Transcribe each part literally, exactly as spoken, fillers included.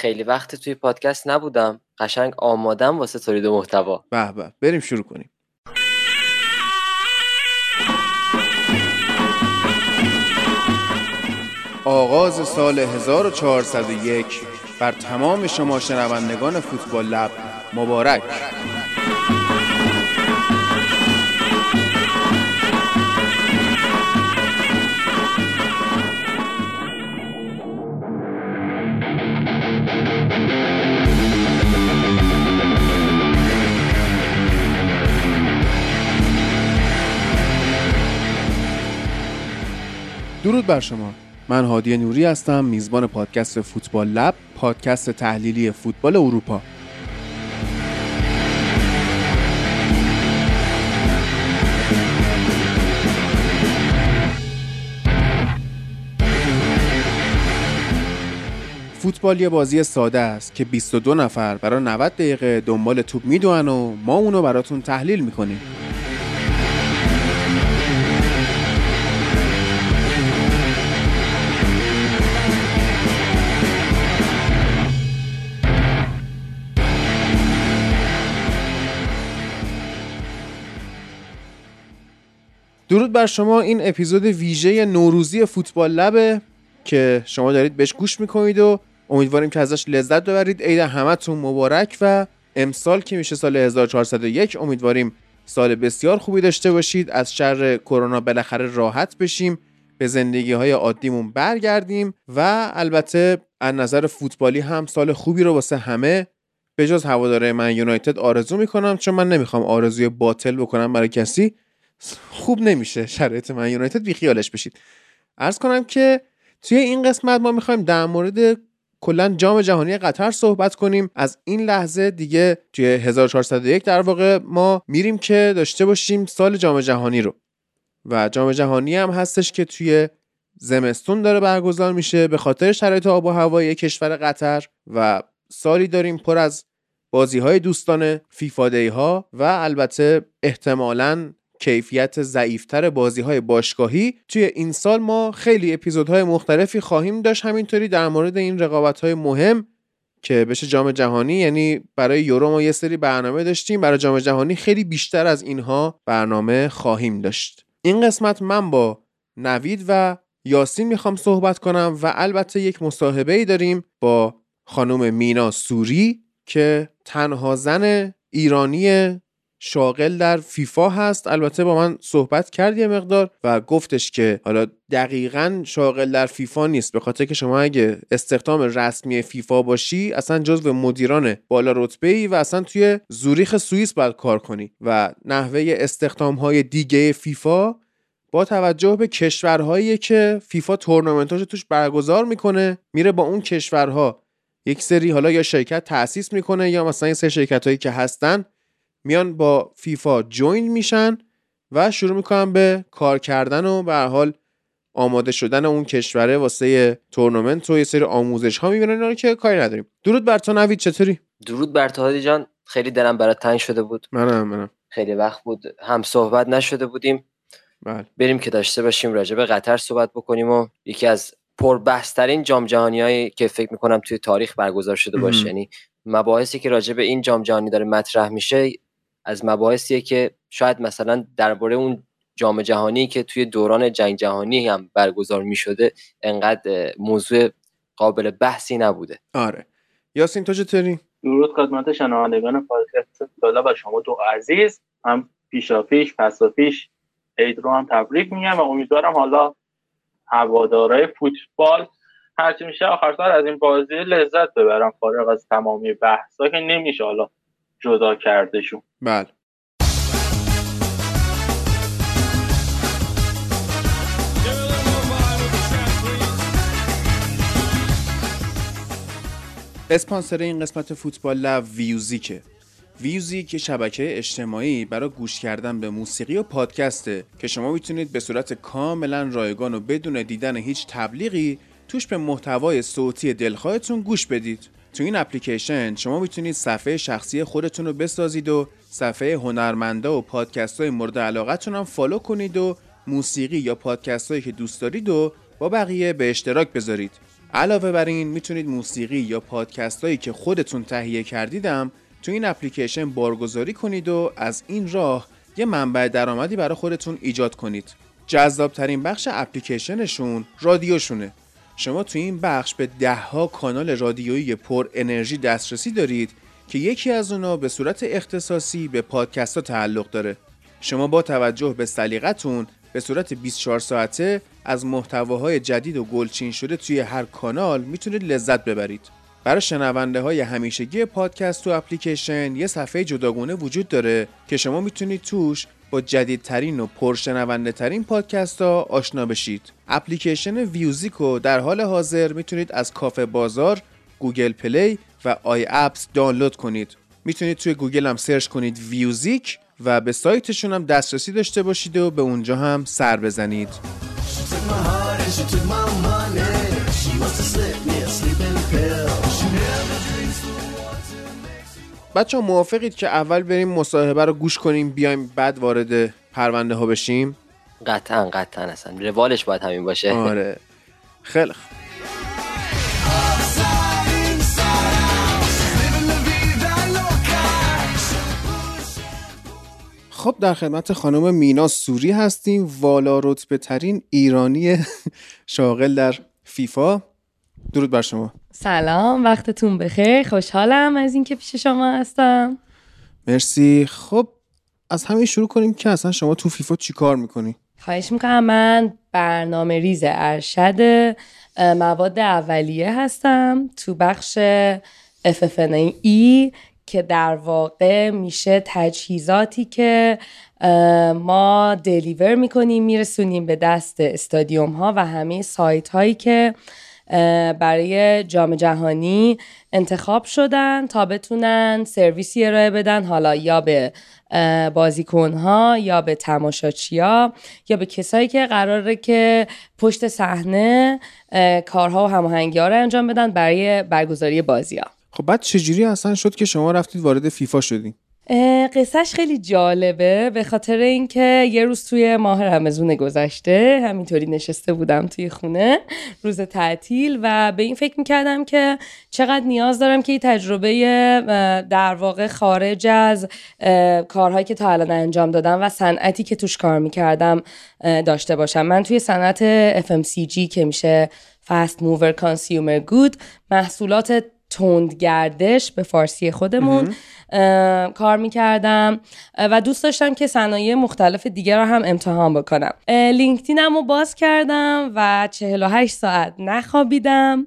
خیلی وقت توی پادکست نبودم، قشنگ آمادم واسه تولید محتوا. به به، بریم شروع کنیم. آغاز سال هزار و چهارصد و یک بر تمام شما شنوندگان فوتبال لب مبارک. درود بر شما. من هادی نوری هستم، میزبان پادکست فوتبال لب، پادکست تحلیلی فوتبال اروپا. فوتبال یه بازی ساده است که بیست و دو نفر برای نود دقیقه دنبال توپ میدوئن و ما اونو براتون تحلیل میکنیم. درود بر شما. این اپیزود ویژه نوروزی فوتبال لبه که شما دارید بهش گوش میکنید و امیدواریم که ازش لذت ببرید. عید همتون مبارک و امسال که میشه سال هزار و چهارصد و یک امیدواریم سال بسیار خوبی داشته باشید، از شر کرونا بالاخره راحت بشیم، به زندگی‌های عادیمون برگردیم و البته از نظر فوتبالی هم سال خوبی رو واسه همه به جز هواداره من یونایتد آرزو میکنم، چون من نمیخوام آرزوی باطل بکنم برای کسی، خوب نمیشه شرایط من یونایتد، بی خیالش بشید. عرض کنم که توی این قسمت ما میخوایم در مورد کلا جام جهانی قطر صحبت کنیم. از این لحظه دیگه توی هزار و چهارصد و یک در واقع ما میریم که داشته باشیم سال جام جهانی رو، و جام جهانی هم هستش که توی زمستون داره برگزار میشه به خاطر شرایط آب و هوایی کشور قطر، و سالی داریم پر از بازی‌های دوستانه، فیفا دی‌ها و البته احتمالاً کیفیت ضعیفتر بازی‌های باشگاهی. توی این سال ما خیلی اپیزودهای مختلفی خواهیم داشت، همینطوری در مورد این رقابت‌های مهم که بشه جام جهانی. یعنی برای یورو ما یه سری برنامه داشتیم، برای جام جهانی خیلی بیشتر از اینها برنامه خواهیم داشت. این قسمت من با نوید و یاسین میخوام صحبت کنم و البته یک مصاحبه‌ای داریم با خانم مینا سوری که تنها زن ایرانی شاغل در فیفا هست. البته با من صحبت کرد یه مقدار و گفتش که حالا دقیقاً شاغل در فیفا نیست، به خاطر که شما اگه استخدام رسمی فیفا باشی اصلا جزو مدیران بالا رتبه‌ای و اصلا توی زوریخ سوئیس باید کار کنی، و نحوه استخدام‌های دیگه فیفا با توجه به کشورهایی که فیفا تورنمنت‌هاش توش برگزار میکنه میره با اون کشورها یک سری حالا یا شرکت تأسیس میکنه یا مثلا این سری شرکتایی که هستن میان با فیفا جوین میشن و شروع میکنن به کار کردن و به هر حال آماده شدن اون کشوره واسه تورنمنت و یه سری آموزش ها میبینن. اینا رو که کاری نداریم. درود بر تو نوید، چطوری؟ درود بر تو هادی جان، خیلی دلم برات تنگ شده بود. منم منم خیلی وقت بود هم صحبت نشده بودیم. بله، بریم که داشته باشیم راجع به قطر صحبت بکنیم و یکی از پربحث‌ترین جام جهانیایی که فکر میکنم توی تاریخ برگزار شده باشه. یعنی مباحثی که راجع به این جام جهانی داره مطرح میشه از مباحثیه که شاید مثلا درباره اون جام جهانی که توی دوران جنگ جهانی هم برگزار می‌شده انقدر موضوع قابل بحثی نبوده. آره. یاسین تو چطوری؟ درود خدمت شنوندگان پادکست فوتبال و شما دو عزیز. هم پیشاپیش پس و پیش عید رو هم تبریک میگم و امیدوارم حالا هوادارهای فوتبال هرچی میشه آخر سال از این بازی لذت ببرم، فارغ از تمامی بحثا که نمیشه حالا جدا کردشون. بله. اسپانسر این قسمت فوتبال لب ویوزیکه. ویوزیک شبکه اجتماعی برای گوش کردن به موسیقی و پادکسته که شما میتونید به صورت کاملا رایگان و بدون دیدن هیچ تبلیغی توش به محتوای صوتی دلخواهتون گوش بدید. تو این اپلیکیشن شما میتونید صفحه شخصی خودتون رو بسازید و صفحه هنرمندا و پادکست‌های مورد علاقتون هم فالو کنید و موسیقی یا پادکست‌هایی که دوست دارید و با بقیه به اشتراک بذارید. علاوه بر این میتونید موسیقی یا پادکست هایی که خودتون تهیه کردیدم تو این اپلیکیشن بارگذاری کنید و از این راه یه منبع درآمدی برای خودتون ایجاد کنید. جذابترین بخش اپلیکیشنشون رادیوشونه. شما تو این بخش به دهها کانال رادیویی پر انرژی دسترسی دارید که یکی از اونا به صورت اختصاصی به پادکست ها تعلق داره. شما با توجه به سلیقتون به صورت بیست و چهار ساعته از محتواهای جدید و گلچین شده توی هر کانال میتونید لذت ببرید. برای شنونده های همیشگی پادکست تو اپلیکیشن یه صفحه جداگونه وجود داره که شما میتونید توش با جدیدترین و پرشنونده ترین پادکست ها آشنا بشید. اپلیکیشن ویوزیکو در حال حاضر میتونید از کافه بازار، گوگل پلی و آی اپس دانلود کنید. میتونید توی گوگل هم سرچ کنید ویوزیک و به سایتشون هم دسترسی داشته باشید و به اونجا هم سر بزنید. بچه ها موافقید که اول بریم مصاحبه رو گوش کنیم بیایم بعد وارد پرونده ها بشیم؟ قطعا قطعا اصلا روالش باید همین باشه. آره خیلی خ... خب در خدمت خانم مینا سوری هستیم، والا رتبه ترین ایرانی شاغل در فیفا. درود بر شما. سلام، وقتتون بخیر. خوشحالم از اینکه پیش شما هستم. مرسی. خب از همین شروع کنیم که اصلا شما تو فیفا چی کار میکنی؟ خواهش میکنم. من برنامه ریز ارشد مواد اولیه هستم تو بخش اف اف ان ای که در واقع میشه تجهیزاتی که ما دلیور میکنیم میرسونیم به دست استادیوم ها و همه سایت هایی که برای جام جهانی انتخاب شدن تا بتونن سرویسی ارائه بدن، حالا یا به بازیکن‌ها یا به تماشاچی‌ها یا به کسایی که قراره که پشت صحنه کارها و هماهنگی‌ها رو انجام بدن برای برگزاری بازی‌ها. خب بعد چجوری اصلا شد که شما رفتید وارد فیفا شدید؟ قصهش خیلی جالبه به خاطر اینکه یه روز توی ماه رمضون گذشته همینطوری نشسته بودم توی خونه روز تعطیل و به این فکر میکردم که چقدر نیاز دارم که یه تجربه در واقع خارج از کارهایی که تا الان انجام دادم و صنعتی که توش کار میکردم داشته باشم. من توی صنعت اف ام سی جی که میشه Fast Mover Consumer Good، محصولات تندگردش به فارسی خودمون کار میکردم و دوست داشتم که صنایع مختلف دیگه رو هم امتحان بکنم. لینکدینم رو باز کردم و چهل و هشت ساعت نخوابیدم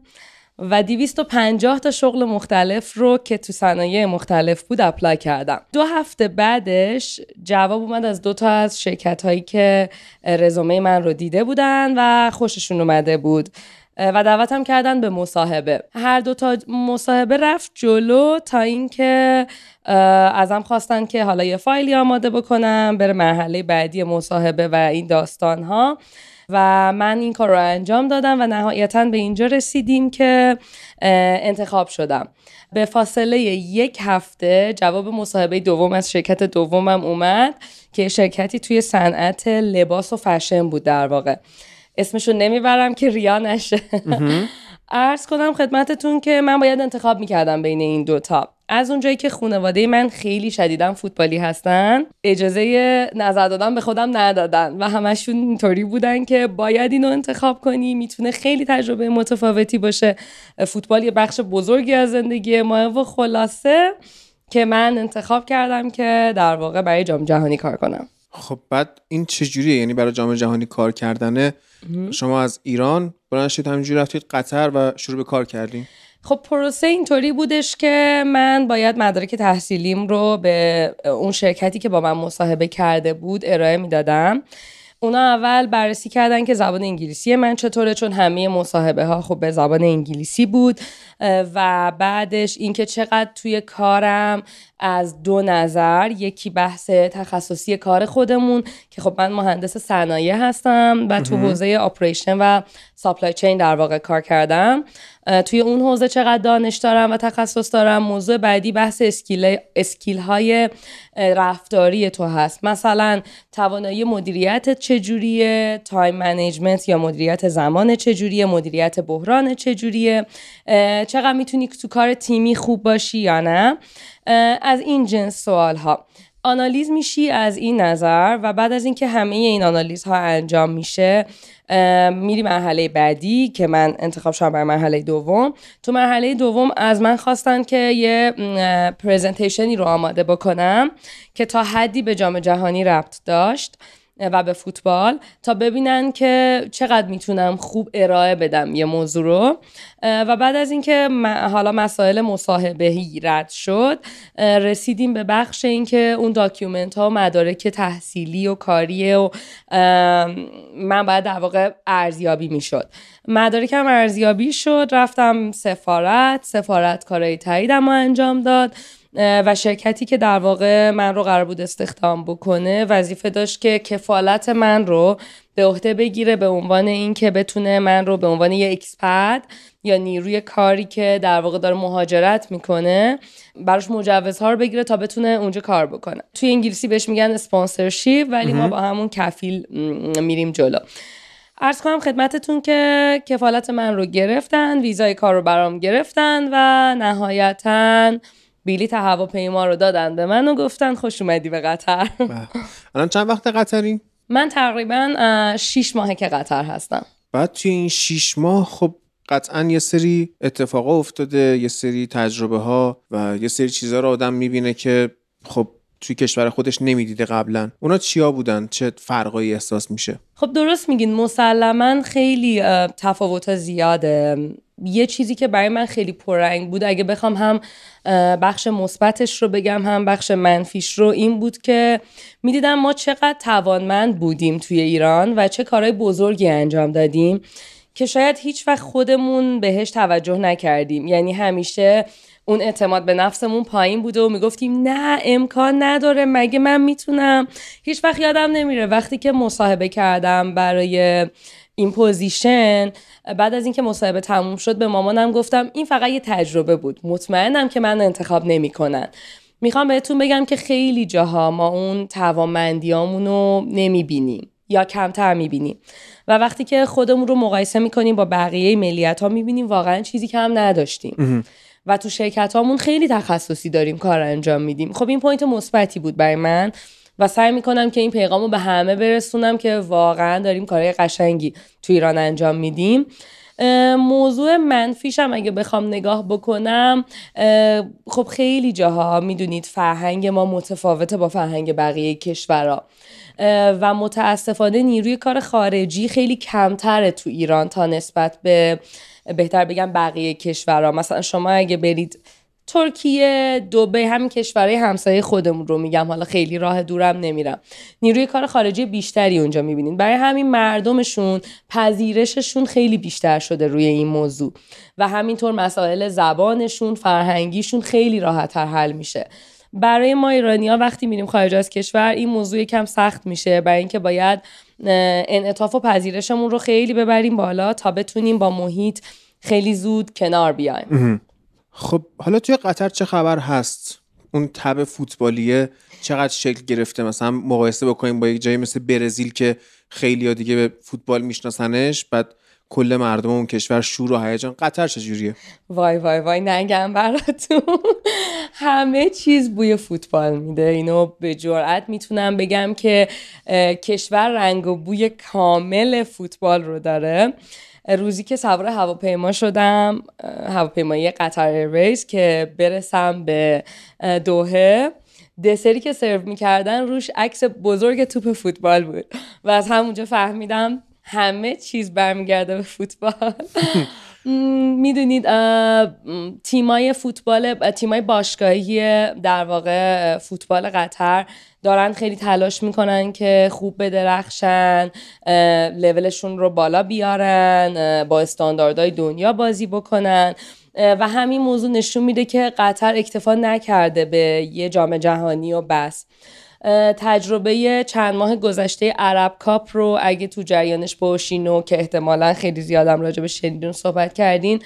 و دویست و پنجاه تا شغل مختلف رو که تو صنایع مختلف بود اپلای کردم. دو هفته بعدش جواب اومد از دو تا از شرکت هایی که رزومه من رو دیده بودن و خوششون اومده بود و دعوتم کردن به مصاحبه. هر دو تا مصاحبه رفت جلو تا اینکه ازم خواستن که حالا یه فایلی آماده بکنم بره مرحله بعدی مصاحبه و این داستان ها و من این کار رو انجام دادم و نهایتاً به اینجا رسیدیم که انتخاب شدم. به فاصله یک هفته جواب مصاحبه دوم از شرکت دومم اومد که شرکتی توی صنعت لباس و فشن بود، در واقع اسمشو نمیبرم که ریا نشه. عرض کنم خدمتتون که من باید انتخاب میکردم بین این دوتا. از اونجایی که خانواده من خیلی شدیداً فوتبالی هستن اجازه نظر دادن به خودم ندادن و همشون اینطوری بودن که باید اینو انتخاب کنی، میتونه خیلی تجربه متفاوتی باشه، فوتبال یه بخش بزرگی از زندگی ما و خلاصه که من انتخاب کردم که در واقع برای جام جهانی کار کنم. خب بعد این چجوریه؟ یعنی برای جام جهانی کار کردنه شما از ایران بلند شدید همینجوری رفتید قطر و شروع به کار کردین؟ خب پروسه اینطوری بودش که من باید مدارک تحصیلیم رو به اون شرکتی که با من مصاحبه کرده بود ارائه میدادم. اونا اول بررسی کردن که زبان انگلیسی من چطوره، چون همه مصاحبه ها خب به زبان انگلیسی بود و بعدش اینکه چقدر توی کارم از دو نظر، یکی بحث تخصصی کار خودمون که خب من مهندس صنایع هستم و تو حوزه اپریشن و سپلای چین در واقع کار کردم توی اون حوزه چقدر دانش دارم و تخصص دارم. موضوع بعدی بحث اسکیل اسکیل های رفتاری تو هست، مثلا توانایی مدیریت چجوریه، تایم منیجمنت یا مدیریت زمان چجوریه، مدیریت بحران چجوریه، چقدر میتونی تو کار تیمی خوب باشی یا نه، از این جنس سوال ها آنالیز میشی از این نظر. و بعد از اینکه همه این آنالیز ها انجام میشه میری مرحله بعدی که من انتخاب شدم برای مرحله دوم. تو مرحله دوم از من خواستن که یه پریزنتیشنی رو آماده بکنم که تا حدی به جام جهانی ربط داشت و به فوتبال، تا ببینن که چقدر میتونم خوب ارائه بدم یه موضوع رو. و بعد از اینکه حالا مسائل مصاحبه‌ای رد شد، رسیدیم به بخش اینکه اون داکیومنت ها و مدارک تحصیلی و کاریه و من باید در واقع ارزیابی میشد. مدارکم ارزیابی شد، رفتم سفارت، سفارت کارهای تاییدم رو انجام داد و شرکتی که در واقع من رو قرار بود استخدام بکنه وظیفه داشت که کفالت من رو به عهده بگیره، به عنوان این که بتونه من رو به عنوان یه اکسپد یا نیروی کاری که در واقع داره مهاجرت میکنه براش مجوزها رو بگیره تا بتونه اونجا کار بکنه. توی انگلیسی بهش میگن اسپانسرشیپ، ولی ما با همون کفیل میریم جلو. عرض کنم خدمتتون که کفالت من رو گرفتن، ویزای کار رو برام گرفتن و نهایتاً بلیط هواپیما رو دادن به من و گفتن خوش اومدی به قطر. الان چند وقت قطری؟ من تقریبا شیش ماهه که قطر هستم. بعد توی این شیش ماه خب قطعا یه سری اتفاقا افتاده، یه سری تجربه ها و یه سری چیزا رو آدم میبینه که خب توی کشور خودش نمیدیده قبلا. اونا چیا بودن؟ چه فرقایی احساس میشه؟ خب درست میگین، مسلماً خیلی تفاوت‌ها زیاده. یه چیزی که برای من خیلی پررنگ بود، اگه بخوام هم بخش مثبتش رو بگم هم بخش منفیش رو، این بود که میدیدم ما چقدر توانمند بودیم توی ایران و چه کارهای بزرگی انجام دادیم که شاید هیچ وقت خودمون بهش توجه نکردیم. یعنی همیشه اون اعتماد به نفسمون پایین بوده و میگفتیم نه امکان نداره، مگه من میتونم. هیچ وقت یادم نمیره وقتی که مصاحبه کردم برای این پوزیشن، بعد از اینکه مصاحبه تموم شد به مامانم گفتم این فقط یه تجربه بود، مطمئنم که من انتخاب نمی کنن. میخوام بهتون بگم که خیلی جاها ما اون توانمندیامون رو نمی بینیم یا کمتر می بینیم و وقتی که خودمون رو مقایسه می کنیم با بقیه ملیت ها می بینیم واقعا چیزی که هم نداشتیم و تو شرکت هامون خیلی تخصصی داریم کار انجام میدیم. خب این پوینت مثبتی بود برای من و سعی میکنم که این پیغامو به همه برسونم که واقعا داریم کارهای قشنگی تو ایران انجام میدیم. موضوع منفیشم اگه بخوام نگاه بکنم، خب خیلی جاها میدونید فرهنگ ما متفاوته با فرهنگ بقیه کشورها و متاسفانه نیروی کار خارجی خیلی کمتره تو ایران تا نسبت به بهتر بگم بقیه کشورها. مثلا شما اگه برید ترکیه، دبی، همین کشورهای همسایه خودمون رو میگم، حالا خیلی راه دورم نمیرم، نیروی کار خارجی بیشتری اونجا میبینین. برای همین مردمشون پذیرششون خیلی بیشتر شده روی این موضوع و همینطور مسائل زبانشون، فرهنگیشون خیلی راحت‌تر حل میشه. برای ما ایرانی‌ها وقتی میریم خارج از کشور این موضوع یکم سخت میشه، برای اینکه باید انعطاف و پذیرشمون رو خیلی ببریم بالا تا بتونیم با محیط خیلی زود کنار بیایم. خب حالا توی قطر چه خبر هست؟ اون تب فوتبالیه چقدر شکل گرفته؟ مثلا مقایسه بکنیم با یک جایی مثل برزیل که خیلی‌ها دیگه به فوتبال میشناسنش، بعد کل مردم اون کشور شور و هیجان. قطر چجوریه؟ وای وای وای نگم براتون. همه چیز بوی فوتبال میده، اینو به جرئت میتونم بگم که کشور رنگ و بوی کامل فوتبال رو داره. روزی که سوار هواپیما شدم، هواپیمایی قطر ایرویز، که برسم به دوحه، دسری که سرو میکردن روش عکس بزرگ توپ فوتبال بود و از همونجا فهمیدم همه چیز برمیگرده به فوتبال. میدونید تیمای فوتبال، تیمای باشگاهی در واقع فوتبال قطر دارن خیلی تلاش میکنن که خوب بدرخشن، لولشون رو بالا بیارن، با استانداردهای دنیا بازی بکنن و همین موضوع نشون میده که قطر اکتفا نکرده به یه جام جهانی و بس. تجربه چند ماه گذشته عرب کاپ رو اگه تو جریانش باشین و که احتمالاً خیلی زیادم راجع به شنیدون صحبت کردین،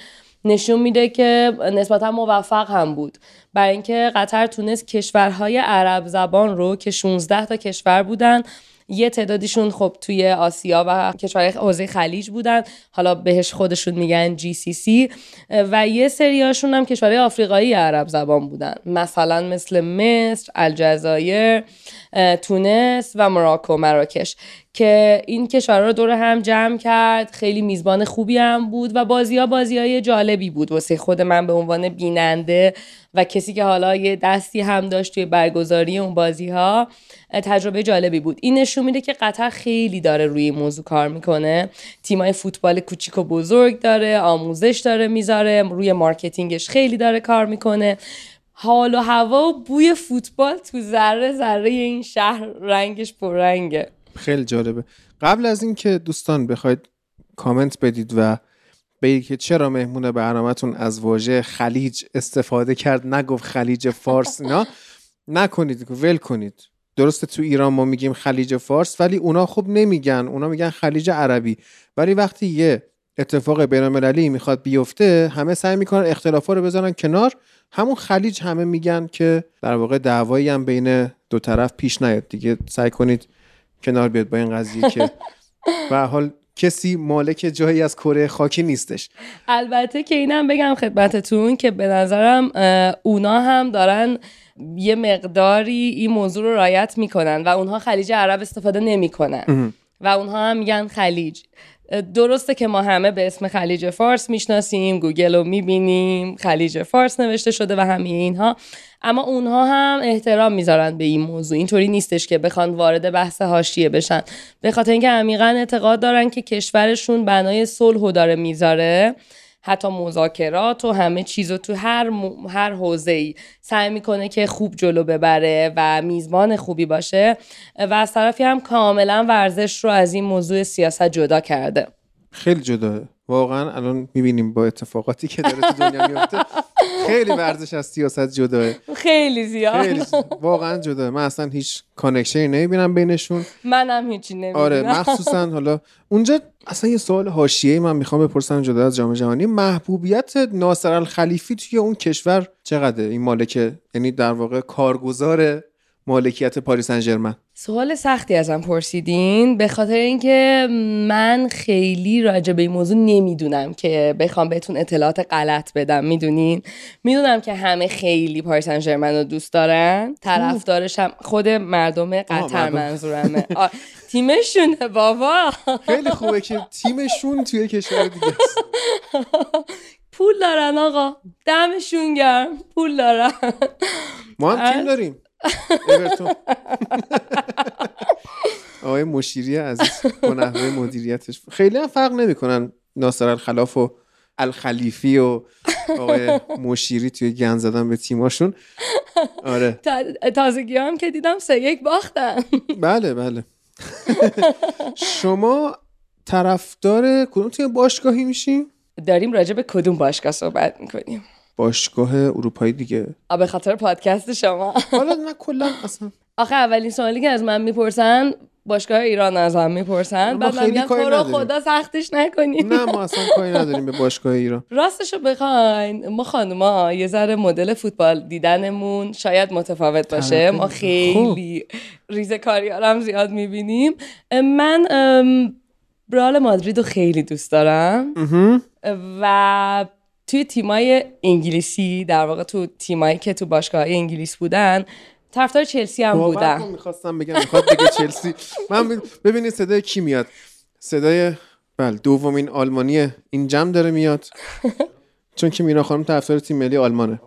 نشون میده که نسبتا موفق هم بود، برای اینکه قطر تونست کشورهای عرب زبان رو که شانزده تا کشور بودن، یه تعدادیشون خب توی آسیا و کشورهای حوزه خلیج بودن، حالا بهش خودشون میگن جی سی سی، و یه سریاشون هم کشورهای آفریقایی عرب زبان بودن، مثلا مثل مصر، الجزایر، تونس و مراکو، مراکش، که این کشورها رو دور هم جمع کرد. خیلی میزبان خوبی هم بود و بازی‌ها بازی‌های جالبی بود واسه خود من به عنوان بیننده و کسی که حالا یه دستی هم داشت توی برگزاری اون بازی‌ها، تجربه جالبی بود. این نشون میده که قطر خیلی داره روی این موضوع کار میکنه، تیمای فوتبال کوچیک و بزرگ داره، آموزش داره میذاره، روی مارکتینگش خیلی داره کار میکنه. حال و هوا و بوی فوتبال تو ذره ذره این شهر رنگش پررنگه. خیلی جالبه. قبل از این که دوستان بخواید کامنت بدید و بگید که چرا مهمون برنامه‌تون از واژه خلیج استفاده کرد، نگفت خلیج فارس، اینا نکنید، ول کنید. درسته تو ایران ما میگیم خلیج فارس، ولی اونا خب نمیگن، اونا میگن خلیج عربی. ولی وقتی یه اتفاق بین‌المللی میخواد بیفته، همه سعی میکنن اختلافا رو بذارن کنار، همون خلیج همه میگن، که در واقع دعوایی هم بین دو طرف پیش نیاد دیگه. سعی کنید کنار بیاد با این قضیه که به حال کسی مالک جایی از کره خاکی نیستش. البته که اینم بگم خدمتتون که به نظرم اونا هم دارن یه مقداری این موضوع رو رعایت میکنن و اونها خلیج عرب استفاده نمیکنن و اونها هم میگن خلیج. درسته که ما همه به اسم خلیج فارس میشناسیم، گوگل رو میبینیم خلیج فارس نوشته شده و همه اینها، اما اونها هم احترام میذارن به این موضوع. اینطوری نیستش که بخوان وارد بحث حاشیه بشن، به خاطر اینکه عمیقا اعتقاد دارن که کشورشون بنای صلحو داره میذاره، حتی مذاکرات و همه چیزو تو هر م... هر حوزه‌ای سعی میکنه که خوب جلو ببره و میزبان خوبی باشه، و از طرفی هم کاملا ورزش رو از این موضوع سیاست جدا کرده. خیلی جداه واقعا. الان میبینیم با اتفاقاتی که داره تو دنیا میفته، خیلی ورزش از سیاست جداه، خیلی زیاد، خیلی واقعا جداه. من اصلا هیچ کانکشنی نمیبینم بینشون. منم هیچی نمیبینم. آره، مخصوصا حالا اونجا. اصلا یه سوال حاشیه‌ای من میخوام بپرسم جدا از جام جهانی، محبوبیت ناصر الخلیفی توی اون کشور چقدره؟ این مالک، یعنی در واقع کارگزار مالکیت پاریس سن ژرمن. سوال سختی ازم پرسیدین، به خاطر اینکه من خیلی راجع به این موضوع نمیدونم که بخوام بهتون اطلاعات غلط بدم. میدونین، میدونم که همه خیلی پاریس سن ژرمن رو دوست دارن، طرفدارش هم خود مردم قطر، منظورمه تیمشونه بابا. خیلی خوبه که تیمشون توی کشور دیگه است. پول دارن آقا، دمشون گرم، پول دارن. ما هم تیم داریم، ایورتون. آقای مشیری عزیز با نحوه مدیریتش خیلی هم فرق نمی‌کنن ناصر الخلاف و الخلیفی و آقای مشیری توی گند زدن به تیماشون. آره، تازگی هم که دیدم سه یک باختن. بله بله. شما طرفدار کدوم تیم باشگاهی میشین؟ داریم راجع به کدوم باشگاه صحبت میکنیم؟ باشگاه اروپایی دیگه. به خاطر پادکست شما. حالا من کلا اصلا آخه اولین سوالی که از من میپرسن باشگاه ایران از هم میپرسن، بعد من میگم تو رو خدا سختش نکنین. نه ما اصلا کاری نداریم به باشگاه ایران. راستشو بخواین ما خانوما یه ذره مدل فوتبال دیدنمون شاید متفاوت باشه، ما خیلی ریزه کاری‌ها هم زیاد میبینیم. من رئال مادرید رو خیلی دوست دارم و توی تیمای انگلیسی، در واقع تو تیمایی که تو باشگاه انگلیس بودن، طرفدار چلسی هم بودم. من می‌خواستم بگم می‌خواد بگه چلسی. من ببینید صدای کی میاد؟ صدای بله دومین آلمانی این جمع داره میاد. چون که میرا خانم طرفدار تیم ملی آلمانه.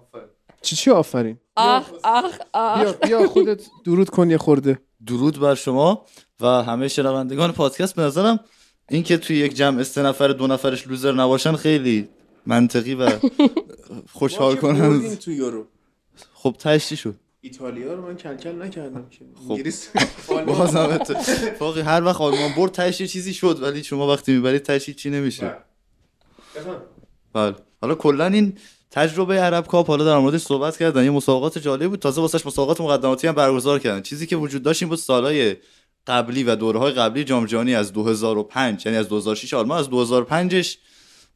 چی چی آفرین. آخ آخ آخ. بیا بیا خودت درود کن یه خورده. درود بر شما و همه شنوندگان پادکست. به نظرم این که توی یک جمع سه نفر دو نفرش لوزر نباشن خیلی منطقی و خوشحال کننده. تو یورو خب تاشی شد. ایتالیا رو من کلکل نکردم که. انگلیس بازم واقعا هر وقت آلمان برد تاشی چیزی شد، ولی شما وقتی میبرید تاشی چی نمیشه. بله. حالا کلا این تجربه عرب کاپ، حالا در موردش صحبت کردن، یه مسابقات جالب بود، تازه واسش مسابقات مقدماتی هم برگزار کردن. چیزی که وجود داشت این بود سالهای قبلی و دوره‌های قبلی جام جهانی از دو هزار و پنج، یعنی از دو هزار و شش آلمان، از دو هزار و پنجش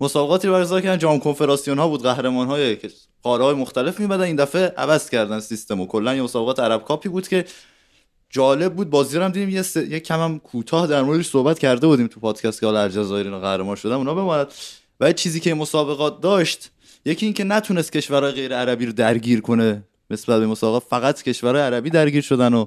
مسابقاتی برگزار کردن، جام کنفرانسیون ها بود، قهرمان های قاره های مختلف میبدن. این دفعه عوض کردن سیستمو کلا. یه مسابقات عرب کاپی بود که جالب بود. بازی رو هم دیدیم، یه, س... یه کم هم کوتاه در موردش صحبت کرده بودیم تو پادکست که حالا الجزایرین قهرمان شدن، اونا بماند. و چیزی که مسابقات داشت، یکی این که نتونست کشورهای غیر عربی رو درگیر کنه نسبت به مسابقات، فقط کشورهای عربی درگیر شدن و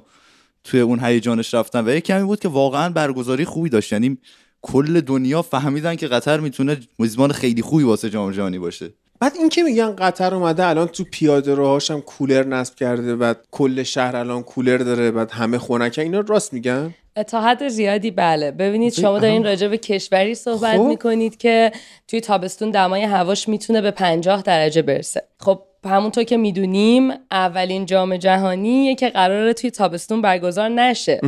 توی اون هیجانش رفتن. و یه کمی بود که واقعا برگزاری خوبی داشت، یعنی کل دنیا فهمیدن که قطر میتونه میزبان خیلی خوبی واسه جام جهانی باشه. بعد این که میگن قطر اومده الان تو پیاده روهاش هم کولر نصب کرده و کل شهر الان کولر داره، بعد همه خنکن، اینا راست میگن تا حد زیادی؟ بله. ببینید شما دارین راجع به کشوری صحبت خوب. میکنید که توی تابستون دمای هواش میتونه به پنجاه درجه برسه. خب همونطور که میدونیم اولین جام جهانیه که قراره توی تابستون برگزار نشه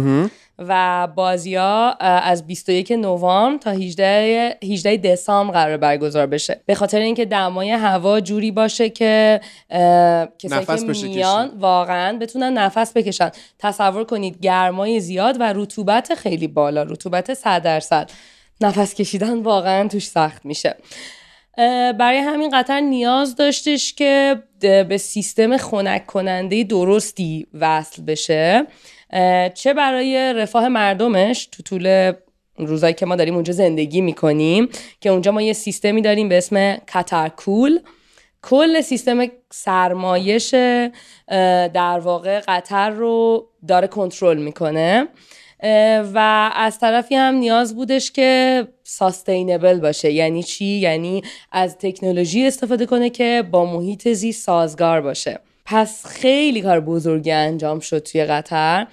و بازی‌ها از بیست و یکم نوامبر تا هجدهم دسامبر قراره برگزار بشه، به خاطر اینکه دمای هوا جوری باشه که کسایی که میان کشن. واقعا بتونن نفس بکشن. تصور کنید گرمای زیاد و رطوبت خیلی بالا، رطوبت صد درصد، نفس کشیدن واقعا توش سخت میشه. برای همین قطر نیاز داشتش که به سیستم خنک کننده درستی وصل بشه، چه برای رفاه مردمش تو طول روزایی که ما داریم اونجا زندگی میکنیم که اونجا ما یه سیستمی داریم به اسم قطرکول. کل سیستم سرمایش در واقع قطر رو داره کنترل میکنه و از طرفی هم نیاز بودش که ساستینبل باشه. یعنی چی؟ یعنی از تکنولوژی استفاده کنه که با محیط زیست سازگار باشه. پس خیلی کار بزرگی انجام شد توی قطر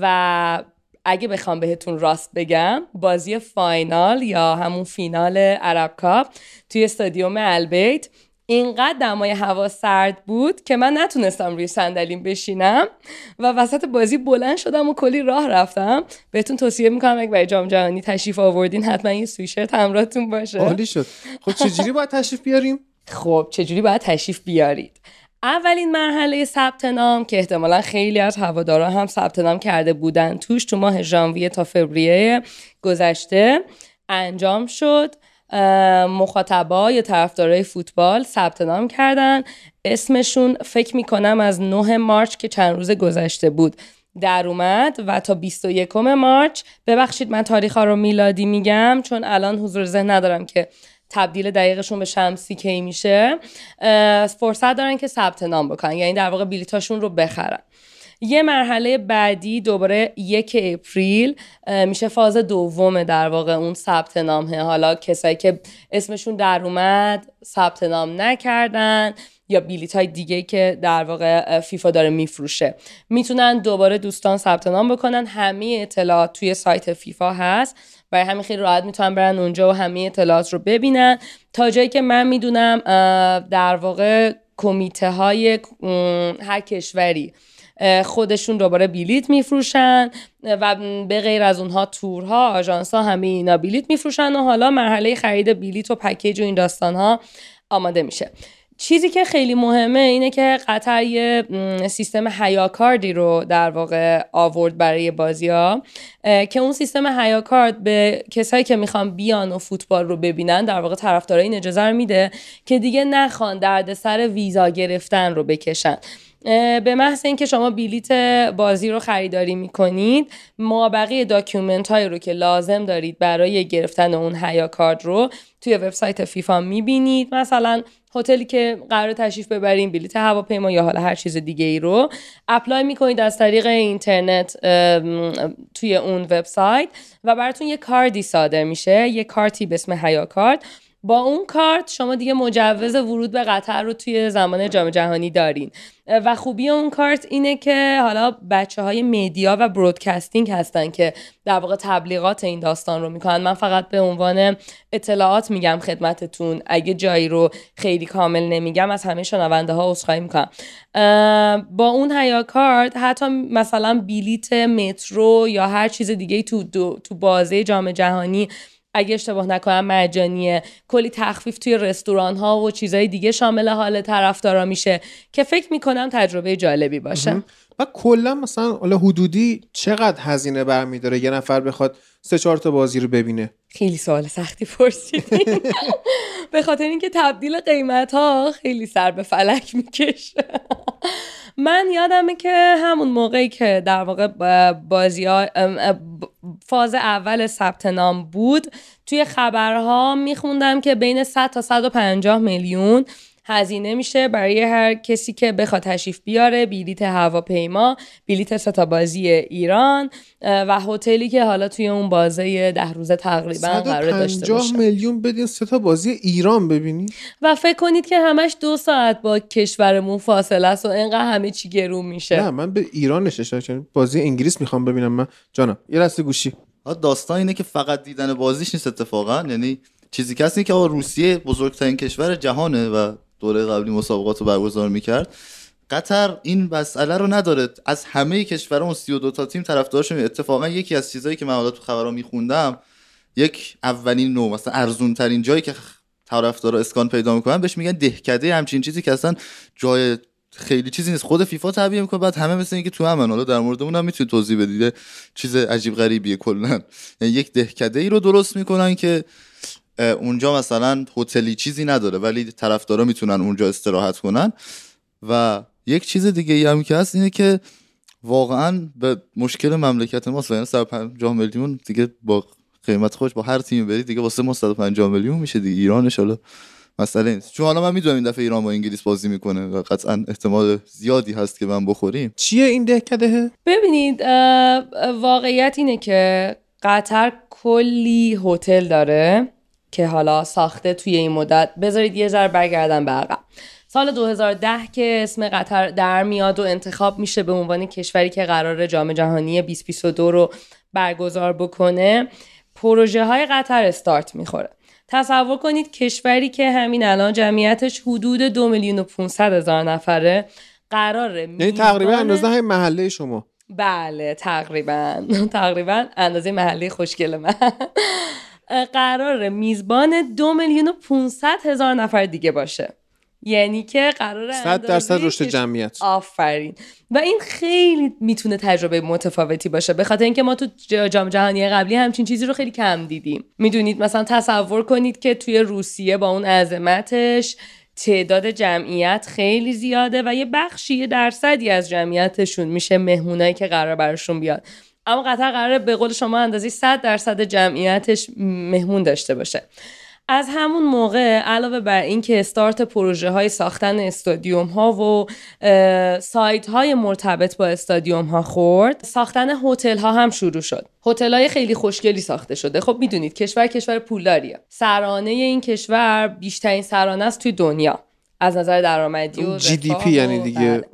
و اگه بخوام بهتون راست بگم، بازی فاینال یا همون فینال عرب کاپ توی استادیوم البیت اینقدر دمای هوا سرد بود که من نتونستم روی صندلیم بشینم و وسط بازی بلند شدم و کلی راه رفتم. بهتون توصیه میکنم اگه برای جام جهانی تشریف آوردین حتما این سویشرت همراهتون باشه. عالی شد. خب چجوری باید تشریف بیاریم؟ خب چجوری باید تشریف بیارید؟ اولین مرحله ثبت نام که احتمالا خیلی از هوادارا هم ثبت نام کرده بودن توش، تو ماه ژانویه تا فوریه گذشته انجام شد. مخاطبا یا طرفدارای فوتبال ثبت نام کردن، اسمشون فکر میکنم از نهم مارچ که چند روز گذشته بود در اومد و تا بیست و یکم مارچ، ببخشید من تاریخ‌ها رو میلادی میگم چون الان حضور ذهن ندارم که تبدیل دقیقشون به شمسی کی میشه، فرصت دارن که ثبت نام بکنن، یعنی در واقع بلیتاشون رو بخرن. یه مرحله بعدی دوباره یک اپریل میشه فاز دومه در واقع اون ثبت نامه. حالا کسایی که اسمشون در اومد ثبت نام نکردن یا بلیت های دیگه که در واقع فیفا داره میفروشه، میتونن دوباره دوستان ثبت نام بکنن. همه اطلاعات توی سایت فیفا هست، برای همین خیلی راحت میتونن برن اونجا و همه اطلاعات رو ببینن. تا جایی که من میدونم در واقع کمیته های هر کشوری خودشون دوباره بلیت میفروشن و به غیر از اونها تورها، آژانس‌ها، همه اینا بلیت میفروشن و حالا مرحله خرید بلیت و پکیج و این داستان‌ها آماده میشه. چیزی که خیلی مهمه اینه که قطر یه سیستم حیاکاردی رو در واقع آورد برای بازی‌ها که اون سیستم حیاکارد به کسایی که میخوان بیان و فوتبال رو ببینن در واقع طرفدارای این اجازه رو میده که دیگه نخوان دردسر ویزا گرفتن رو بکشن. به محض اینکه شما بلیت بازی رو خریداری میکنید، مابقی داکیومنت هایی رو که لازم دارید برای گرفتن اون حیا کارت رو توی وبسایت فیفا میبینید. مثلا هتلی که قرار تشریف ببرین، بلیت هواپیما یا حالا هر چیز دیگه ای رو اپلای میکنید از طریق اینترنت توی اون وبسایت و براتون یه کارتی صادر میشه، یه کارتی به اسم حیا کارت. با اون کارت شما دیگه مجوز ورود به قطر رو توی زمان جام جهانی دارین و خوبی اون کارت اینه که حالا بچه‌های مدیا و برودکاستینگ هستن که در واقع تبلیغات این داستان رو میکنن. من فقط به عنوان اطلاعات میگم خدمتتون، اگه جایی رو خیلی کامل نمیگم از همه شنونده ها عذرخواهی میکنم. با اون حیا کارت حتی مثلا بلیت مترو یا هر چیز دیگه تو تو بازی جام جهانی اگه اشتباه نکنم مجانیه، کلی تخفیف توی رستوران ها و چیزای دیگه شامل حال طرفدارا میشه که فکر میکنم تجربه جالبی باشه. و کلا مثلا حالا حدودی چقدر هزینه برمیداره یه نفر بخواد سه چهار تا بازی رو ببینه؟ خیلی سوال سختی پرسیدین. به خاطر اینکه تبدیل قیمت ها خیلی سر به فلک میکشه. من یادمه که همون موقعی که در واقع بازی ها فاز اول ثبت نام بود، توی خبرها میخوندم که بین صد تا صد و پنجاه میلیون هزینه میشه برای هر کسی که بخواد تشریف بیاره، بلیت هواپیما، بلیت سه تا بازی ایران و هتلی که حالا توی اون بازه ده روزه تقریبا قرار داشته باشه. صد و پنجاه میلیون بدین سه تا بازی ایران ببینید و فکر کنید که همش دو ساعت با کشورمون فاصله است و اینقدر همه چی گرون میشه. نه من به ایران نشستم چون بازی انگلیس میخوام ببینم. من جانم یه دست گوشی. داستان اینه که فقط دیدن بازیش نیست اتفاقا، یعنی چیزی کسی که روسیه بزرگترین کشور جهانه و دوره قبلی مسابقات رو برگزار میکرد، قطر این مسئله رو نداره. از همه کشورها اون سی و دو تا تیم طرفدارشون. اتفاقا یکی از چیزایی که من حالا تو خبرها میخوندم، یک اولین نوع مثلا ارزون ترین جایی که طرفدارا اسکان پیدا میکنن بهش میگن دهکده، همچین چیزی که اصلا جای خیلی چیزی نیست، خود فیفا تعبیه میکنه، بعد همه مثلا اینکه تو همن. حالا در مورد اون هم میتونید توضیح بدید، چیز عجیب غریبیه کلا. یعنی یک دهکده ای رو درست میکنن که اونجا مثلا هتلی چیزی نداره ولی طرفدارا میتونن اونجا استراحت کنن. و یک چیز دیگه ای هم که هست اینه که واقعا به مشکل مملکت ما، یعنی صد و پنجاه میلیون دیگه با قیمت خودش با هر تیم برید دیگه واسه ما صد و پنجاه میلیون میشه دیگه. ایرانش حالا مسئله نیست، چون حالا من میدونم این دفعه ایران با انگلیس بازی میکنه و قطعا احتمال زیادی هست که من بخوریم. چیه این دهکده؟ ببینید واقعیت اینه که قطر کلی هتل داره که حالا ساخته توی این مدت. بذارید یه ذره برگردم به عقب. سال دو هزار و ده که اسم قطر در میاد و انتخاب میشه به عنوان کشوری که قراره جام جهانی بیست بیست و دو رو برگزار بکنه، پروژه های قطر استارت میخوره. تصور کنید کشوری که همین الان جمعیتش حدود دو میلیون و پانصد هزار نفره قراره، یعنی تقریبا اندازه های محله شما. بله تقریبا تقریبا اندازه محله خوشگل من. قراره میزبان دو میلیون و پونصد هزار نفر دیگه باشه، یعنی که قراره صد درصد رشد جمعیت. آفرین. و این خیلی میتونه تجربه متفاوتی باشه، به خاطر اینکه ما تو جام جهانی قبلی همچین چیزی رو خیلی کم دیدیم. میدونید مثلا تصور کنید که توی روسیه با اون عظمتش تعداد جمعیت خیلی زیاده و یه بخشی یه درصدی از جمعیتشون میشه مهمونایی که قراره براشون بیاد، اما قطر قراره به قول شما اندازی صد درصد جمعیتش مهمون داشته باشه. از همون موقع علاوه بر این که استارت پروژه های ساختن استادیوم ها و سایت های مرتبط با استادیوم ها خورد، ساختن هتل ها هم شروع شد. هتل های خیلی خوشگلی ساخته شده. خب میدونید کشور کشور پولداریه، سرانه این کشور بیشترین سرانه است توی دنیا از نظر درآمدی و جی دی پی، یعنی دیگه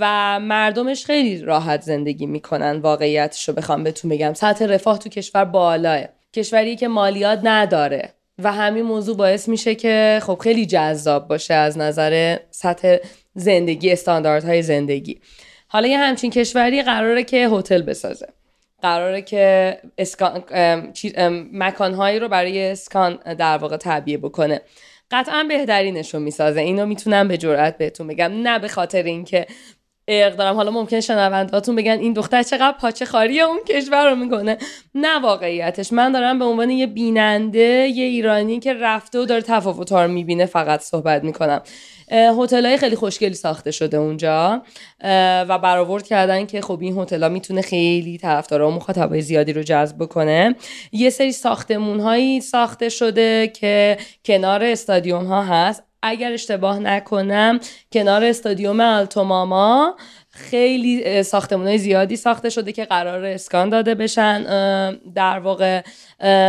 و مردمش خیلی راحت زندگی میکنن. واقعیتشو بخوام بهتون بگم سطح رفاه تو کشور بالایه، کشوری که مالیات نداره و همین موضوع باعث میشه که خب خیلی جذاب باشه از نظر سطح زندگی، استانداردهای زندگی. حالا یه همچین کشوری قراره که هتل بسازه، قراره که اسکان مکانهایی رو برای اسکان در واقع تعبیه بکنه. قطعا بهترینش رو میسازه، اینو میتونم به جرئت بهتون بگم. نه به خاطر اینکه ارق دارم، حالا ممکنه شنوندهاتون بگن این دختر چقدر پاچه خاری اون کشور رو میکنه. نه واقعیتش من دارم به عنوان یه بیننده، یه ایرانی که رفته و داره تفاوت‌ها رو میبینه فقط صحبت میکنم. هتل‌های خیلی خوشگلی ساخته شده اونجا و برآورد کردن که خب این هتل‌ها میتونه خیلی طرفدارا و مخاطبای زیادی رو جذب بکنه. یه سری ساختمون‌هایی ساخته شده که کنار استادیوم‌ها هست. اگر اشتباه نکنم کنار استادیوم التوماما خیلی ساختمان‌های زیادی ساخته شده که قرار اسکان داده بشن در واقع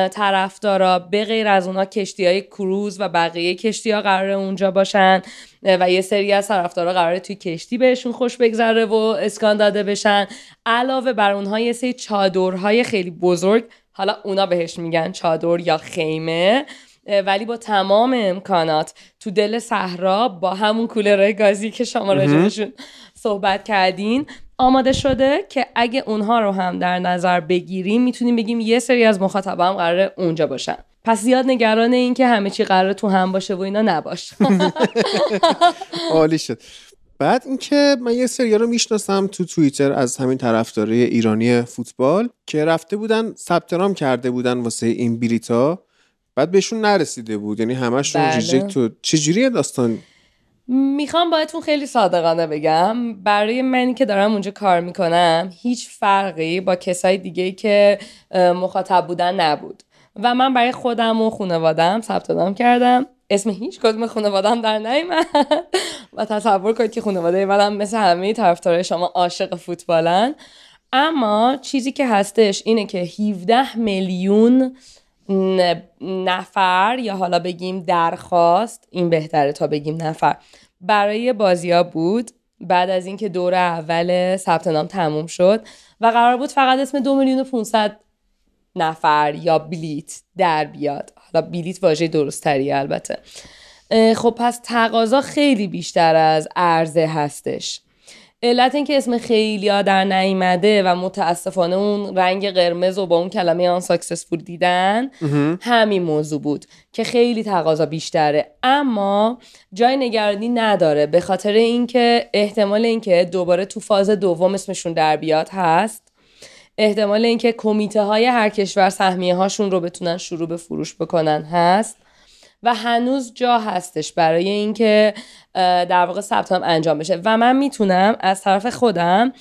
طرفدارا. به غیر از اونها کشتی‌های کروز و بقیه کشتی‌ها قراره اونجا باشن و یه سری از طرفدارا قراره توی کشتی بهشون خوش بگذره و اسکان داده بشن. علاوه بر اونها یه سری چادرهای خیلی بزرگ، حالا اونا بهش میگن چادر یا خیمه، ولی با تمام امکانات تو دل صحرا با همون کولرهای گازی که شما راجعشون صحبت کردین آماده شده که اگه اونها رو هم در نظر بگیریم میتونیم بگیم یه سری از مخاطبا هم قراره اونجا باشن. پس زیاد نگران این که همه چی قراره تو هم باشه و اینا نباش. عالی شد. بعد اینکه من یه سری‌ها رو میشناسم تو توییتر از همین طرفدارای ایرانی فوتبال که رفته بودن ثبت نام کرده بودن واسه این بلیتا بعد بهشون نرسیده بود، یعنی همشون ریجکت بود. چجوریه داستان؟ میخوام باهاتون خیلی صادقانه بگم، برای منی که دارم اونجا کار میکنم هیچ فرقی با کسای دیگه‌ای که مخاطب بودن نبود و من برای خودم و خانواده‌ام ثبت نام کردم. اسم هیچ کدوم خانواده‌ام در نیامد و تصور کنید که خانواده منم مثل همه طرفدارای شما عاشق فوتبالن، اما چیزی که هستش اینه که هفده میلیون نفر، یا حالا بگیم درخواست، این بهتره تا بگیم نفر، برای بازی‌ها بود بعد از اینکه دور اول ثبت نام تموم شد و قرار بود فقط اسم دو میلیون و پانصد نفر یا بلیت در بیاد. حالا بلیت واژه درست تریه البته. خب پس تقاضا خیلی بیشتر از عرضه هستش. علت این که اسم خیلی ها در نیامده و متاسفانه اون رنگ قرمز و با اون کلمه آن ساکسسفول دیدن همین موضوع بود که خیلی تقاضا بیشتره، اما جای نگرانی نداره به خاطر اینکه احتمال اینکه دوباره تو فاز دوم اسمشون در بیاد هست، احتمال اینکه کمیته های هر کشور سهمیه هاشون رو بتونن شروع به فروش بکنن هست و هنوز جا هستش برای اینکه در واقع ثبت نام انجام بشه. و من میتونم از طرف خودم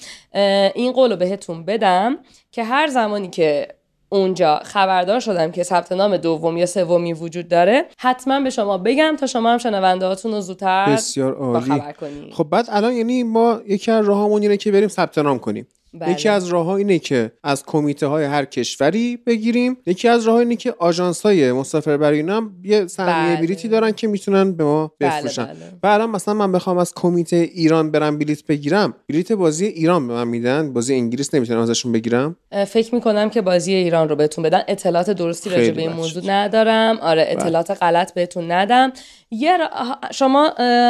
این قولو بهتون بدم که هر زمانی که اونجا خبردار شدم که ثبت نام دوم یا سومی وجود داره حتما به شما بگم تا شما هم شنونده هاتون رو زودتر بسیار عالی باخبر کنید. خب بعد الان یعنی ما یکی از راهامون اینه که بریم ثبت نام کنیم. بله. یکی از راه‌ها اینه که از کمیته‌های هر کشوری بگیریم، یکی از راه‌ها اینه که آژانس‌های مسافربرینام یه سهمیه بلیتی دارن که میتونن به ما بفروشن. بله بله. و الان مثلا من بخوام از کمیته ایران برم بلیت بگیرم، بلیت بازی ایران به من میدن؟ بازی انگلیس نمیتونم ازشون بگیرم؟ فکر می‌کنم که بازی ایران رو بهتون بدن. اطلاعات درستی راجع به این موضوع ندارم. آره اطلاعات بله. غلط بهتون ندم. یه راه... شما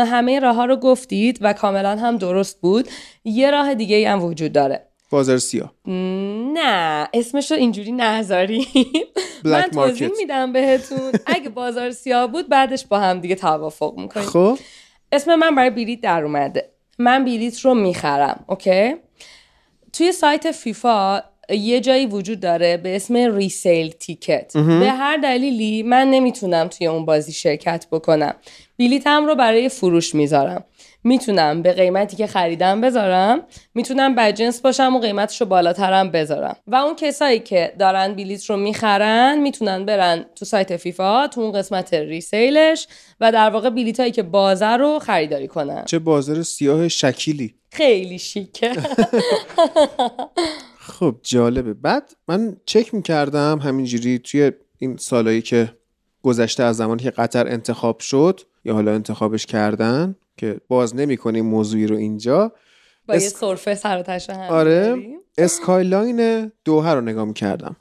همه راه‌ها رو گفتید و کاملا هم درست بود. یه راه دیگه‌ای هم وجود داره. بازار سیاه. نه اسمش رو اینجوری نذاری. من توضیح میدم بهتون. اگه بازار سیاه بود بعدش با هم دیگه توافق میکنیم. خب اسم من برای بلیت در اومده، من بلیت رو میخرم. اوکی، توی سایت فیفا یه جایی وجود داره به اسم ریسیل تیکت. به هر دلیلی من نمیتونم توی اون بازی شرکت بکنم، بلیتم رو برای فروش میذارم. میتونم به قیمتی که خریدم بذارم، میتونم بدجنس باشم و قیمتشو بالاترم بذارم و اون کسایی که دارن بلیت رو میخرن میتونن برن تو سایت فیفا تو اون قسمت ریسیلش و در واقع بلیتایی که بازه رو خریداری کنن. چه بازار سیاه شکیلی، خیلی شیکه. خب جالبه. بعد من چک میکردم همینجوری توی این سالایی که گذشته از زمانی که قطر انتخاب شد یا حالا انتخابش کردن که باز نمی‌کنیم موضوعی رو اینجا با اسک... یه سرفه سر و تشه هم. آره اسکایلاین دوحه رو نگاه می‌کردم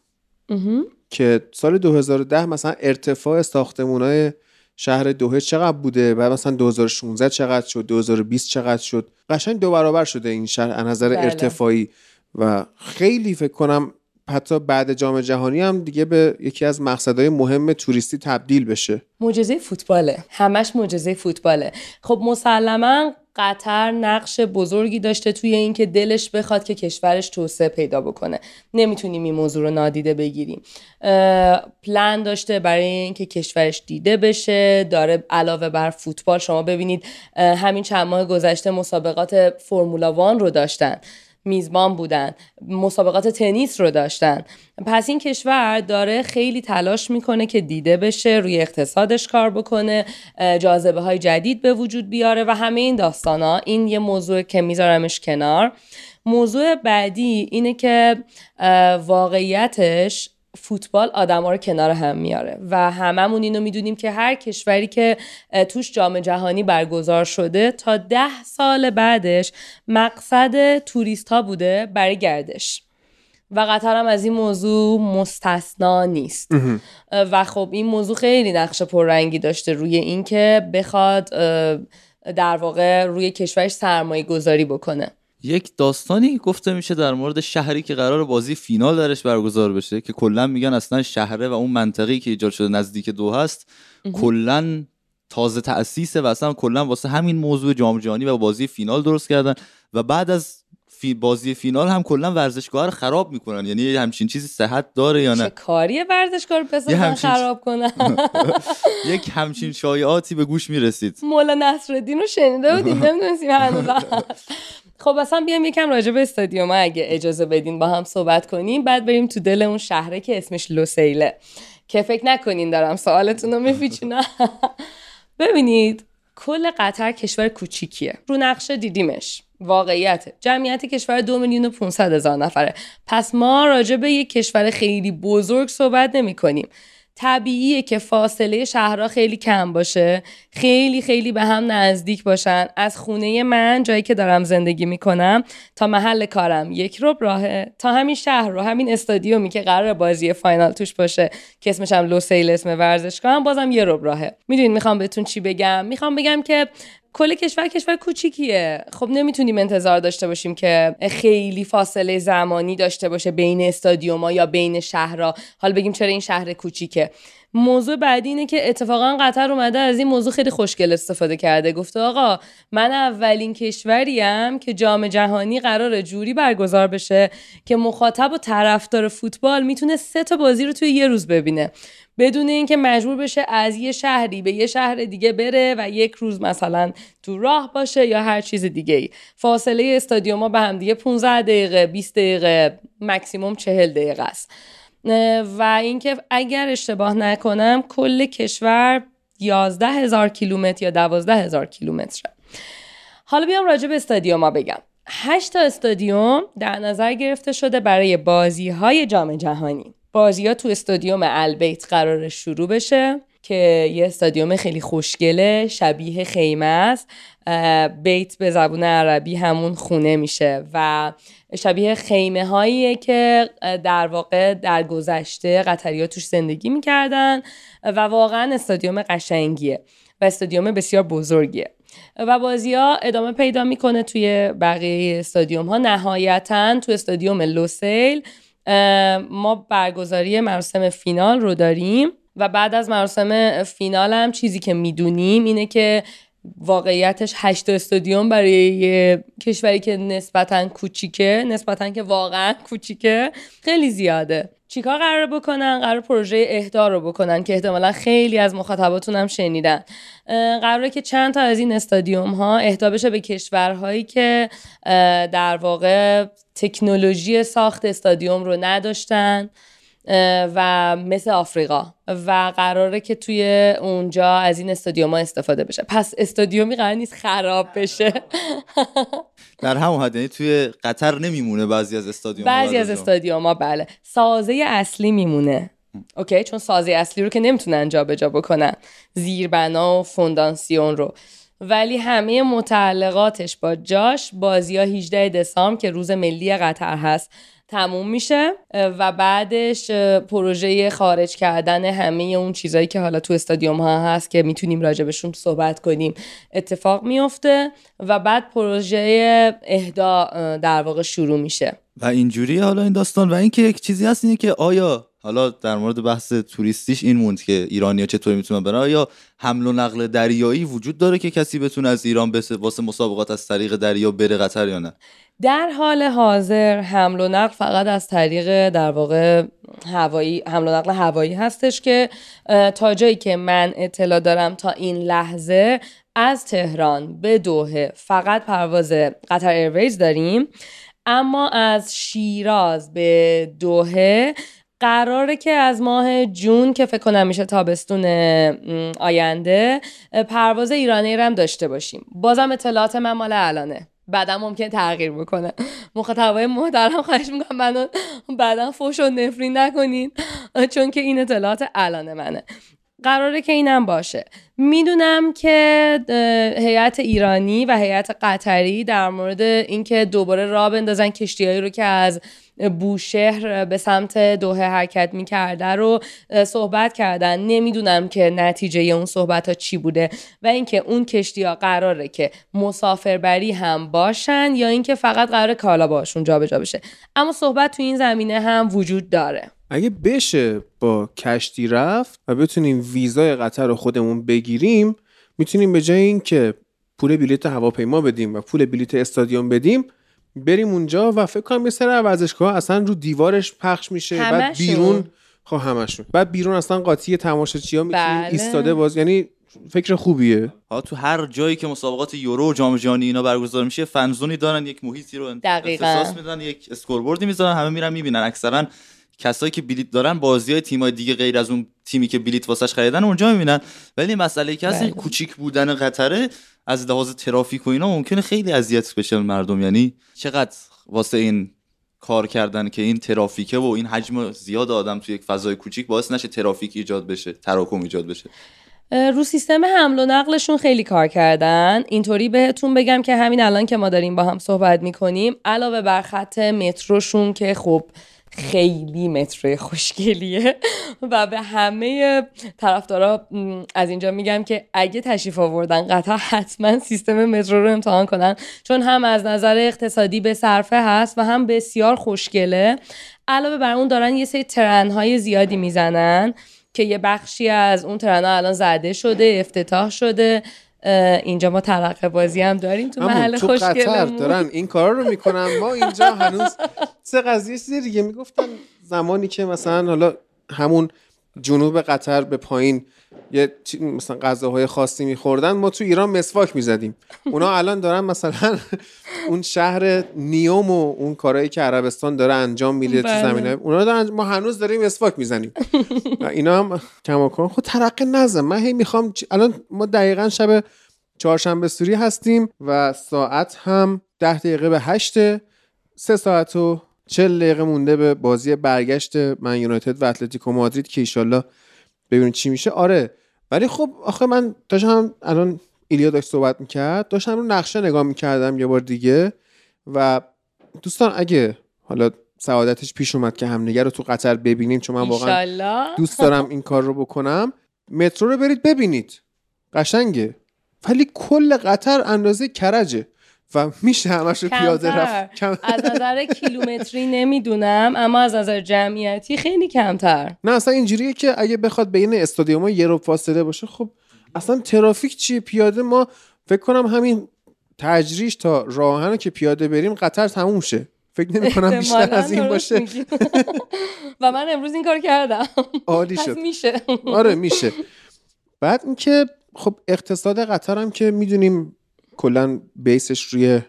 که سال دو هزار و ده مثلا ارتفاع ساختمان‌های شهر دوحه چقدر بوده، بعد مثلا دو هزار و شانزده چقدر شد، دو هزار و بیست چقدر شد، قشنگ دو برابر شده این شهر از نظر بله. ارتفاعی و خیلی فکر کنم حتی بعد جام جهانی هم دیگه به یکی از مقصدهای مهم توریستی تبدیل بشه. معجزه فوتباله، همش معجزه فوتباله. خب مسلما قطر نقش بزرگی داشته توی این که دلش بخواد که کشورش توسعه پیدا بکنه، نمیتونیم این موضوع رو نادیده بگیریم. پلان داشته برای این که کشورش دیده بشه، داره علاوه بر فوتبال شما ببینید همین چند ماه گذشته مسابقات فرمولا یک رو داشتن، میزبان بودن، مسابقات تنیس رو داشتن. پس این کشور داره خیلی تلاش میکنه که دیده بشه، روی اقتصادش کار بکنه، جاذبه های جدید به وجود بیاره و همه این داستان ها. این یه موضوع که میذارمش کنار. موضوع بعدی اینه که واقعیتش فوتبال آدم ها رو کنار هم میاره و هممون اینو میدونیم که هر کشوری که توش جام جهانی برگزار شده تا ده سال بعدش مقصد توریست ها بوده برای گردش و قطر هم از این موضوع مستثنا نیست. و خب این موضوع خیلی نقش پررنگی داشته روی این که بخواد در واقع روی کشورش سرمایه گذاری بکنه. یک داستانی گفته میشه در مورد شهری که قرار بازی فینال درش برگزار بشه که کلا میگن اصلا شهره و اون منطقه‌ای که ایجاد شده نزدیک دوحه است کلا تازه تأسیسه و اصلا کلا واسه همین موضوع جام جهانی و بازی فینال درست کردن و بعد از فی بازی فینال هم کلا ورزشکار خراب میکنن، یعنی همچین چیزی صحت داره یا نه؟ چه کاریه ورزشکار پسشون خراب کنه؟ یک همچین شایعاتی به گوش میرسید. مولا نصرالدین رو شنیده بودیم، نمیدونستیم هنوز. خب اصلا بیام یکم راجع به استادیوم اگه اجازه بدین با هم صحبت کنیم، بعد بریم تو دل اون شهره که اسمش لوسیله، که فکر نکنین دارم سوالتون رو میپیچونم. ببینید کل قطر کشور کوچیکیه، رو نقشه دیدیمش، واقعیت جمعیت کشور دو میلیون و پونصد هزار نفره. پس ما راجع به یک کشور خیلی بزرگ صحبت نمی کنیم. طبیعیه که فاصله شهرها خیلی کم باشه، خیلی خیلی به هم نزدیک باشن. از خونه من، جایی که دارم زندگی میکنم، تا محل کارم یک ربع راهه، تا همین شهر رو، همین استادیومی که قرار بازی فاینال توش باشه که اسمش هم لوسیل، اسم ورزشگاه، بازم یه ربع راهه. میدونید میخوام بهتون چی بگم؟ میخوام بگم که کل کشور کشور کوچیکیه. خب نمیتونیم انتظار داشته باشیم که خیلی فاصله زمانی داشته باشه بین استادیوم‌ها یا بین شهرها. حالا بگیم چرا این شهر کوچیکه. موضوع بعدی اینه که اتفاقا قطر اومده از این موضوع خیلی خوشگل استفاده کرده. گفته آقا من اولین کشوریم که جام جهانی قراره جوری برگزار بشه که مخاطب و طرفدار فوتبال میتونه سه تا بازی رو توی یه روز ببینه، بدون اینکه مجبور بشه از یه شهری به یه شهر دیگه بره و یک روز مثلا تو راه باشه یا هر چیز دیگه ای. فاصله استادیوم‌ها به هم دیگه پانزده دقیقه، بیست دقیقه، مکسیموم چهل دقیقه است. و اینکه اگر اشتباه نکنم کل کشور یازده هزار کیلومتر یا دوازده هزار کیلومتره. حالا بیام راجع به استادیوم‌ها بگم. هشت تا استادیوم در نظر گرفته شده برای بازی‌های جام جهانی. بازی‌ها تو استادیوم البیت قرار شروع بشه که یه استادیوم خیلی خوشگله، شبیه خیمه است. بیت به زبون عربی همون خونه میشه و شبیه خیمه هاییه که در واقع در گذشته قطری‌ها توش زندگی میکردن و واقعا استادیوم قشنگیه و استادیوم بسیار بزرگیه و بازی‌ها ادامه پیدا میکنه توی بقیه استادیوم ها. نهایتاً تو استادیوم لوسیل ما برگزاری مراسم فینال رو داریم و بعد از مراسم فینال هم چیزی که میدونیم اینه که واقعیتش هشت استادیوم برای یه کشوری که نسبتاً کوچیکه، نسبتاً که واقعاً کوچیکه، خیلی زیاده. چیکار قرار بکنن؟ قرار پروژه اهدا رو بکنن که احتمالاً خیلی از مخاطباتون هم شنیدن. قراره که چند تا از این استادیوم ها اهدا بشه به کشورهایی که در واقع تکنولوژی ساخت استادیوم رو نداشتن و مثل آفریقا، و قراره که توی اونجا از این استادیوم‌ها استفاده بشه. پس استادیومی قرار نیست خراب بشه. در همون حد، یعنی توی قطر نمیمونه بعضی از استادیوم‌ها. بعضی از استادیوم‌ها بله، سازه اصلی میمونه. اوکی، چون سازه اصلی رو که نمیتونن جابجا بکنن، زیربنا و فونداسیون رو، ولی همه متعلقاتش با جاش بازی‌ها هجدهم دسامبر که روز ملی قطر هست تموم میشه و بعدش پروژه خارج کردن همه اون چیزایی که حالا تو استادیوم ها هست که میتونیم راجبشون صحبت کنیم اتفاق میفته و بعد پروژه اهدا در واقع شروع میشه و اینجوری حالا این داستان. و اینکه یک چیزی هست اینه که آیا حالا در مورد بحث توریستیش این موند که ایرانی‌ها چطوری میتونن برن، آیا حمل و نقل دریایی وجود داره که کسی بتونه از ایران به واسه مسابقات از طریق دریا بره قطر یا نه؟ در حال حاضر حمل و نقل فقط از طریق در واقع هوایی، حمل و نقل هوایی هستش که تا جایی که من اطلاع دارم تا این لحظه از تهران به دوحه فقط پرواز قطر ایرویز داریم، اما از شیراز به دوحه قراره که از ماه جون که فکر کنم میشه تابستون آینده پرواز ایران ایر هم داشته باشیم. بازم اطلاعات من مال الانه، بعدا ممکنه تغییر بکنه. مخاطبای محترم خواهش میکنم منو بعدا فوش و نفرین نکنین، چون که این اطلاعات الان منه. قراره که اینم باشه. میدونم که هیئت ایرانی و هیئت قطری در مورد اینکه دوباره راه بندازن کشتیایی رو که از بوشهر به سمت دوحه حرکت میکرده رو صحبت کردن. نمیدونم که نتیجه اون صحبت ها چی بوده و اینکه اون کشتی ها قراره که مسافربری هم باشن یا اینکه فقط قراره کالا باشون جا به جا بشه. اما صحبت تو این زمینه هم وجود داره. اگه بشه با کشتی رفت و بتونیم ویزای قطر رو خودمون بگیریم، میتونیم به جای اینکه پول بلیت هواپیما بدیم و پول بلیت استادیوم بدیم، بریم اونجا و فکر کنم یه سر ورزشگاه اصلا رو دیوارش پخش میشه، بعد بیرون خب همشون، بعد بیرون اصلا قاطی تماشاگرها میتونن ایستاده باز، یعنی فکر خوبیه. ها تو هر جایی که مسابقات یورو و جام جهانی اینا برگزار میشه فنزونی دارن، یک محیطی رو اختصاص میدن، یک اسکوربوردی میذارن، همه میرن میبینن. اکثرا کسایی که بلیت دارن بازیای تیمای دیگه غیر از اون تیمی که بلیت واسش خریدن اونجا میبینن. ولی مسئله که اصلا کوچیک بودن قطره از لحاظ ترافیک و اینا ممکنه خیلی اذیت بشه مردم، یعنی چقدر واسه این کار کردن که این ترافیکه و این حجم زیاد آدم تو یک فضای کوچیک باعث نشه ترافیک ایجاد بشه، تراکم ایجاد بشه. رو سیستم حمل و نقلشون خیلی کار کردن. اینطوری بهتون بگم که همین الان که ما داریم با هم صحبت میکنیم، علاوه بر خط متروشون که خب خیلی مترو خوشگلیه و به همه طرفدارا از اینجا میگم که اگه تشریف آوردن قطعا حتما سیستم مترو رو امتحان کنن، چون هم از نظر اقتصادی به صرفه هست و هم بسیار خوشگله. علاوه بر اون دارن یه سری ترن‌های زیادی میزنن که یه بخشی از اون ترن‌ها الان زده شده، افتتاح شده. اینجا ما ترقه بازی هم داریم تو محل خوشگلمون، تو قطر دارن این کار رو میکنن. ما اینجا هنوز سه قضیه چیز دیگه میگفتن زمانی که مثلا حالا همون جنوب قطر به پایین یه مثلا غذاهای خاصی میخوردن، ما تو ایران مسواک میزدیم. اونا الان دارن مثلا اون شهر نیوم و اون کارهایی که عربستان داره انجام میده تو زمینه اونا دارن، ما هنوز داریم مسواک میزنیم. اینا هم کماکان خود ترقه نزن. من هی میخوام الان ما دقیقاً شب چهارشنبه سوری هستیم و ساعت هم ده دقیقه به هشته، سه ساعت و چهل دقیقه مونده به بازی برگشت من یونایتد و اتلتیکو مادرید که ایشالله ببینیم چی میشه. آره ولی خب آخه من داشتم الان ایلیا داشت صحبت میکرد، داشتم رو نقشه نگاه میکردم یه بار دیگه و دوستان اگه حالا سعادتش پیش اومد که همدیگه رو تو قطر ببینیم، چون من واقعا دوست دارم این کار رو بکنم، مترو رو برید ببینید قشنگه، ولی کل قطر اندازه کرجه و میشه همش رو پیاده رفت. از نظر کیلومتری نمیدونم اما از نظر جمعیتی خیلی کمتر. نه اصلا اینجوریه که اگه بخواد بین استادیوم‌ها یه رو فاصله باشه خب اصلا ترافیک چیه پیاده؟ ما فکر کنم همین تجریش تا راهن که پیاده بریم قطر تموم شه، فکر نمی کنم بیشتر از این باشه. و من امروز این کار کردم، عالی شد. میشه، آره میشه. بعد اینکه خب اقتصاد قطر هم که میدونیم کلن بیسش روی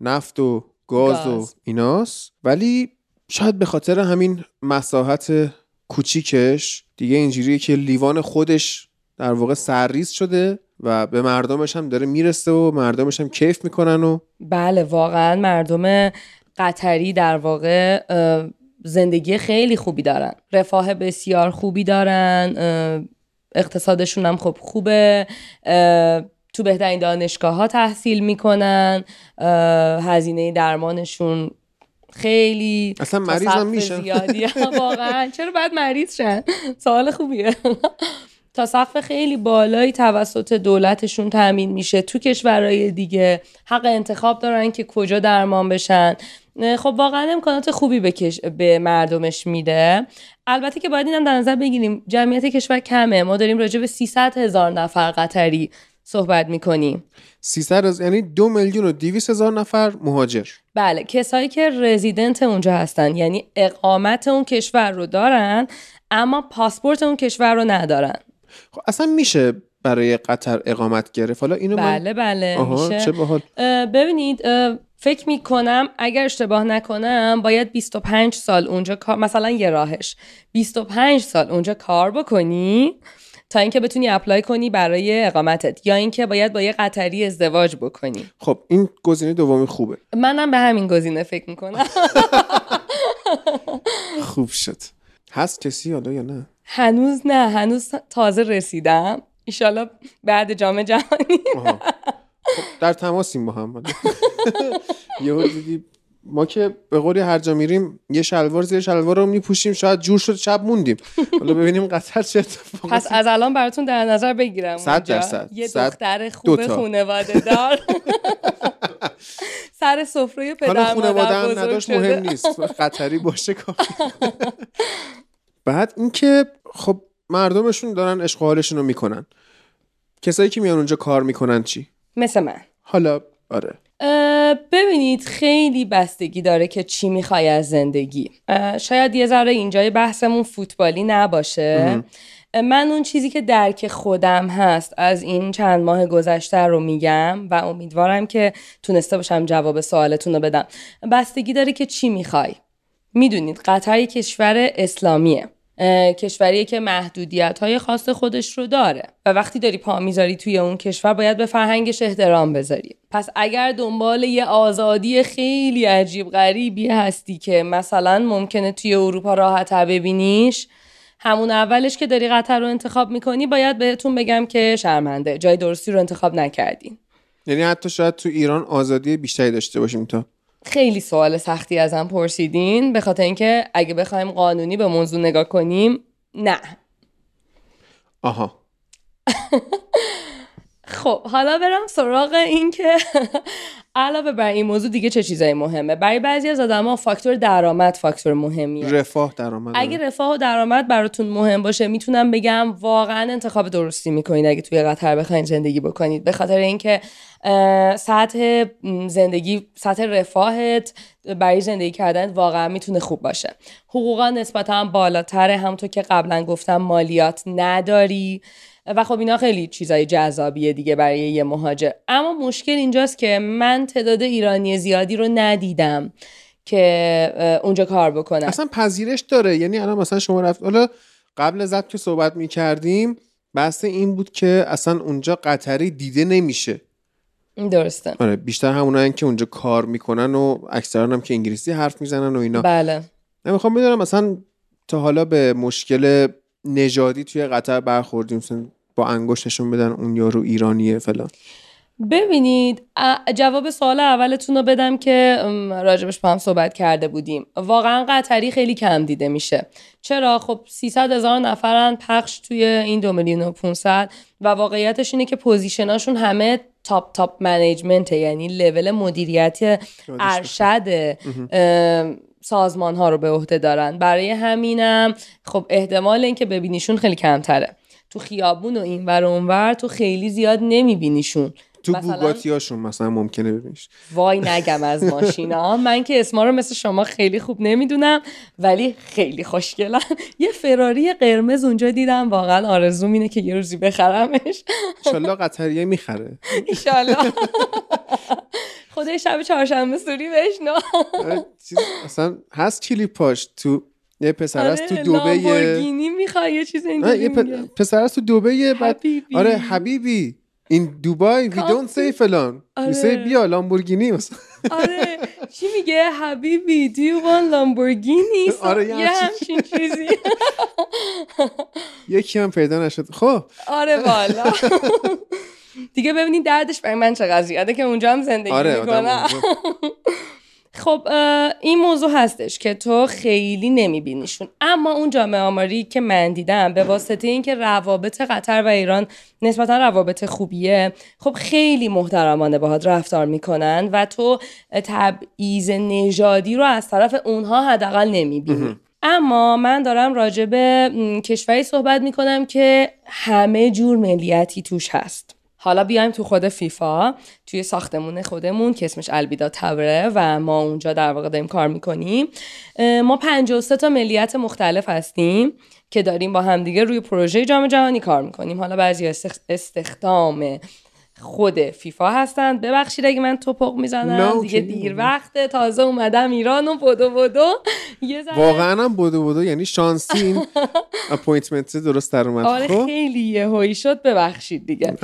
نفت و گاز, گاز. و ایناست، ولی شاید به خاطر همین مساحت کوچیکش دیگه اینجوریه که لیوان خودش در واقع سرریز شده و به مردمش هم داره میرسه و مردمش هم کیف میکنن و بله واقعا مردم قطری در واقع زندگی خیلی خوبی دارن، رفاه بسیار خوبی دارن، اقتصادشون هم خب خوبه، تو بهترین دانشگاه ها تحصیل میکنن، هزینه درمانشون خیلی اصلا مریض هم میشن زیادی واقعا چرا باید مریض شن؟ سوال خوبیه. تا سقف خیلی بالایی توسط دولتشون تامین میشه. تو کشورهای دیگه حق انتخاب دارن که کجا درمان بشن. خب واقعا امکانات خوبی به, کش... به مردمش میده. البته که باید اینم در نظر بگیریم جمعیت کشور کمه، ما داریم راجع به سیصد هزار نفر قطری صحبت میکنیم. سیصد از یعنی دو میلیون و دویست هزار نفر مهاجر. بله کسایی که رزیدنت اونجا هستن، یعنی اقامت اون کشور رو دارن اما پاسپورت اون کشور رو ندارن. خب اصلا میشه برای قطر اقامت گرفت حالا اینو؟ بله من... بله میشه. چه باحال. ببینید فکر میکنم اگر اشتباه نکنم باید بیست و پنج سال اونجا کار، مثلا یه راهش بیست و پنج سال اونجا کار بکنی تا اینکه بتونی اپلای کنی برای اقامتت، یا اینکه باید با یه قطری ازدواج بکنی. خب این گزینه دومی خوبه. منم به همین گزینه فکر میکنم. خوب شد. هست کسی حالا یا نه؟ هنوز نه، هنوز تازه رسیدم. ایشالا بعد جام جهانی. خب در تماسیم با هم. یهو دیدی ما که به قولی هر جا میریم یه شلوار زیر شلوار رو میپوشیم، شاید جور شد شب موندیم. حالا ببینیم قطر چه اتفاقی. پس از الان براتون در نظر بگیرم صد درصد یه دختر خوب خانواده دار سر سفره پدر مادر بزرگ نداشت شده. مهم نیست قطری باشه کافی. بعد اینکه خب مردمشون دارن عشق و حالشون رو میکنن، کسایی که میان اونجا کار میکنن چی؟ مثل من حالا آره. ببینید خیلی بستگی داره که چی میخوای از زندگی. شاید یه ذره اینجای بحثمون فوتبالی نباشه. من اون چیزی که درک خودم هست از این چند ماه گذشته رو میگم و امیدوارم که تونسته باشم جواب سوالتون رو بدم. بستگی داره که چی میخوای. میدونید قطر یک کشور اسلامیه، کشوریه که محدودیت‌های خاص خودش رو داره و وقتی داری پا میذاری توی اون کشور باید به فرهنگش احترام بذاری. پس اگر دنبال یه آزادی خیلی عجیب غریبی هستی که مثلا ممکنه توی اروپا راحت‌تر ببینیش، همون اولش که داری قطر رو انتخاب میکنی باید بهتون بگم که شرمنده، جای درستی رو انتخاب نکردین. یعنی حتی شاید تو ایران آزادی بیشتری داشته باشیم تا. خیلی سوال سختی ازم پرسیدین، به خاطر اینکه اگه بخوایم قانونی به موضوع نگاه کنیم، نه. آها. خب حالا برم سراغ این که علاوه بر این موضوع دیگه چه چیزایی مهمه. برای بعضی از آدم‌ها فاکتور درآمد فاکتور مهمیه. رفاه درآمد. اگه رفاه و درآمد براتون مهم باشه میتونم بگم واقعا انتخاب درستی میکنید اگه توی قطر بخواید زندگی بکنید، به خاطر اینکه سطح زندگی، سطح رفاهت برای زندگی کردن واقعا میتونه خوب باشه. حقوقا نسبتاً بالاتره، همونطور که قبلا گفتم مالیات نداری و خب اینا خیلی چیزای جذابیه دیگه برای یه مهاجر. اما مشکل اینجاست که من تعداد ایرانی زیادی رو ندیدم که اونجا کار بکنن. اصلا پذیرش داره. یعنی الان مثلا شما رفت، حالا قبل از ضبط که صحبت می‌کردیم بحث این بود که اصلا اونجا قطری دیده نمیشه. درسته. آره، بیشتر همونایی که اونجا کار میکنن و اکثرا هم که انگلیسی حرف میزنن و اینا. بله. من میخوام بدونم مثلا تا حالا به مشکل نژادی توی قطر برخوردیم، مثلا با انگشتشون بدن اون یارو ایرانیه فلان؟ ببینید جواب سوال اولتون رو بدم که راجبش با هم صحبت کرده بودیم. واقعا قطری خیلی کم دیده میشه. چرا؟ خب سیصد هزار نفرن پخش توی این دو میلیون و پانصد و واقعیتش اینه که پوزیشناشون همه تاپ تاپ منیجمنت، یعنی لول مدیریت ارشد سازمان ها رو به عهده دارن. برای همینم خب احتمال اینکه ببینیشون خیلی کمتره. تو خیابون و اینور و اونور تو خیلی زیاد نمیبینیشون. تو بوگاتیاشون مثلا ممکنه ببینیش. وای نگم از ماشینا. من که اسما رو مثل شما خیلی خوب نمیدونم ولی خیلی خوشگلن. یه فراری قرمز اونجا دیدم، واقعا آرزوم اینه که یه روزی بخرمش. ان شاءالله قطریه میخره. ان شاءالله. خدای شب چهارشنبه سوری بشنو. اصلا هست کلیپاش تو یه پسر است تو دبی، لامبورگینی میخواد یه چیز اینجوری میگه. پسر است تو دبی بعد آره حبیبی این دوبای وی دونت سی فلان میسه بیا لامبورگینی مثلا. آره چی میگه؟ حبیبی دیو وان لامبورگینی. آره یه همچین چیزی. یکی هم پیدا نشد. خب آره والا دیگه ببینید دردش برای من چقدر زیاده که اونجا هم زندگی آره، میکنم. خب این موضوع هستش که تو خیلی نمیبینیشون. اما اون جامعه آماری که من دیدم به واسطه اینکه روابط قطر و ایران نسبتا روابط خوبیه، خب خیلی محترمانه باهات رفتار میکنن و تو تبعیض نژادی رو از طرف اونها حداقل نمیبینی. اما من دارم راجع به کشوری صحبت میکنم که همه جور ملیتی توش هست. حالا بیایم تو خود فیفا، توی ساختمون خودمون که اسمش البیدا تبره و ما اونجا در واقع داریم کار میکنیم. ما پنجاه و سه تا ملیت مختلف هستیم که داریم با همدیگه روی پروژه جام جهانی کار میکنیم. حالا بعضی استخدام خود فیفا هستن. ببخشید اگه من توپق میزنم، دیگه دیر وقته، تازه اومدم ایران و بدو بدو. واقعا هم بدو بدو یعنی شانسی اپوینتمنت درست در اومد. آره خیلی یهویی شد، ببخشید دیگه.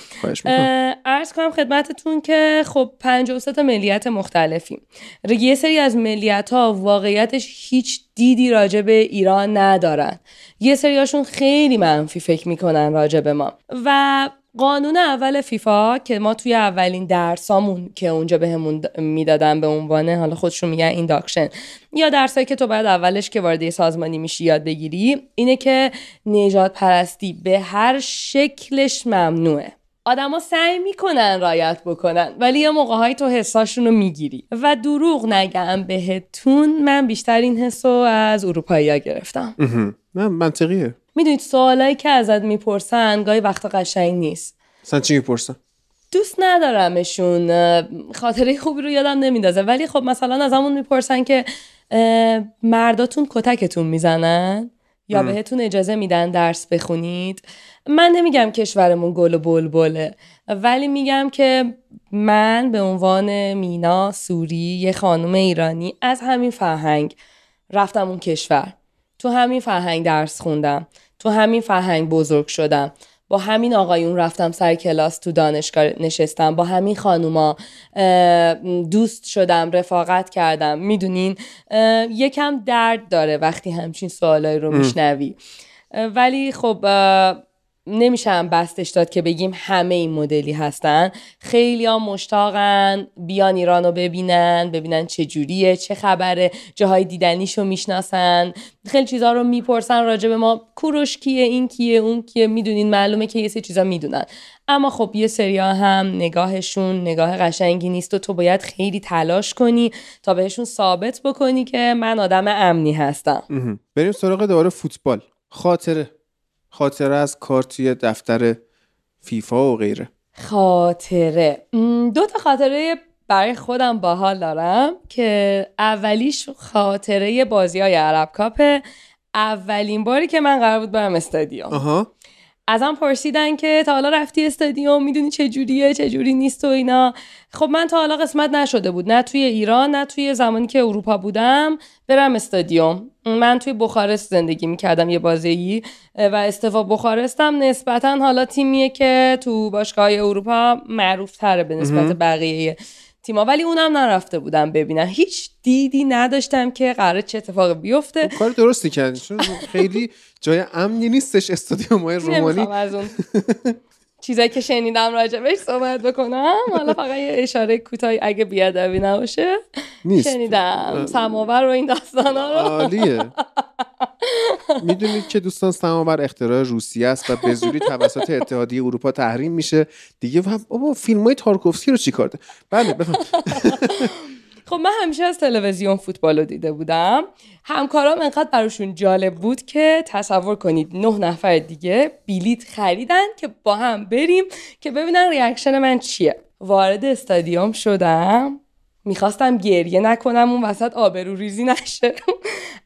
عرض کنم خدمتتون که خب پنجاه و سه تا ملیت مختلفیم. یه سری از ملیت ها واقعیتش هیچ دیدی راجع به ایران ندارن. یه سریاشون خیلی منفی فکر میکنن راجع به ما. و قانون اول فیفا که ما توی اولین درسامون که اونجا بهمون میدادن به عنوان، حالا خودشون میگن اینداکشن یا درسایی که تو باید اولش که وارد سازمانی میشی یاد بگیری، اینه که نژاد پرستی به هر شکلش ممنوعه. آدما سعی میکنن رعایت بکنن ولی یه موقع‌های تو حساشون رو میگیری. و دروغ نگم بهتون، من بیشتر این حسو از اروپایی‌ها گرفتم. نه منطقیه. میدونید سوالایی که ازت میپرسن گاهی وقتا قشنگ نیست. مثلا چی میپرسن؟ دوست ندارمشون، خاطره خوبی رو یادم نمیندازه، ولی خب مثلا از همون میپرسن که مرداتون کتکتون میزنن یا بهتون اجازه میدن درس بخونید. من نمیگم کشورمون گل و بلبله، ولی میگم که من به عنوان مینا سوری، یه خانم ایرانی، از همین فرهنگ رفتم اون کشور، تو همین فرهنگ درس خوندم، تو همین فرهنگ بزرگ شدم، با همین آقایون رفتم سر کلاس، تو دانشگاه نشستم، با همین خانوما دوست شدم، رفاقت کردم. میدونین یکم درد داره وقتی همچین سوالایی رو میشنوی، ولی خب نمیشم بستش داد که بگیم همه این مدلی هستن. خیلی ها مشتاقن بیان ایران رو ببینن، ببینن چه جوریه، چه خبره، جاهای دیدنیش رو میشناسن، خیلی چیزها رو میپرسن راجع به ما، کوروش کیه، این کیه، اون کیه. میدونین معلومه که یه سری چیزا میدونن، اما خب یه سریا هم نگاهشون نگاه قشنگی نیست و تو باید خیلی تلاش کنی تا بهشون ثابت بکنی که من آدم امنی هستم. بریم سراغ دوباره فوتبال. خاطره خاطره از کارتی دفتر فیفا و غیره. خاطره دو تا خاطره برای خودم باحال دارم که اولیش خاطره بازی‌های عرب کاپ، اولین باری که من قرار بود برم استادیوم. آها. ازم پرسیدن که تا حالا رفتی استادیوم، میدونی چه جوریه، چه جوری نیست و اینا. خب من تا حالا قسمت نشده بود، نه توی ایران نه توی زمانی که اروپا بودم برم استادیوم. من توی بخارست زندگی میکردم یه بازیگی و استفا بخارستم نسبتاً حالا تیمیه که تو باشگاه‌های اروپا معروف تره به نسبت بقیه تیما، ولی اونم نرفته بودم ببینم، هیچ دیدی نداشتم که قراره چه اتفاقی بیفته. کار درستی کردی، چون خیلی جای امنی نیستش استادیوم‌های رومانی. نمیخوام از اون چیزایی که شنیدم راجبش صحبت بکنم، حالا فقط یه اشاره کوتاهی اگه بیادبی نباشه نیست. شنیدم سماور و این داستانا رو. عالیه. میدونید که دوستان سماور اختراع روسیه است و به زوری توسط اتحادیه اروپا تحریم میشه دیگه. بابا فیلمای تارکوفسکی رو چیکار ده. بله بفهم. خب من همیشه از تلویزیون فوتبال رو دیده بودم، همکارام انقدر براشون جالب بود که تصور کنید نه نفر دیگه بلیت خریدن که با هم بریم که ببینن ریاکشن من چیه. وارد استادیوم شدم، میخواستم گریه نکنم، اون وسط آبرو ریزی نشه،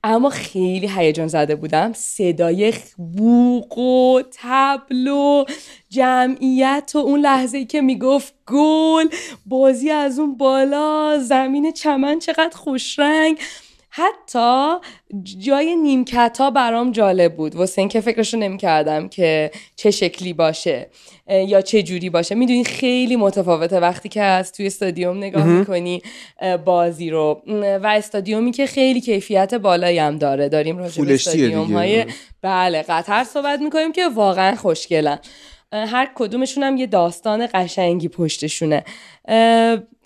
اما خیلی هیجان زده بودم. صدای بوق و تبل و جمعیت و اون لحظه‌ای که میگفت گل، بازی از اون بالا، زمین چمن چقدر خوش رنگ. حتی جای نیمکت‌ها برام جالب بود، واسه اینکه فکرشو نمی‌کردم که چه شکلی باشه یا چه جوری باشه. میدونی خیلی متفاوته وقتی که از توی استادیوم نگاه میکنی بازی رو، و استادیومی که خیلی کیفیت بالایی هم داره. داریم راجع به استادیوم‌های بله قطر صحبت میکنیم که واقعا خوشگلن، هر کدومشون هم یه داستان قشنگی پشتشونه.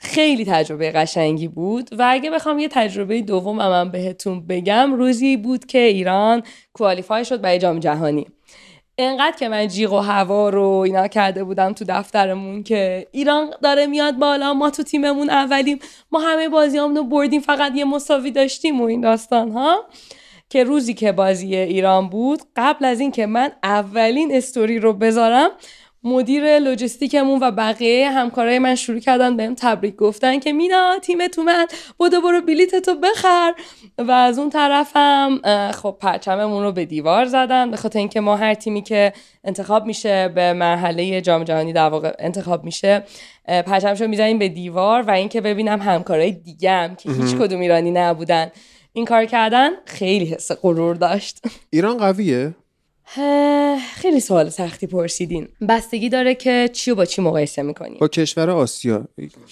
خیلی تجربه قشنگی بود. و اگه بخوام یه تجربه دوم هم, هم بهتون بگم، روزی بود که ایران کوالیفای شد برای جام جهانی. انقدر که من جیغ و هوا رو اینا کرده بودم تو دفترمون که ایران داره میاد بالا، ما تو تیممون اولیم، ما همه بازیامونو بردیم، فقط یه مساوی داشتیم و این داستان ها، که روزی که بازی ایران بود، قبل از این که من اولین استوری رو بذارم، مدیر لوجستیکمون و بقیه همکارای من شروع کردن بهم تبریک گفتن که مینا تیمت اومد، بودو برو بلیتتو بخر. و از اون طرفم خب پرچممون رو به دیوار زدن، به خاطر اینکه ما هر تیمی که انتخاب میشه به مرحله جام جهانی در واقع انتخاب میشه، پرچمشو میزنیم به دیوار. و اینکه ببینم همکارای دیگه‌م که هیچ کدوم ایرانی نبودن این کار کردن، خیلی حس غرور داشت. ایران قویه؟ خیلی سوال سختی پرسیدین. بستگی داره که چی و با چی مقایسه میکنی. با کشور آسیا.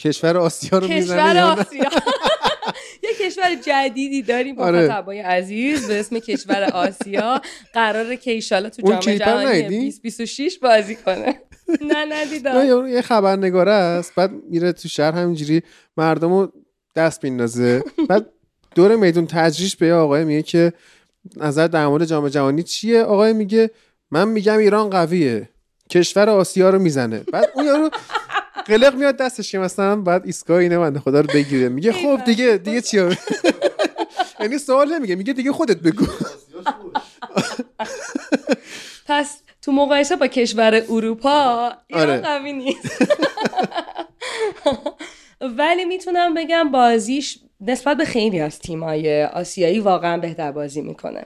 کشور آسیا رو میزنه. کشور آسیا. یه کشور جدیدی داریم با مخاطبای عزیز به اسم کشور آسیا، قراره که ان شاءالله تو جام جهانی بیست بیست و شش بازی کنه. نه ندیدم. یارو یه خبرنگار است، بعد میره تو شهر همینجوری مردمو دست میندازه، بعد دور میدون تجریش به آقای میگه که نظر در مورد جام جهانی چیه؟ آقای میگه من میگم ایران قویه، کشور آسیا رو میزنه. بعد اون یارو قلق میاد دستش که مثلا بعد ایسکا اینه بنده خدا رو بگیره، میگه خب دیگه دیگه چیا؟ یعنی سوال نمیگه، میگه دیگه خودت بگو. پس تو مقایسه با کشور اروپا ایران قوی نیست. ولی میتونم بگم بازیش نسبت به خیلی از تیمای آسیایی واقعا بهتر بازی میکنه.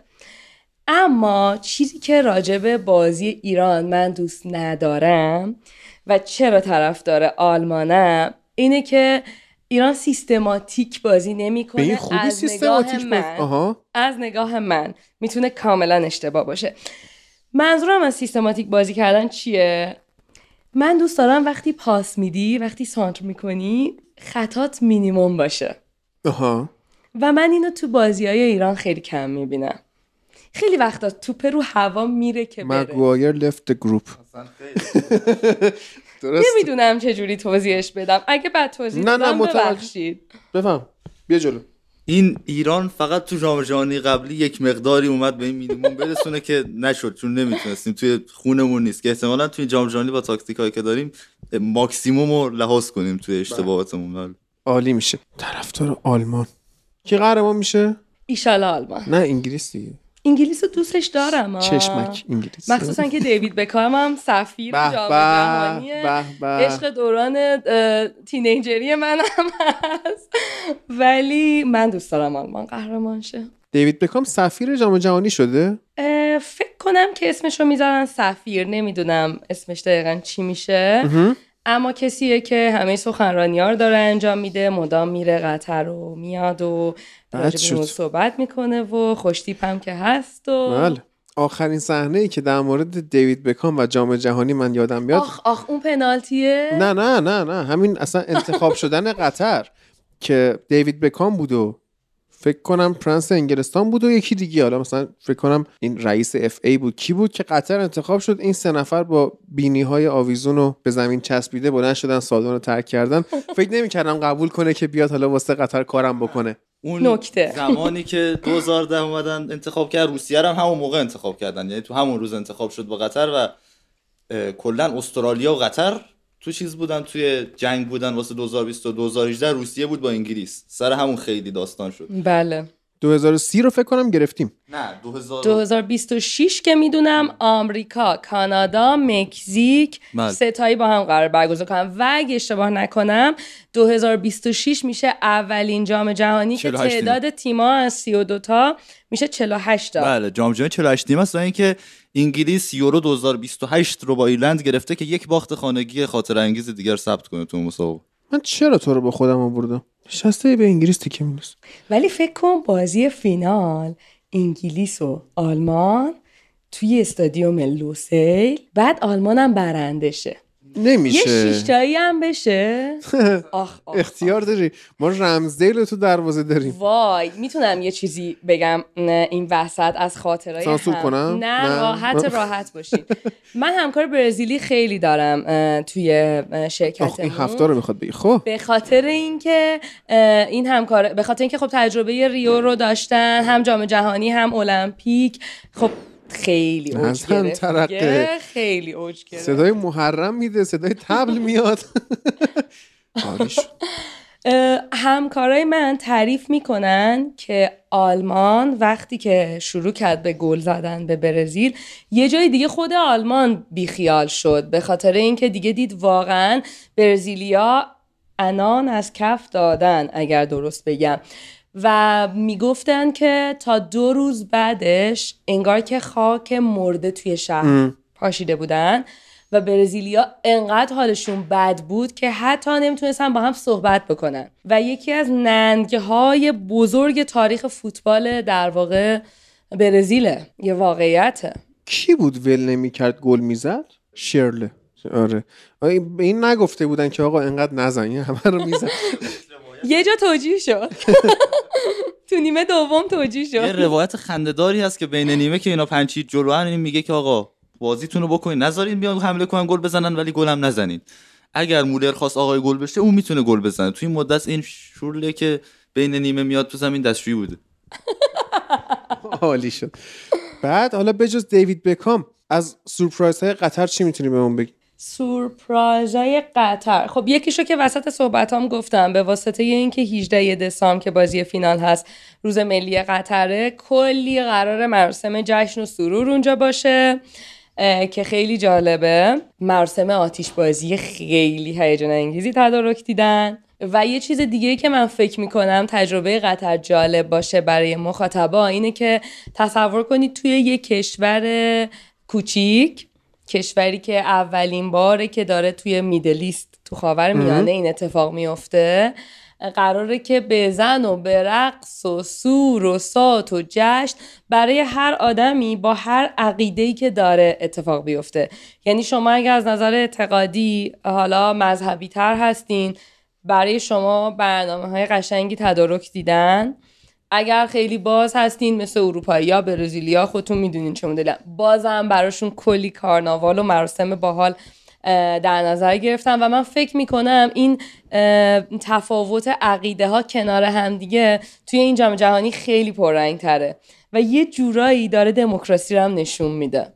اما چیزی که راجب بازی ایران من دوست ندارم و چرا طرفدار آلمانم اینه که ایران سیستماتیک بازی نمیکنه. از نگاه من آها. از نگاه من میتونه کاملا اشتباه باشه. منظورم از سیستماتیک بازی کردن چیه؟ من دوست دارم وقتی پاس میدی، وقتی سانتر میکنی، خطات مینیمم باشه. آها. و من اینو تو بازی‌های ایران خیلی کم میبینم. خیلی وقتا توپ رو هوا میره که بره. مگوایر لفت گروپ. نمیدونم چجوری توضیحش بدم. اگه بعد توضیح بدم ببخشید. بفهم. بیا جلو. این ایران فقط تو جام جهانی قبلی یک مقداری اومد به این مینیمم برسونه که نشد، چون نمیتونستیم، توی خونمون نیست، که احتمالاً توی جام جهانی با تاکتیکایی که داریم ماکسیمم رو لحاظ کنیم توی اشتباهاتمون. عالی میشه. طرفدار آلمان کی قهرمان میشه؟ ان شاءالله آلمان. نه انگلیس دیگه. انگلیس رو دوستش دارم. آه. چشمک انگلیس. مخصوصا که دیوید بکام هم سفیر جام جهانیه. عشق دوران تینیجری من هم هست. ولی من دوست دارم آلمان قهرمان شه. دیوید بکام سفیر جام جهانی شده؟ فکر کنم که اسمش رو میذارن سفیر، نمیدونم اسمش دقیقا چی میشه. اما کسیه که همه سخنرانی‌ها رو داره انجام میده، مدام میره قطر و میاد و راجع به صحبت میکنه و خوشتیپ هم که هست. و بله. آخرین صحنه‌ای که در مورد دیوید بکام و جام جهانی من یادم بیاد، آخ آخ اون پنالتیه؟ نه نه نه نه همین اصلا انتخاب شدن قطر که دیوید بکام بود و فکر کنم پرنس انگلستان بود و یکی دیگه، حالا مثلا فکر کنم این رئیس اف ای بود، کی بود که قطر انتخاب شد، این سه نفر با بینی‌های آویزون رو به زمین چسبیده بلند شدن، سالن رو ترک کردن. فکر نمی‌کردم قبول کنه که بیاد حالا واسه قطر کارم بکنه. اون نکته. زمانی که دو هزار و ده اومدن انتخاب کرد، روسیه رو هم همون موقع انتخاب کردن، یعنی تو همون روز انتخاب شد با قطر و کلا استرالیا و قطر تو چیز بودن، توی جنگ بودن واسه دو هزار و بیست و دو هزار و هجده روسیه بود با انگلیس، سر همون خیلی داستان شد. بله. دو هزار و سی رو فکر کنم گرفتیم. نه دو هزار دو هزار و بیست و شش که میدونم آمریکا، کانادا، مکزیک ستایی با هم قرار برگزار کنم و اگه اشتباه نکنم دو هزار و بیست و شش میشه اولین جام جهانی که تعداد تیم‌ها از سی و دو تا میشه چهل و هشت تا. بله جام جهانی چهل و هشت تیم است. اینکه انگلیس یورو دو هزار و بیست و هشت رو با ایرلند گرفته که یک باخت خانگی خاطر انگیز دیگر ثبت کنه تو مسابقه. من چرا تو رو با خودم آوردم؟ شسته به انگلیس تیکه می‌ندازم. ولی فکر کنم بازی فینال انگلیس و آلمان توی استادیوم لوسیل، بعد آلمان هم برنده شه. نمیشه. یه شیشتایی هم بشه. آخ آخ اختیار داری. ما رمزدیل تو دروازه داریم. وای میتونم یه چیزی بگم این وسط از خاطرای سانسور هم... کنم؟ نه, نه. راحت راحت باشین. من همکار برزیلی خیلی دارم توی شرکتمون. این هفته رو میخواد بگی. خب به خاطر اینکه این همکار، به خاطر اینکه خب تجربه ریو رو داشتن، هم جام جهانی هم المپیک، خب خیلی اوج گرفته، خیلی اوج گرفته، صدای محرم میده، صدای طبل میاد. همکارای من تعریف میکنن که آلمان وقتی که شروع کرد به گل زدن به برزیل، یه جای دیگه خود آلمان بیخیال شد، به خاطر اینکه دیگه دید واقعا برزیلیا انان از کف دادن اگر درست بگم. و میگفتن که تا دو روز بعدش انگار که خاک مرده توی شهر ام. پاشیده بودن و برزیلیا انقدر حالشون بد بود که حتی نمیتونستن با هم صحبت بکنن و یکی از ننگ‌های بزرگ تاریخ فوتبال در واقع برزیله، یه واقعیته. کی بود ول نمیکرد گل میزد؟ شرله. آره این نگفته بودن که آقا انقدر نزن، یه همه رو میزد. یه جا توجیه شد. تو نیمه دوم توجیه شد. یه روایت خنده‌داری هست که بین نیمه که اینا پنچید جلوان، این میگه که آقا بازیتون رو بکنین، نذارین بیان حمله کنن گل بزنن ولی گل هم نزنین. اگر مولر خواست آقای گل بشه اون میتونه گل بزنه. تو این مدت این شورله که بین نیمه میاد تو زمین دستشویی بوده. عالی شد. بعد حالا بجز دیوید بکام از سورپرایزهای قطر چی میتونی بهمون بگی؟ سورپرایزای قطر، خب یکیشو که وسط صحبتام گفتم، به واسطه اینکه هجدهم دسامبر که بازی فینال هست روز ملی قطره، کلی قرار مراسم جشن و سرور اونجا باشه. که خیلی جالبه. مراسم آتیشبازی خیلی هیجان انگیزی تدارک دیدن. و یه چیز دیگه که من فکر میکنم تجربه قطر جالب باشه برای مخاطبا اینه که تصور کنید توی یه کشور کوچیک، کشوری که اولین باره که داره توی میدلیست، تو خاورمیانه این اتفاق میفته، قراره که به زن و به رقص و سور و سات و جشن برای هر آدمی با هر عقیده‌ای که داره اتفاق بیفته. یعنی شما اگه از نظر اعتقادی حالا مذهبی تر هستین، برای شما برنامه‌های قشنگی تدارک دیدن. اگر خیلی باز هستین مثل اروپایی‌ها، برزیلیا، خودتون میدونین چه مدلن، بازم براشون کلی کارناوال و مراسم باحال در نظر گرفتم. و من فکر میکنم این تفاوت عقیده ها کنار هم دیگه توی این جام جهانی خیلی پررنگ تره و یه جورایی داره دموکراسی رو هم نشون میده.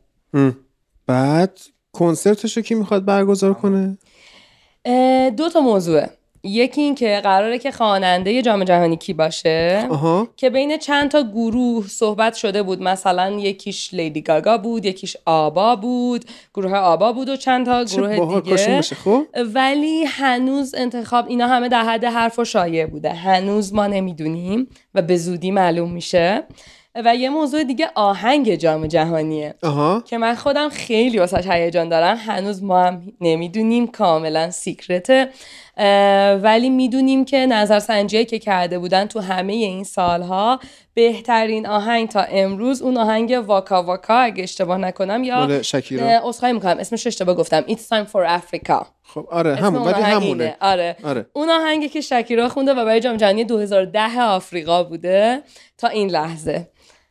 بعد کنسرتشو کی میخواد برگزار کنه؟ دو تا موضوعه. یکی این که قراره که خواننده جام جهانی کی باشه، آها. که بین چند تا گروه صحبت شده بود، مثلا یکیش لیدی گاگا بود، یکیش آبا بود، گروه آبا بود و چند تا گروه دیگه، ولی هنوز انتخاب اینا همه در حد حرف و شایعه بوده، هنوز ما نمیدونیم و به زودی معلوم میشه. و یه موضوع دیگه آهنگ جام جهانیه، آها. که من خودم خیلی واسش هیجان دارم، هنوز ما هم نمیدونیم، کاملا سیکرته، ولی میدونیم که نظرسنجی که کرده بودن تو همه این سالها بهترین آهنگ تا امروز اون آهنگ واکا واکا اگه اشتباه نکنم، یا اسخای میکنم اسمش اشتباه گفتم، It's time for Africa. خب آره همون، ولی همونه. آره. آره اون آهنگی که شاکیرا خونده و برای جام جهانی دو هزار و ده آفریقا بوده تا این لحظه.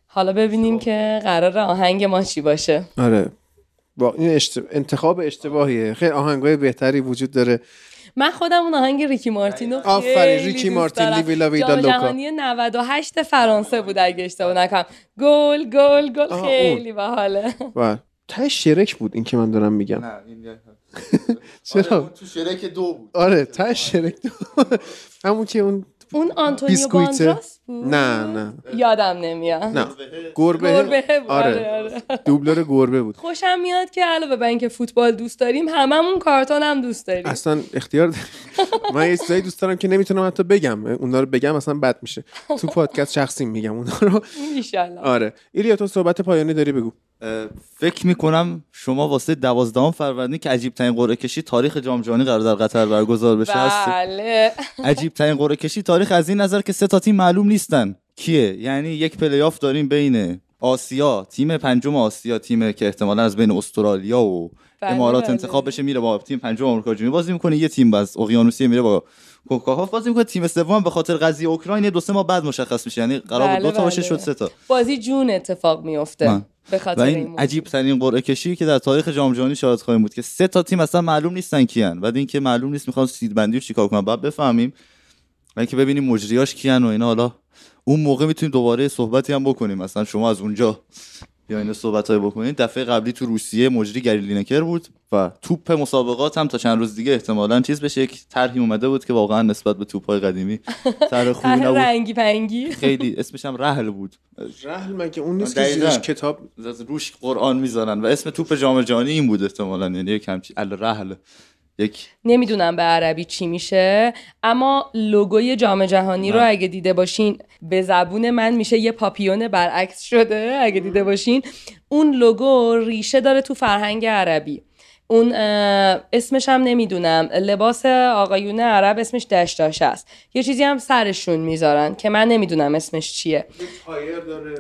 حالا ببینیم خب. که قرار آهنگ ما چی باشه. آره با این اشتب... انتخاب اشتباهیه، خیلی آهنگای بهتری وجود داره. من خودم اون آهنگ ریکی مارتینو آفرین ریکی مارتین لیویلا ویدا لوکا، جام جهانی نود و هشت فرانسه بود اگه اشتباه نکنم، گل گل گل خیلی باحاله. وا تا شرک بود این که من دارم میگم، نه این چرا اون تو شرک دو بود. آره تا شرک دو همون که اون اون آنتونیو باندراس بود. نه نه یادم نمیاد. نه گربه گربه بود. آره, آره. دوبلور گربه بود. خوشم میاد که علاوه بر اینکه فوتبال دوست داریم، هممون کارتون هم دوست داریم. اصلا اختیار داریم. من یه چیزایی دوست دارم که نمیتونم حتی بگم، اونا رو بگم اصلا بد میشه، تو پادکست شخصی میگم اونا رو ان شاء الله. آره ایلیا تو صحبت پایانی داری بگو. فکر میکنم شما واسه دوازدهم فروردین که عجیب ترین قرعه کشی تاریخ جام جهانی قرار در قطر برگزار بشه هست. بله عجیب ترین قرعه کشی تاریخ از این نظر که سه تا تیم معلوم نیستن کیه، یعنی یک پلی آف داریم بین آسیا، تیم پنجم آسیا، تیم که احتمالاً از بین استرالیا و امارات انتخاب بشه میره با تیم پنجم آمریکا جنوبی بازی میکنه، یه تیم باز اقیانوسیه میره با کوکاهاف بازی میکنه، تیم سوم به خاطر قضیه اوکراین دو سه ماه بعد مشخص میشه، یعنی قرار بود دو تا باشه شد سه تا. بازی جون اتفاق میفته به خاطر این, این عجیب ترین قرعه کشی که در تاریخ جام جهانی شاهد خواهیم بود که سه تا تیم اصلا معلوم نیستن کیان. بعد اینکه معلوم نیست میخوام سید بندیو چیکار کنم بعد بفهمیم، اینکه ببینیم مجریاش کیان و اینا. حالا اون موقع میتونیم دوباره صحبتی هم بکنیم، مثلا شما از اونجا یا اینا صحبتای بکنید. دفعه قبلی تو روسیه مجری گریلینکر بود و توپ مسابقات هم تا چند روز دیگه احتمالاً چیز بشه، یک طرحی اومده بود که واقعا نسبت به توپ‌های قدیمی طرح خوبی نبود، رنگی پنگی خیلی، اسمش هم رحل بود. رحل مگه اون نیست که زیرش کتاب روش قرآن میذارن و اسم توپ جام جهانی این بود احتمالاً، یعنی یک همچین الرحل یک. نمیدونم به عربی چی میشه، اما لوگوی جام جهانی رو اگه دیده باشین به زبون من میشه یه پاپیون برعکس شده، اگه دیده باشین اون لوگو ریشه داره تو فرهنگ عربی. اون اسمش هم نمیدونم، لباس آقایون عرب اسمش دشتاش است، یه چیزی هم سرشون میذارن که من نمیدونم اسمش چیه، یه تایر داره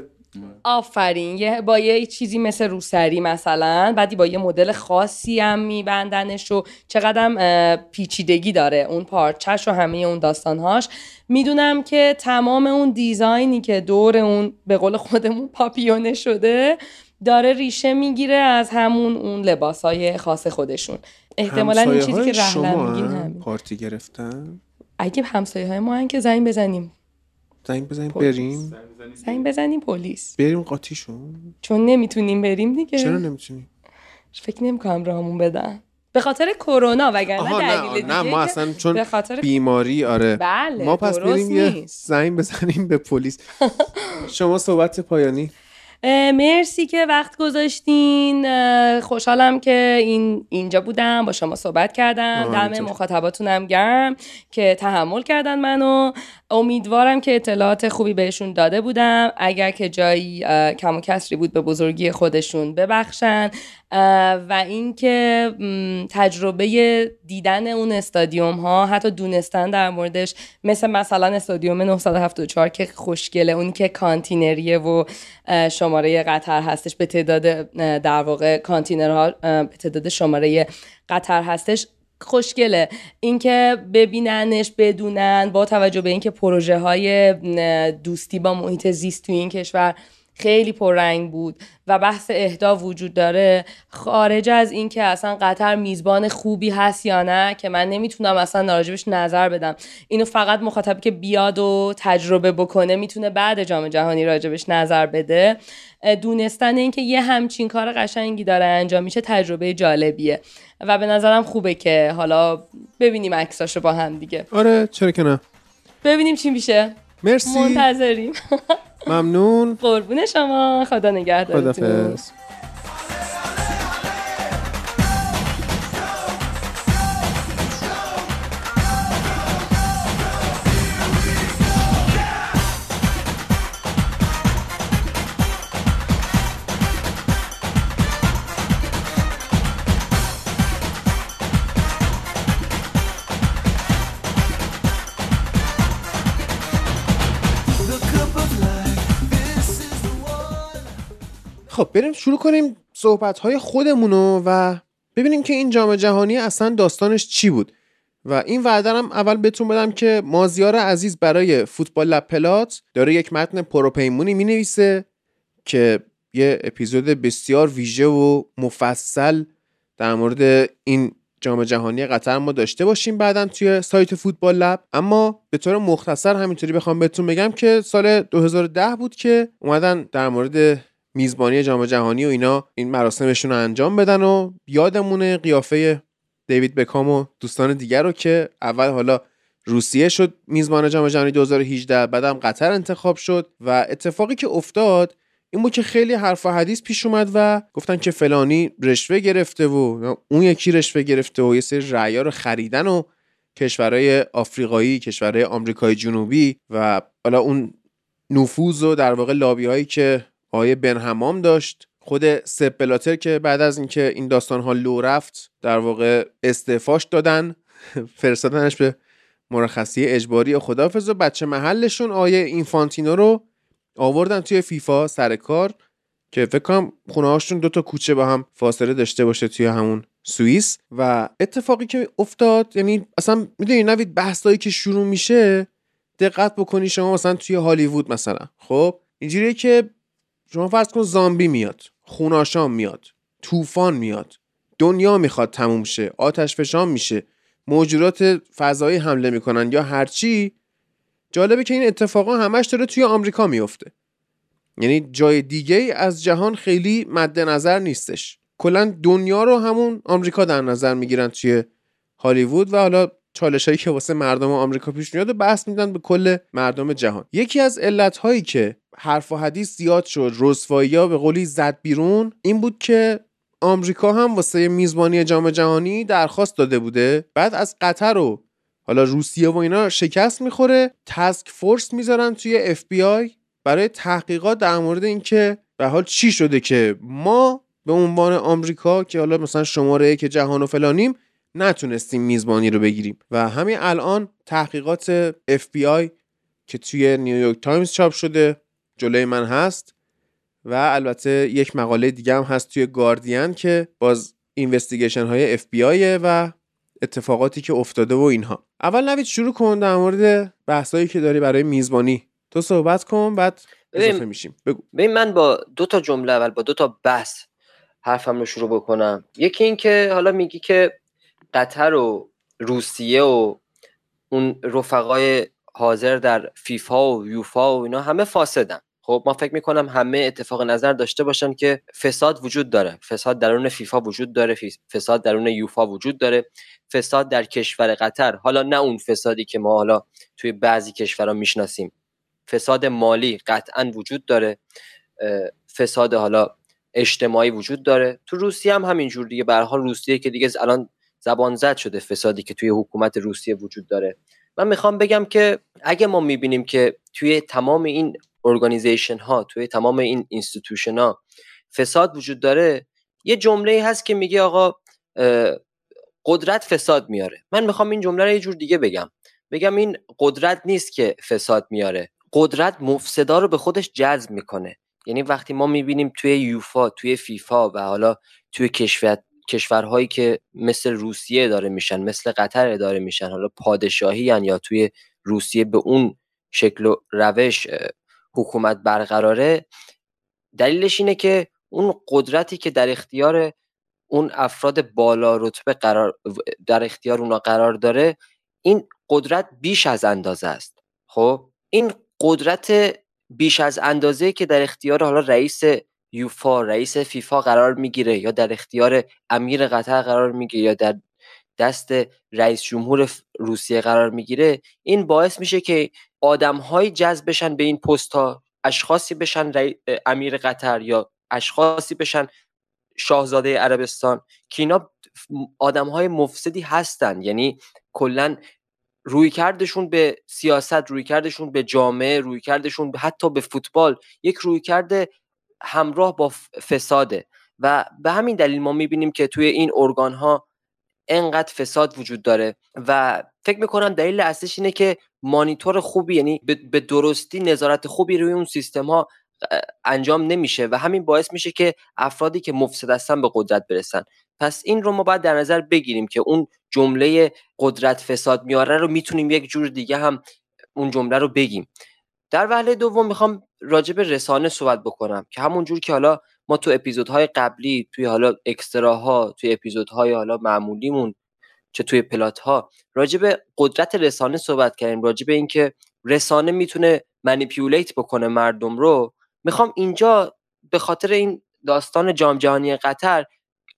آفرین، یه با یه چیزی مثل روسری مثلا، بعدی با یه مدل خاصی هم میبندنش و چقدرم پیچیدگی داره اون پارچهش و همه اون داستانهاش. میدونم که تمام اون دیزاینی که دور اون به قول خودمون پاپیونه شده داره ریشه میگیره از همون اون لباسای خاص خودشون. احتمالا این چیزی که رحلن میگین همین پارتی گرفتن. اگه همسایه های ما هم که زنگ بزنیم زنگ بزنیم بریم زنگ بزنیم پلیس بریم قاطیشون، چون نمیتونیم بریم دیگه. چرا نمیتونیم؟ فکر نمی‌کنم راهمون بدن به خاطر کرونا، وگرنه دلیل دیگه. نه ما اصلا چون بخاطر... بیماری آره بله، ما پس بریم یه زنگ بزنیم به پلیس. شما صحبت پایانی؟ مرسی که وقت گذاشتین. خوشحالم که این اینجا بودم، با شما صحبت کردم. دم مخاطباتونم گرم که تحمل کردن منو. امیدوارم که اطلاعات خوبی بهشون داده بودم. اگر که جایی کم و کسری بود به بزرگی خودشون ببخشن. و اینکه تجربه دیدن اون استادیوم ها، حتی دونستن در موردش، مثل مثلا استادیوم نهصد و هفتاد و چهار که خوشگله، اون که کانتینریه و شماره قطر هستش، به تعداد در واقع کانتینرها به تعداد شماره قطر هستش، خوشگله. اینکه ببیننش، بدونن، با توجه به اینکه پروژه های دوستی با محیط زیست توی این کشور خیلی پررنگ بود و بحث اهدا وجود داره، خارج از این که اصلا قطر میزبان خوبی هست یا نه که من نمیتونم اصلا راجبش نظر بدم، اینو فقط مخاطبی که بیاد و تجربه بکنه میتونه بعد جام جهانی راجبش نظر بده. دونستن این که یه همچین کار قشنگی داره انجام میشه تجربه جالبیه و به نظرم خوبه که حالا ببینیم عکساشو با هم دیگه. آره چرا که نه، ببینیم چی میشه. مرسی، منتظریم. ممنون، قربون شما، خدا نگهدارتون. خدافظ. خب بریم شروع کنیم صحبت‌های خودمونو و ببینیم که این جام جهانی اصلا داستانش چی بود. و این وعده هم اول بهتون بدم که مازیار عزیز برای فوتبال لب پلات داره یک متن پروپیمونی می‌نویسه که یه اپیزود بسیار ویژه و مفصل در مورد این جام جهانی قطر ما داشته باشیم بعداً توی سایت فوتبال لب. اما به طور مختصر همینطوری بخوام بهتون بگم که سال دو هزار و ده بود که اومدن در مورد میزبانی جام جهانی و اینا این مراسمشون رو انجام بدن و یادمونه قیافه دیوید بکام و دوستان دیگر رو که اول حالا روسیه شد میزبان جام جهانی دو هزار و هجده، بعدم قطر انتخاب شد و اتفاقی که افتاد این بود که خیلی حرف و حدیث پیش اومد و گفتن که فلانی رشوه گرفته و اون یکی رشوه گرفته و یه سری رعیا رو خریدن و کشورهای آفریقایی، کشورهای آمریکای جنوبی و حالا اون نفوذ و در واقع لابی‌هایی که آیه بن حمام داشت. خود سپ بلاتر که بعد از اینکه این داستان‌ها لو رفت در واقع استعفاش دادن، فرستادنش به مرخصی اجباری خداحافظ و بچه محلشون آیه اینفانتینو رو آوردن توی فیفا سر کار که فکر کنم خونه‌هاشون دو تا کوچه با هم فاصله داشته باشه توی همون سوئیس. و اتفاقی که افتاد، یعنی اصلا میدونی نوید بحثایی که شروع میشه دقت بکنی شما مثلا توی هالیوود مثلا خب اینجوریه که شما فرض کن زامبی میاد، خوناشام میاد، طوفان میاد، دنیا میخواد تموم شه، آتش فشان میشه، موجودات فضایی حمله میکنن یا هرچی. جالبه که این اتفاقا همش داره توی آمریکا میفته، یعنی جای دیگه از جهان خیلی مد نظر نیستش. کلا دنیا رو همون آمریکا در نظر میگیرن توی هالیوود و حالا چالشایی که واسه مردم آمریکا پیش میاد و بحث میدن به کل مردم جهان. یکی از علت‌هایی که حرف و حدیث زیاد شد، رسوایی‌ها به قولی زد بیرون، این بود که آمریکا هم واسه میزبانی جام جهانی درخواست داده بوده، بعد از قطر و حالا روسیه و اینا شکست میخوره، تسک فورس میذارن توی اف بی آی برای تحقیقات در مورد اینکه به حال چی شده که ما به عنوان آمریکا که حالا مثلا شماره یک جهان و فلانیم نتونستیم میزبانی رو بگیریم. و همین الان تحقیقات اف بی آی که توی نیویورک تایمز چاپ شده جلوی من هست و البته یک مقاله دیگه هم هست توی گاردین که باز اینوستیگیشن های اف بی آیه و اتفاقاتی که افتاده و اینها. اول نوید شروع کن در مورد بحثایی که داری برای میزبانی تو صحبت کن، بعد اضافه میشیم. بگو. ببین من با دو تا جمله اول با دو تا بحث حرفم رو شروع بکنم. یکی این که حالا میگی که قطر و روسیه و اون رفقای حاضر در فیفا و یوفا و اینا همه فاسدن. خب ما فکر میکنم همه اتفاق نظر داشته باشن که فساد وجود داره، فساد درون فیفا وجود داره، فساد درون یوفا وجود داره، فساد در کشور قطر، حالا نه اون فسادی که ما حالا توی بعضی کشورها میشناسیم، فساد مالی قطعاً وجود داره، فساد حالا اجتماعی وجود داره. تو روسیه هم همینجور دیگه، به هر حال روسیه که دیگه الان زبان زد شده فسادی که توی حکومت روسیه وجود داره. من میخوام بگم که اگه ما میبینیم که توی تمام این ارگانیزیشن ها، توی تمام این اینستیتوشن ها فساد وجود داره، یه جمله‌ای هست که میگه آقا قدرت فساد میاره. من میخوام این جمله رو یه جور دیگه بگم، بگم این قدرت نیست که فساد میاره، قدرت مفسدا رو به خودش جذب میکنه. یعنی وقتی ما میبینیم توی یوفا، توی فیفا و حالا توی کشور کشورهایی که مثل روسیه اداره میشن، مثل قطر اداره میشن، حالا پادشاهی هن یا توی روسیه به اون شکل و روش حکومت برقراره، دلیلش اینه که اون قدرتی که در اختیار اون افراد بالا رتبه قرار در اختیار اونا قرار داره، این قدرت بیش از اندازه است. خب این قدرت بیش از اندازه که در اختیار حالا رئیس یوفا، رئیس فیفا قرار میگیره یا در اختیار امیر قطر قرار میگیره یا در دست رئیس جمهور روسیه قرار میگیره، این باعث میشه که آدم‌های جذب بشن به این پست‌ها، اشخاصی بشن رئی... امیر قطر یا اشخاصی بشن شاهزاده عربستان که اینا آدم‌های مفسدی هستن. یعنی کلاً رویکردشون به سیاست، رویکردشون به جامعه، رویکردشون حتی به فوتبال یک رویکرد همراه با فساده و به همین دلیل ما میبینیم که توی این ارگان‌ها انقدر فساد وجود داره و فکر میکنم دلیل اصلیش اینه که مانیتور خوبی، یعنی به درستی نظارت خوبی روی اون سیستم ها انجام نمیشه و همین باعث میشه که افرادی که مفسد هستن به قدرت برسن. پس این رو ما باید در نظر بگیریم که اون جمله قدرت فساد میاره رو میتونیم یک جور دیگه هم اون جمله رو بگیم. در وهله دوم میخوام راجع به رسانه صحبت بکنم که همون جور که حالا ما تو اپیزودهای قبلی، توی حالا اکستراها، توی اپیزودهای حالا معمولیمون چه توی پلات‌ها راجع به قدرت رسانه صحبت کردیم، راجع به اینکه رسانه میتونه منیپیولیت بکنه مردم رو. میخوام اینجا به خاطر این داستان جام جهانی قطر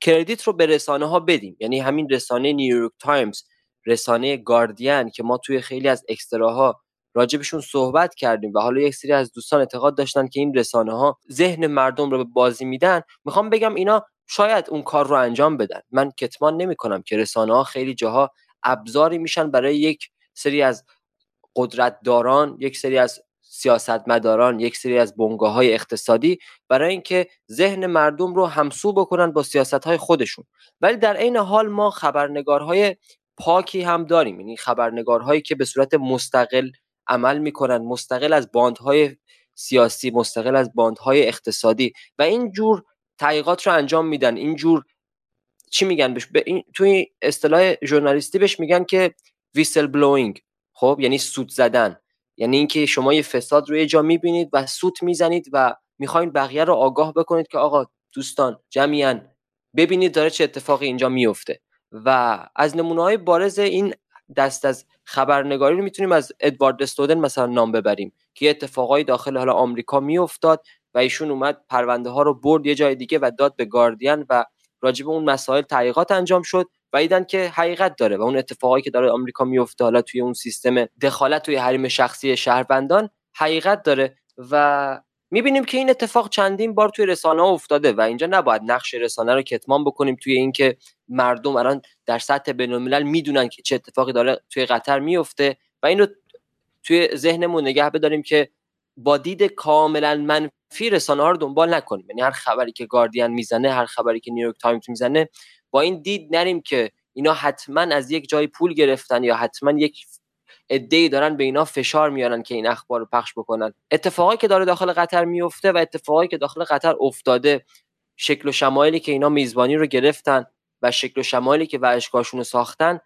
کردیت رو به رسانه ها بدیم، یعنی همین رسانه نیویورک تایمز، رسانه گاردین که ما توی خیلی از اکستراها راجبشون صحبت کردیم و حالا یک سری از دوستان اعتقاد داشتن که این رسانه ها ذهن مردم رو به بازی میدن. میخوام بگم اینا شاید اون کار رو انجام بدن، من کتمان نمی کنم که رسانه ها خیلی جاها ابزاری میشن برای یک سری از قدرتداران، یک سری از سیاستمداران، یک سری از بنگاه‌های اقتصادی برای اینکه ذهن مردم رو همسو بکنن با سیاست‌های خودشون. ولی در عین حال ما خبرنگارهای پاکی هم داریم، یعنی خبرنگارهایی که به صورت مستقل عمل می‌کنن، مستقل از باندهای سیاسی، مستقل از باندهای اقتصادی و این جور تحقیقات رو انجام میدن. این جور چی میگن بهش؟ به این توی اصطلاح ژورنالیستی بهش میگن که ویسل بلوینگ. خب یعنی سوت زدن، یعنی اینکه شما یه فساد رو یه جا میبینید و سوت میزنید و میخواین بقیه رو آگاه بکنید که آقا دوستان جمعیاً ببینید داره چه اتفاقی اینجا میفته. و از نمونه‌های بارز این دست از خبرنگاری رو میتونیم از ادوارد اسنودن مثلا نام ببریم که اتفاقای داخل حالا آمریکا میافتاد و ایشون اومد پرونده ها رو برد یه جای دیگه و داد به گاردین و راجب اون مسائل تحقیقات انجام شد و دیدن که حقیقت داره و اون اتفاقایی که داره آمریکا میفته حالا توی اون سیستم دخالت توی حریم شخصی شهروندان حقیقت داره. و میبینیم که این اتفاق چندین بار توی رسانه ها افتاده و اینجا نباید نقش رسانه رو کتمان بکنیم توی اینکه مردم الان در سطح بین‌الملل میدونن که چه اتفاقی داره توی قطر میفته و اینو توی ذهنمون نگه بداریم که با دید کاملا منفی رسانه ها رو دنبال نکنیم. یعنی هر خبری که گاردین میزنه، هر خبری که نیویورک تایمز میزنه، با این دید نریم که اینا حتما از یک جای پول گرفتن یا حتما یک عده‌ای دارن به اینا فشار میارن که این اخبار رو پخش بکنن. اتفاقی که داره داخل قطر میفته و اتفاقی که داخل قطر افتاده، شکل و شمایلی که اینا میزبانی رو گرفتن و شکل و شمایلی که ورشگاهشون رو ساختن،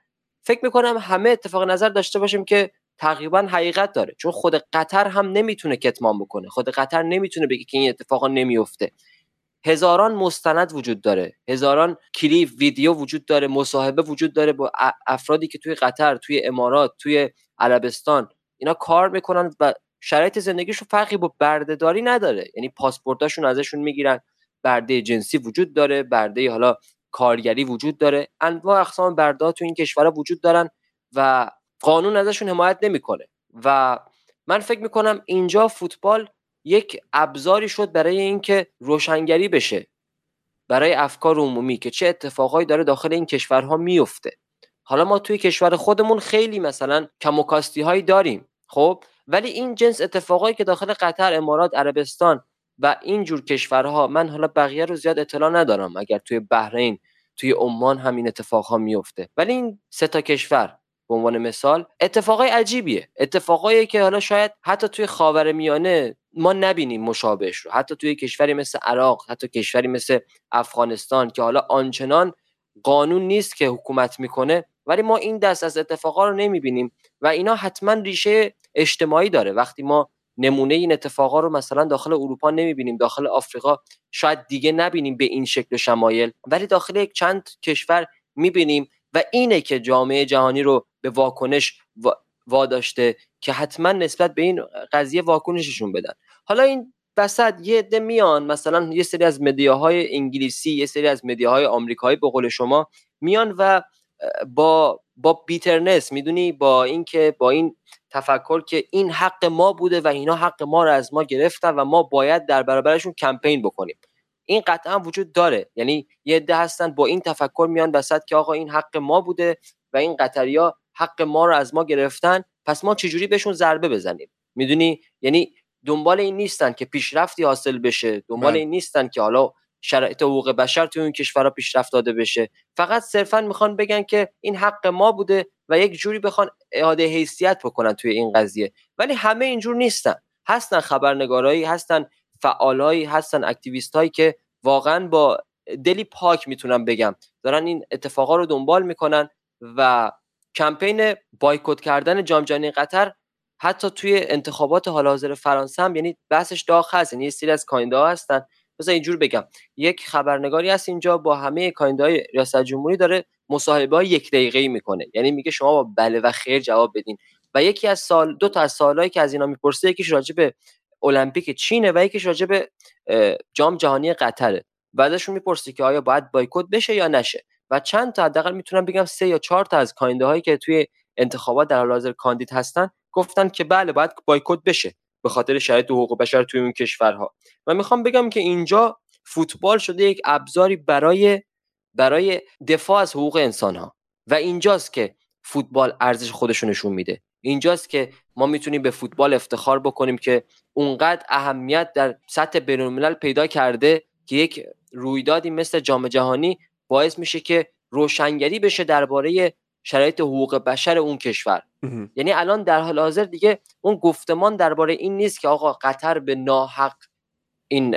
فکر میکنم همه اتفاق نظر داشته باشیم که تقریبا حقیقت داره، چون خود قطر هم نمیتونه کتمان بکنه، خود قطر نمیتونه بگه که این اتفاقا نمیفته. هزاران مستند وجود داره، هزاران کلیپ، ویدیو وجود داره، مصاحبه وجود داره با افرادی که توی قطر، توی امارات، توی عربستان اینا کار میکنن و شرایط زندگیشون فرقی با بردهداری نداره. یعنی پاسپورتاشون ازشون میگیرن، برده جنسی وجود داره، برده حالا کارگری وجود داره، انواع اقسام برده‌ها تو این کشورها وجود دارن و قانون ازشون حمایت نمیکنه. و من فکر میکنم اینجا فوتبال یک ابزاری شد برای اینکه روشنگری بشه برای افکار عمومی که چه اتفاقایی داره داخل این کشورها میفته. حالا ما توی کشور خودمون خیلی مثلا کم و کاستی هایی داریم، خب، ولی این جنس اتفاقایی که داخل قطر، امارات، عربستان و اینجور کشورها، من حالا بقیه رو زیاد اطلاع ندارم، اگر توی بحرین، توی عمان همین اتفاقها میفته، ولی این سه تا کشور به عنوان مثال اتفاقای عجیبیه، اتفاقایی که حالا شاید حتی توی خاورمیانه ما نبینیم مشابهش رو، حتی توی کشوری مثل عراق، حتی کشوری مثل افغانستان که حالا آنچنان قانون نیست که حکومت میکنه، ولی ما این دست از اتفاقا رو نمیبینیم و اینا حتما ریشه اجتماعی داره. وقتی ما نمونه این اتفاقا رو مثلا داخل اروپا نمیبینیم، داخل آفریقا شاید دیگه نبینیم به این شکل شمایل، ولی داخل یک چند کشور میبینیم و اینه که جامعه جهانی رو به واکنش واداشته که حتما نسبت به این قضیه واکنششون بدن. حالا این وسط یه عده میان مثلا یه سری از مدیاهای انگلیسی، یه سری از مدیاهای آمریکایی به قول شما میان و با با بیترنس، میدونی، با این که با این تفکر که این حق ما بوده و اینا حق ما رو از ما گرفتن و ما باید در برابرشون کمپین بکنیم، این قطعا وجود داره. یعنی یه عده هستن با این تفکر میان وسط که آقا این حق ما بوده و این قطریا حق ما رو از ما گرفتن، پس ما چجوری بهشون ضربه بزنیم، میدونی، یعنی دنبال این نیستن که پیشرفتی حاصل بشه، دنبال این نیستن که حالا شرایط حقوق بشر توی اون کشورها پیشرفت داده بشه، فقط صرفاً میخوان بگن که این حق ما بوده و یک جوری بخوان اعاده حیثیت بکنن توی این قضیه. ولی همه اینجور نیستن، هستن خبرنگارایی، هستن فعالایی، هستن اکتیویستایی که واقعاً با دلی پاک میتونم بگم دارن این اتفاقا رو دنبال میکنن و کمپین بایکوت کردن جام جهانی قطر حتی توی انتخابات حال حاضر فرانسه هم، یعنی بحثش داغ هست، یعنی یه سری از کاندیداها هستن. مثلا اینجور بگم، یک خبرنگاری هست اینجا با همه کاندیداهای ریاست جمهوری داره مصاحبه‌های یک دقیقه‌ای میکنه، یعنی میگه شما با بله و خیر جواب بدین و یکی از سال دو تا از سوالایی که از اینا میپرسه یکیش راجع به المپیک چینه و یکیش راجع به جام جهانی قطره. بعدشون میپرسه که آیا باید بایکوت بشه یا نشه و چند تا حداقل میتونم بگم سه یا چهار تا از کاندیداهایی که توی انتخابات در حال حاضر کاندید هستن گفتن که بله باید بایکوت بشه به خاطر شرایط حقوق بشر توی اون کشورها. و میخوام بگم که اینجا فوتبال شده یک ابزاری برای برای دفاع از حقوق انسانها و اینجاست که فوتبال ارزش خودش رو نشون میده، اینجاست که ما میتونیم به فوتبال افتخار بکنیم که اونقدر اهمیت در سطح بین‌الملل پیدا کرده که یک رویدادی مثل جام جهانی باعث میشه که روشنگری بشه درباره شرایط حقوق بشر اون کشور. یعنی الان در حال حاضر دیگه اون گفتمان درباره این نیست که آقا قطر به ناحق این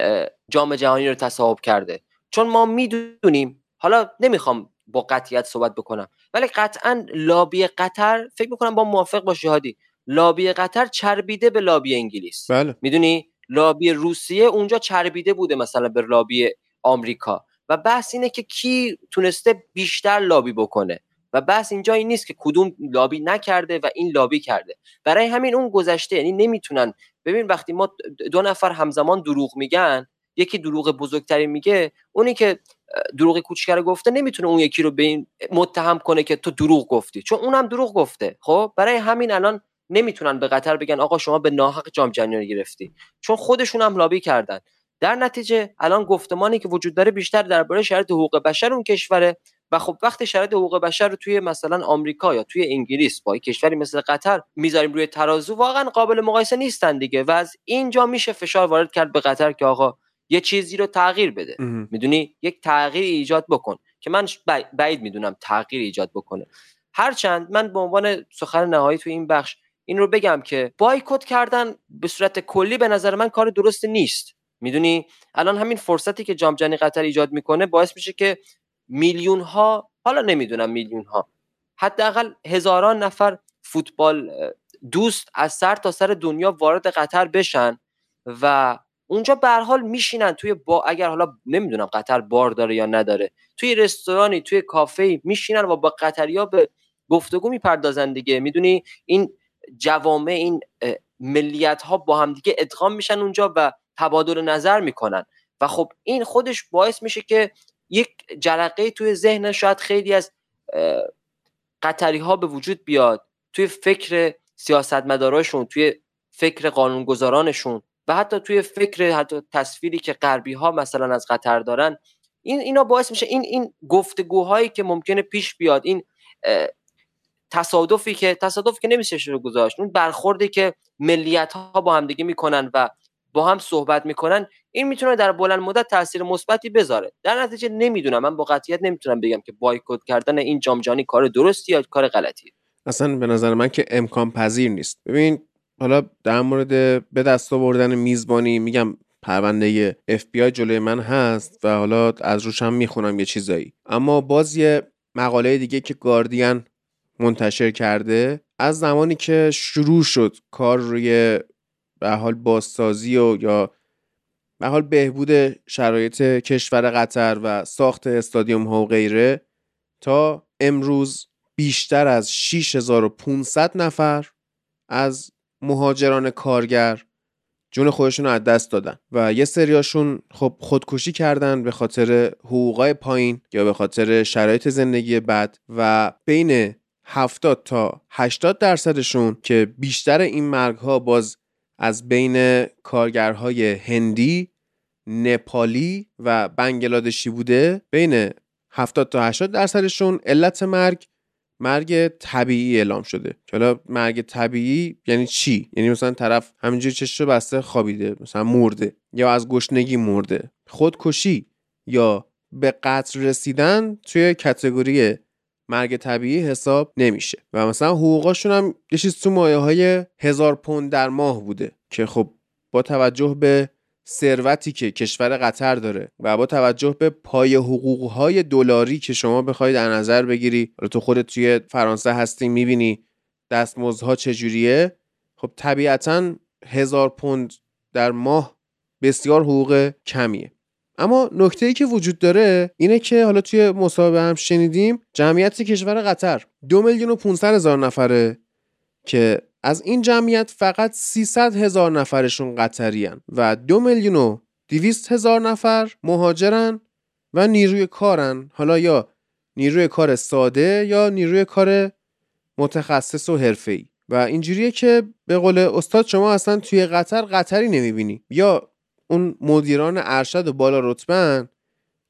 جام جهانی رو تصاحب کرده، چون ما میدونیم، حالا نمیخوام با قطعیت صحبت بکنم ولی قطعا لابی قطر، فکر میکنم با موافق باشی هادی، لابی قطر چربیده به لابی انگلیس، بله. میدونی لابی روسیه اونجا چربیده بوده مثلا به لابی آمریکا و بحث اینه که کی تونسته بیشتر لابی بکنه و بحث اینجا این نیست که کدوم لابی نکرده و این لابی کرده. برای همین اون گذشته، یعنی نمیتونن، ببین وقتی ما دو نفر همزمان دروغ میگن، یکی دروغ بزرگتری میگه، اونی که دروغ کوچیک‌تر گفته نمیتونه اون یکی رو به این متهم کنه که تو دروغ گفتی، چون اونم دروغ گفته. خب برای همین الان نمیتونن به قطر بگن آقا شما به ناحق جام جهانی گرفتی، چون خودشون هم لابی کردن. در نتیجه الان گفتمانی که وجود داره بیشتر درباره شرایط حقوق بشر اون کشوره و خب وقتی شرایط حقوق بشر رو توی مثلا آمریکا یا توی انگلیس با کشوری مثل قطر میذاریم روی ترازو، واقعا قابل مقایسه نیستن دیگه و از اینجا میشه فشار وارد کرد به قطر که آقا یه چیزی رو تغییر بده، میدونی، یک تغییر ایجاد بکن که من بعید میدونم تغییر ایجاد بکنه. هرچند من به عنوان سخن نهایی توی این بخش این رو بگم که بایکوت کردن به صورت کلی به نظر من کار درست نیست، میدونی، الان همین فرصتی که جام جهانی قطر ایجاد میکنه باعث میشه که میلیون ها، حالا نمیدونم میلیون ها، حداقل هزاران نفر فوتبال دوست از سر تا سر دنیا وارد قطر بشن و اونجا به هر حال میشینن توی با، اگر حالا نمیدونم قطر بار داره یا نداره، توی رستورانی، توی کافه‌ای میشینن و با قطریا به گفتگو میپردازن دیگه، میدونی، این جوامع، این ملیت ها با هم دیگه ادغام میشن اونجا و تبادل نظر میکنن و خب این خودش باعث میشه که یک جرقه توی ذهن شاید خیلی از قطری ها به وجود بیاد، توی فکر سیاستمداراشون، توی فکر قانونگذارانشون و حتی توی فکر حتی تصویری که غربی ها مثلا از قطر دارن، این اینا باعث میشه این این گفتگوهایی که ممکنه پیش بیاد، این تصادفی که تصادفی که نمیشه شروع گذاشت، اون برخوردی که ملیت ها با هم دیگه میکنن و با هم صحبت میکنن، این میتونه در بلند مدت تاثیر مثبتی بذاره. در نتیجه نمیدونم، من با قطعیت نمیتونم بگم که بایکوت کردن این جام جهانی کار درستی یا کار غلطیه. اصلا به نظر من که امکان پذیر نیست. ببین حالا در مورد به دست آوردن میزبانی، میگم پرونده اف بی آی جلوی من هست و حالا از روش هم میخونم یه چیزایی، اما باز یه مقاله دیگه که گاردین منتشر کرده، از زمانی که شروع شد کار روی به حال بازسازی و یا به حال بهبود شرایط کشور قطر و ساخت استادیوم ها و غیره، تا امروز بیشتر از شش هزار و پانصد نفر از مهاجران کارگر جون خودشون رو از دست دادن و یه سریاشون خب خودکشی کردن به خاطر حقوقای پایین یا به خاطر شرایط زندگی بد، و بین هفتاد تا هشتاد درصدشون که بیشتر این مرگ‌ها باز از بین کارگرهای هندی، نپالی و بنگلادشی بوده، بین هفتاد تا هشتاد درصدشون علت مرگ مرگ طبیعی اعلام شده. حالا مرگ طبیعی یعنی چی؟ یعنی مثلا طرف همینجوری چششو بسته خوابیده، مثلا مرده، یا از گشنگی مرده. خودکشی یا به قتل رسیدن توی کاتگوری مرگ طبیعی حساب نمیشه و مثلا حقوقاشون هم یه چیز تو مایه‌های هزار پوند در ماه بوده که خب با توجه به ثروتی که کشور قطر داره و با توجه به پای حقوقهای دلاری که شما بخواید در نظر بگیری، تو خودت توی فرانسه هستی میبینی دستمزدها چجوریه، خب طبیعتاً هزار پوند در ماه بسیار حقوق کمیه. اما نکته‌ای که وجود داره اینه که حالا توی مصاحبه هم شنیدیم، جمعیت کشور قطر دو میلیون و پانصد هزار نفره که از این جمعیت فقط سیصد هزار نفرشون قطری هن و دو میلیون و دویست هزار نفر مهاجرن و نیروی کارن، حالا یا نیروی کار ساده یا نیروی کار متخصص و حرفه‌ای. و اینجوریه که به قول استاد شما اصلا توی قطر قطری نمیبینی، یا اون مدیران ارشد و بالا رتبه‌ن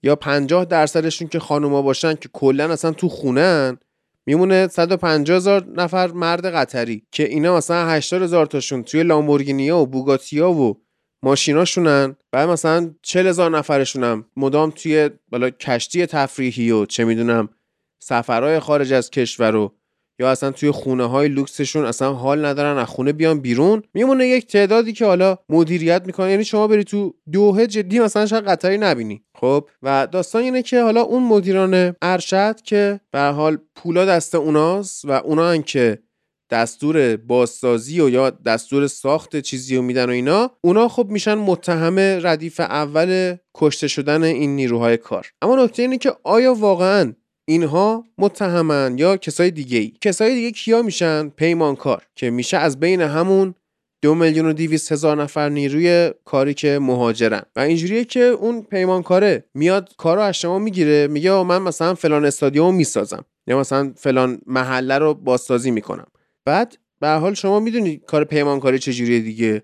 یا پنجاه درصدشون که خانوما باشن که کلا اصلا تو خونن، میمونه صد و پنجاه هزار نفر مرد قطری که اینا مثلا هشتاد هزار تاشون توی لامبورگینیا و بوگاتیا و ماشیناشونن، بعد مثلا چهل هزار نفرشون هم مدام توی بالا کشتی تفریحی و چه میدونم سفرهای خارج از کشور و یا اصلا توی خونه های لوکسشون اصلا حال ندارن از خونه بیان بیرون. میمونه یک تعدادی که حالا مدیریت میکنه، یعنی شما بری تو دوحه جدی مثلا شاید قطری نبینی. خب و داستان اینه که حالا اون مدیران ارشد که به هر حال پولا دست اوناست و اونان که دستور بازسازی و یا دستور ساخت چیزی رو میدن و اینا، اونا خب میشن متهم ردیف اول کشته شدن این نیروهای کار. اما نکته اینه که آیا واقعاً اینها متهمن یا کسای دیگه‌ای؟ کسای دیگه کیا میشن؟ پیمانکار، که میشه از بین همون دو میلیون و دویست هزار نفر نیروی کاری که مهاجرن. و اینجوریه که اون پیمانکاره میاد کارو از شما میگیره، میگه من مثلا فلان استادیوم میسازم یا مثلا فلان محله رو بازسازی میکنم. بعد به هر حال شما میدونی کار پیمانکاری چجوریه دیگه،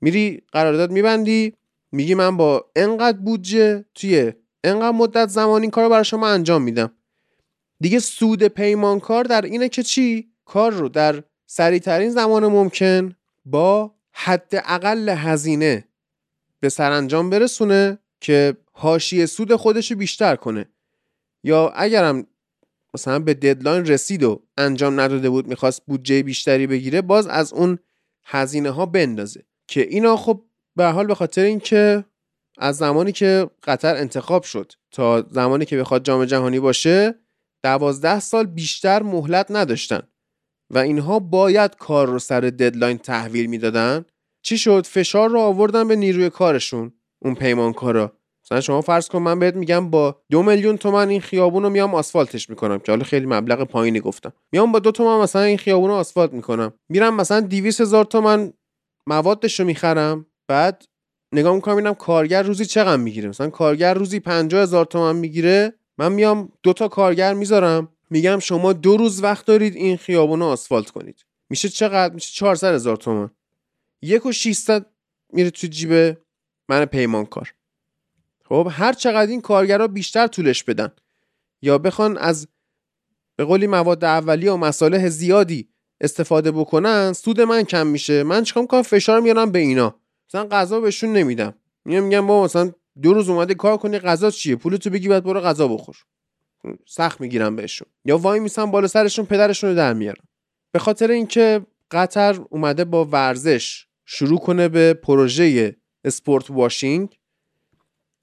میری قرارداد میبندی، میگی من با انقدر بودجه توی انقدر مدت زمانی این کارو برای شما انجام میدم. دیگه سود پیمانکار در اینه که چی؟ کار رو در سریع‌ترین زمان ممکن با حداقل هزینه به سرانجام برسونه که حاشیه سود خودش رو بیشتر کنه، یا اگرم مثلا به ددلاین رسید و انجام نداده بود میخواست بودجه بیشتری بگیره، باز از اون هزینه ها بندازه. که اینا خب به حال به خاطر این که از زمانی که قطر انتخاب شد تا زمانی که بخواد جام جهانی باشه دوازده سال بیشتر مهلت نداشتن و اینها باید کار رو سر ددلاین تحویل میدادن. چی شد؟ فشار رو آوردن به نیروی کارشون، اون پیمانکارا. مثلا شما فرض کن من بهت میگم با دو میلیون تومن این خیابون رو میام آسفالتش میکنم، که حالا خیلی مبلغ پایینی گفتم، میام با دو تومن مثلا این خیابون رو آسفالت میکنم، میرم مثلا دویست هزار تومن موادش رو میخرم، بعد نگاه میکنم اینم کارگر روزی چقدر میگیره، مثلا کارگر روزی پنجاه هزار تومن میگیره، من میام دوتا کارگر میذارم، میگم شما دو روز وقت دارید این خیابون رو آسفالت کنید. میشه چقدر؟ میشه چهارصد هزار تومان. یک و ششصد میره تو جیب من پیمانکار. خب هر چقدر این کارگرها بیشتر طولش بدن یا بخوان از به قولی مواد اولیه و مصالح زیادی استفاده بکنن، سود من کم میشه. من چیکار میکنم؟ فشار میارم به اینا، مثلا غذا بهشون نمیدم، میام میگم بابا مثلا دو روز اومده کار کنی، غذا چیه؟ پولتو بگی بعد برو غذا بخور. سخت میگیرم بهشون یا وای میسم بالا سرشون، پدرشون رو در میارم. به خاطر اینکه قطر اومده با ورزش شروع کنه به پروژه اسپورت واشینگ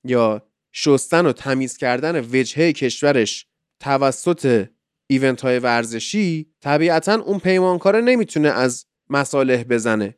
یا شستن و تمیز کردن وجهه کشورش توسط ایونت های ورزشی، طبیعتا اون پیمانکار نمیتونه از مصالح بزنه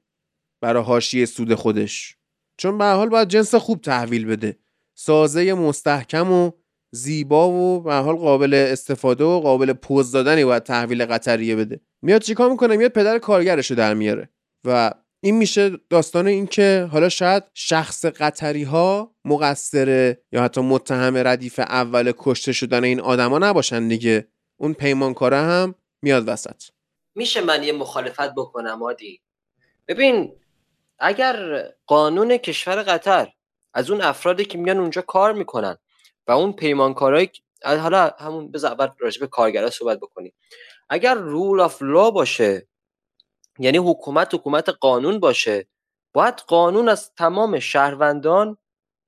برای حاشیه سود خودش، چون به هر حال باید جنس خوب تحویل بده، سازه مستحکم و زیبا و به هر حال قابل استفاده و قابل پوز دادنی باید تحویل قطریه بده. میاد چیکار میکنه؟ میاد پدر کارگرشو در میاره. و این میشه داستان این که حالا شاید شخص قطری ها مقصر یا حتی متهم ردیف اول کشته شدن این آدما نباشن دیگه، اون پیمانکاره هم میاد وسط. میشه من یه مخالفت بکنم عادی؟ ببین اگر قانون کشور قطر از اون افرادی که میان اونجا کار میکنن و اون پیمانکارای، حالا همون بذار بعد راجع به کارگرا صحبت بکنیم، اگر رول آف لا باشه، یعنی حکومت حکومت قانون باشه، باید قانون از تمام شهروندان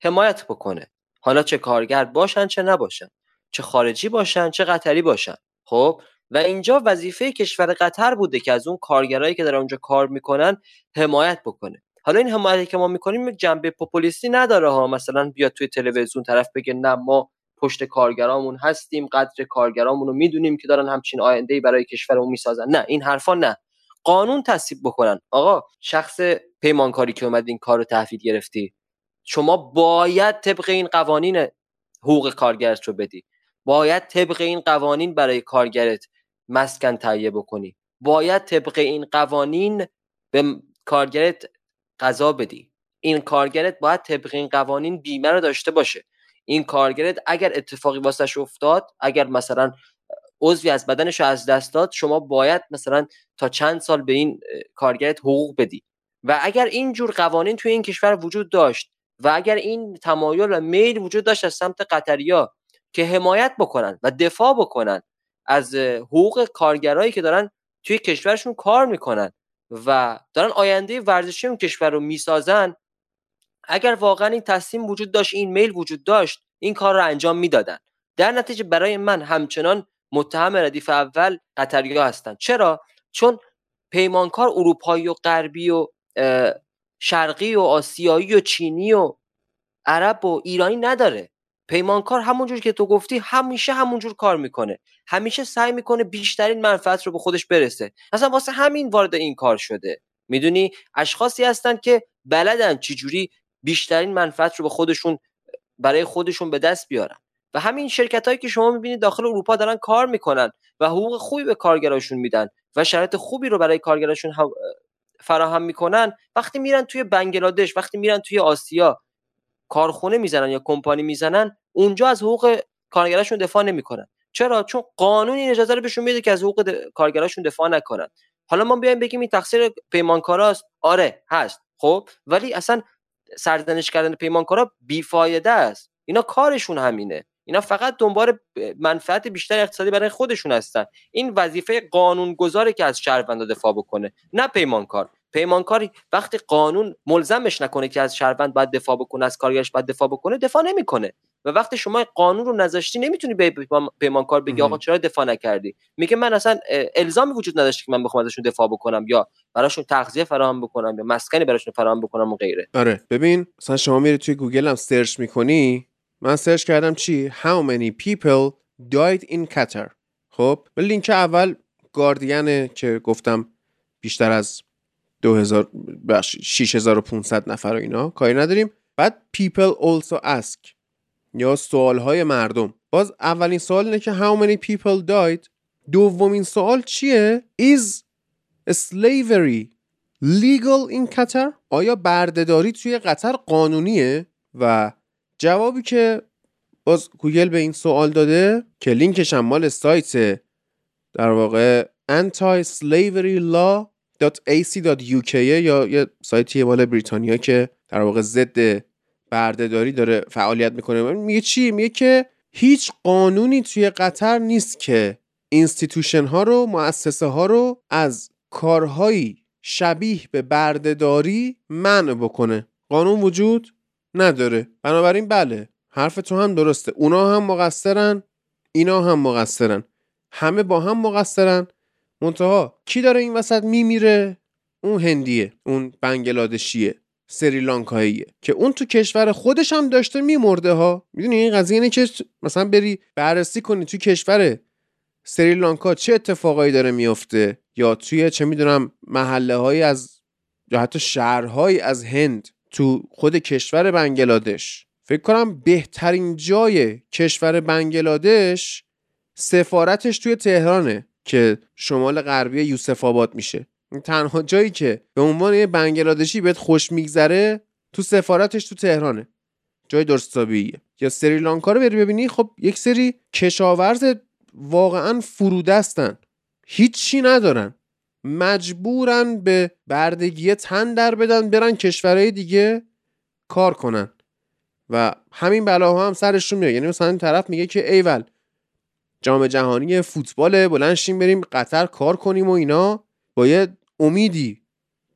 حمایت بکنه، حالا چه کارگر باشن چه نباشن، چه خارجی باشن چه قطری باشن. خب و اینجا وظیفه کشور قطر بوده که از اون کارگرایی که در اونجا کار میکنن حمایت بکنه. حالا این حمایتی که ما میکنیم جنبه پاپولیستی نداره ها، مثلا بیاد توی تلویزیون طرف بگه نه ما پشت کارگرامون هستیم، قدر کارگرامون رو میدونیم که دارن همچین آینده‌ای برای کشورمون میسازن، نه این حرفا نه. قانون تصویب بکنن آقا شخص پیمانکاری که اومد این کارو تحویل گرفتی، شما باید طبق این قوانین حقوق کارگرت رو بدی، باید طبق این قوانین برای کارگرت مسکن تهیه بکنی، باید طبق این قوانین به کارگرت غذا بدی، این کارگرت باید طبق این قوانین بیمه رو داشته باشه، این کارگرت اگر اتفاقی واسش افتاد، اگر مثلا عضوی از بدنش از دست داد، شما باید مثلا تا چند سال به این کارگرت حقوق بدی. و اگر این جور قوانین توی این کشور وجود داشت و اگر این تمایل و میل وجود داشت از سمت قطریا که حمایت بکنن و دفاع بکنن از حقوق کارگرایی که دارن توی کشورشون کار میکنن و دارن آینده ورزشی اون کشور رو میسازن، اگر واقعا این تصمیم وجود داشت، این میل وجود داشت، این کار رو انجام میدادن. در نتیجه برای من همچنان متهم ردیف اول قطری‌ها هستن. چرا؟ چون پیمانکار اروپایی و غربی و شرقی و آسیایی و چینی و عرب و ایرانی نداره. پیمانکار همونجور که تو گفتی همیشه همونجور کار میکنه، همیشه سعی میکنه بیشترین منفعت رو به خودش برسه، اصلا واسه همین وارد این کار شده. میدونی اشخاصی هستن که بلدن چجوری بیشترین منفعت رو به خودشون برای خودشون به دست بیارن و همین شرکتایی که شما میبینید داخل اروپا دارن کار میکنن و حقوق خوبی به کارگراشون میدن و شرایط خوبی رو برای کارگراشون فراهم میکنن، وقتی میرن توی بنگلادش، وقتی میرن توی آسیا کارخونه میزنن یا کمپانی میزنن، اونجا از حقوق کارگراشون دفاع نمیکنن. چرا؟ چون قانون این اجازه رو بهشون میده که از حقوق کارگراشون دفاع نکنن. حالا ما بیایم بگیم این تقصیر پیمانکاراست، آره هست، خب ولی اصلا سرزنش کردن پیمانکارا بیفایده است. اینا کارشون همینه، اینا فقط دنبال منفعت بیشتر اقتصادی برای خودشون هستن. این وظیفه قانونگذاره که از شهروندا دفاع بکنه، نه پیمانکار. پیمانکاری وقتی قانون ملزمش نکنه که از شهروند باید دفاع بکنه، از کارگرش باید دفاع بکنه، دفاع نمیکنه. و وقتی شما قانون رو نذاشتی، نمیتونی به پیمانکار بگی آقا چرا دفاع نکردی؟ میگه من اصلا الزامی وجود نداشت که من بخوام ازشون دفاع بکنم یا براشون تغذیه فراهم بکنم یا مسکنی براشون فراهم بکنم و غیره. آره ببین مثلا شما میری توی گوگل هم سرچ میکنی، من سرچ کردم چی؟ How many people died in Qatar. خب ولی لینک اول گاردین که گفتم بیشتر از دو هزار شش هزار و پانصد نفر و اینا کاری نداریم. بعد people also ask یا سوالهای مردم. باز اولین سوال اینه که how many people died. دومین سوال چیه؟ is slavery legal in Qatar؟ آیا بردهداری توی قطر قانونیه؟ و جوابی که باز گوگل به این سوال داده که لینکش هم مال سایت در واقع anti slavery law .ac.uk یا یه سایتی مال بریتانیا که در واقع ضد بردهداری داره فعالیت میکنه، میگه چی؟ میگه که هیچ قانونی توی قطر نیست که اینستیتوشن ها رو، مؤسسه ها رو از کارهایی شبیه به بردهداری منع بکنه. قانون وجود نداره. بنابراین بله، حرف تو هم درسته، اونا هم مقصرن، اینا هم مقصرن، همه با هم مقصرن. منتها کی داره این وسط میمیره؟ اون هندیه، اون بنگلادشیه، سریلانکاییه که اون تو کشور خودش هم داشته میمرده ها. میدونی این قضیه اینه که مثلا بری بررسی کنی تو کشور سریلانکا چه اتفاقایی داره میفته، یا توی چه میدونم محله هایی از یا حتی شهرهایی از هند تو خود کشور بنگلادش. فکر کنم بهترین جای کشور بنگلادش سفارتش توی تهرانه که شمال غربی یوسف آباد میشه. تنها جایی که به عنوان یه بنگلادشی بهت خوش میگذره تو سفارتش تو تهرانه. جای درست طبیعیه. یا سریلانکا رو بری ببینی، خب یک سری کشاورز واقعا فرودستن، هیچی ندارن، مجبورن به بردگی تن در بدن، برن کشورهای دیگه کار کنن و همین بلاها هم سرشون میاد. یعنی مثلا این طرف میگه که ایول جام جهانی فوتباله، بلند شیم بریم قطر کار کنیم و اینا، با یه امیدی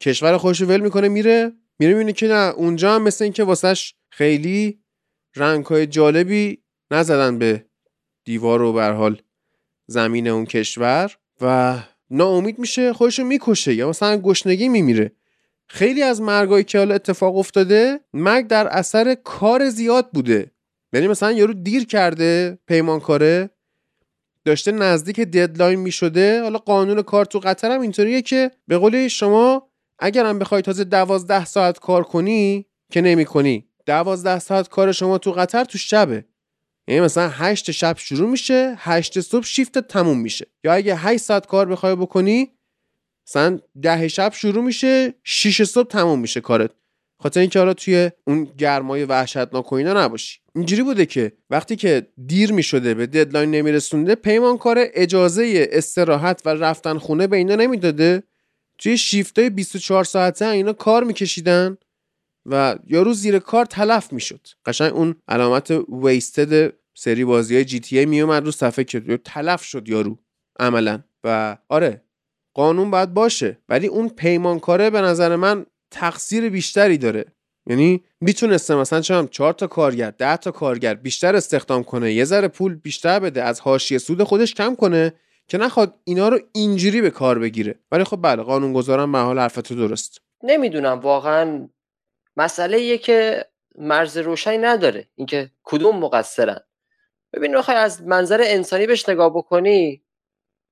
کشور خودش رو ول میکنه میره، میره میبینه که نه، اونجا هم مثل این که واسش خیلی رنگ‌های جالبی نزدن به دیوار و به هر حال زمین اون کشور و ناامید میشه، خودش رو میکشه یا مثلا گشنگی میمیره. خیلی از مرگایی که حالا اتفاق افتاده، مرگ در اثر کار زیاد بوده. یعنی مثلا یارو دیر کرده، پیمانکاره داشته نزدیک ددلاین میشده. حالا قانون کار تو قطر هم اینطوریه که به قول شما اگر هم بخوای تازه دوازده ساعت کار کنی که نمی کنی، دوازده ساعت کار شما تو قطر تو شبه. یعنی مثلا هشت شب شروع میشه، هشت صبح شیفتت تموم میشه. یا اگه هشت ساعت کار بخوای بکنی، مثلا ده شب شروع میشه، شش صبح تموم میشه کارت. خاطر اینکه حالا توی اون گرمای وحشتناک و اینا نباشی. اینجوری بوده که وقتی که دیر میشده، به ددلاین نمیرسونده، پیمانکار اجازه استراحت و رفتن خونه به اینا نمیداده. توی شیفتای بیست و چهار ساعته اینا کار میکشیدن و یارو زیر کار تلف میشد. قشنگ اون علامت ویستد سری بازیای جی تی ای میومد رو صفحه که تلف شد یارو عملا. و آره، قانون باید باشه، ولی اون پیمانکاره به نظر من تقصیر بیشتری داره. یعنی میتونسته مثلا چم چهار تا کارگر، ده تا کارگر بیشتر استخدام کنه، یه ذره پول بیشتر بده، از حاشیه سود خودش کم کنه که نخواد اینا رو اینجوری به کار بگیره. ولی خب بله، قانون گذارم به حال حرفت درست. نمیدونم واقعا مسئله یه که مرز روشنی نداره اینکه کدوم مقصرن. ببین بخوای از منظر انسانی بهش نگاه بکنی،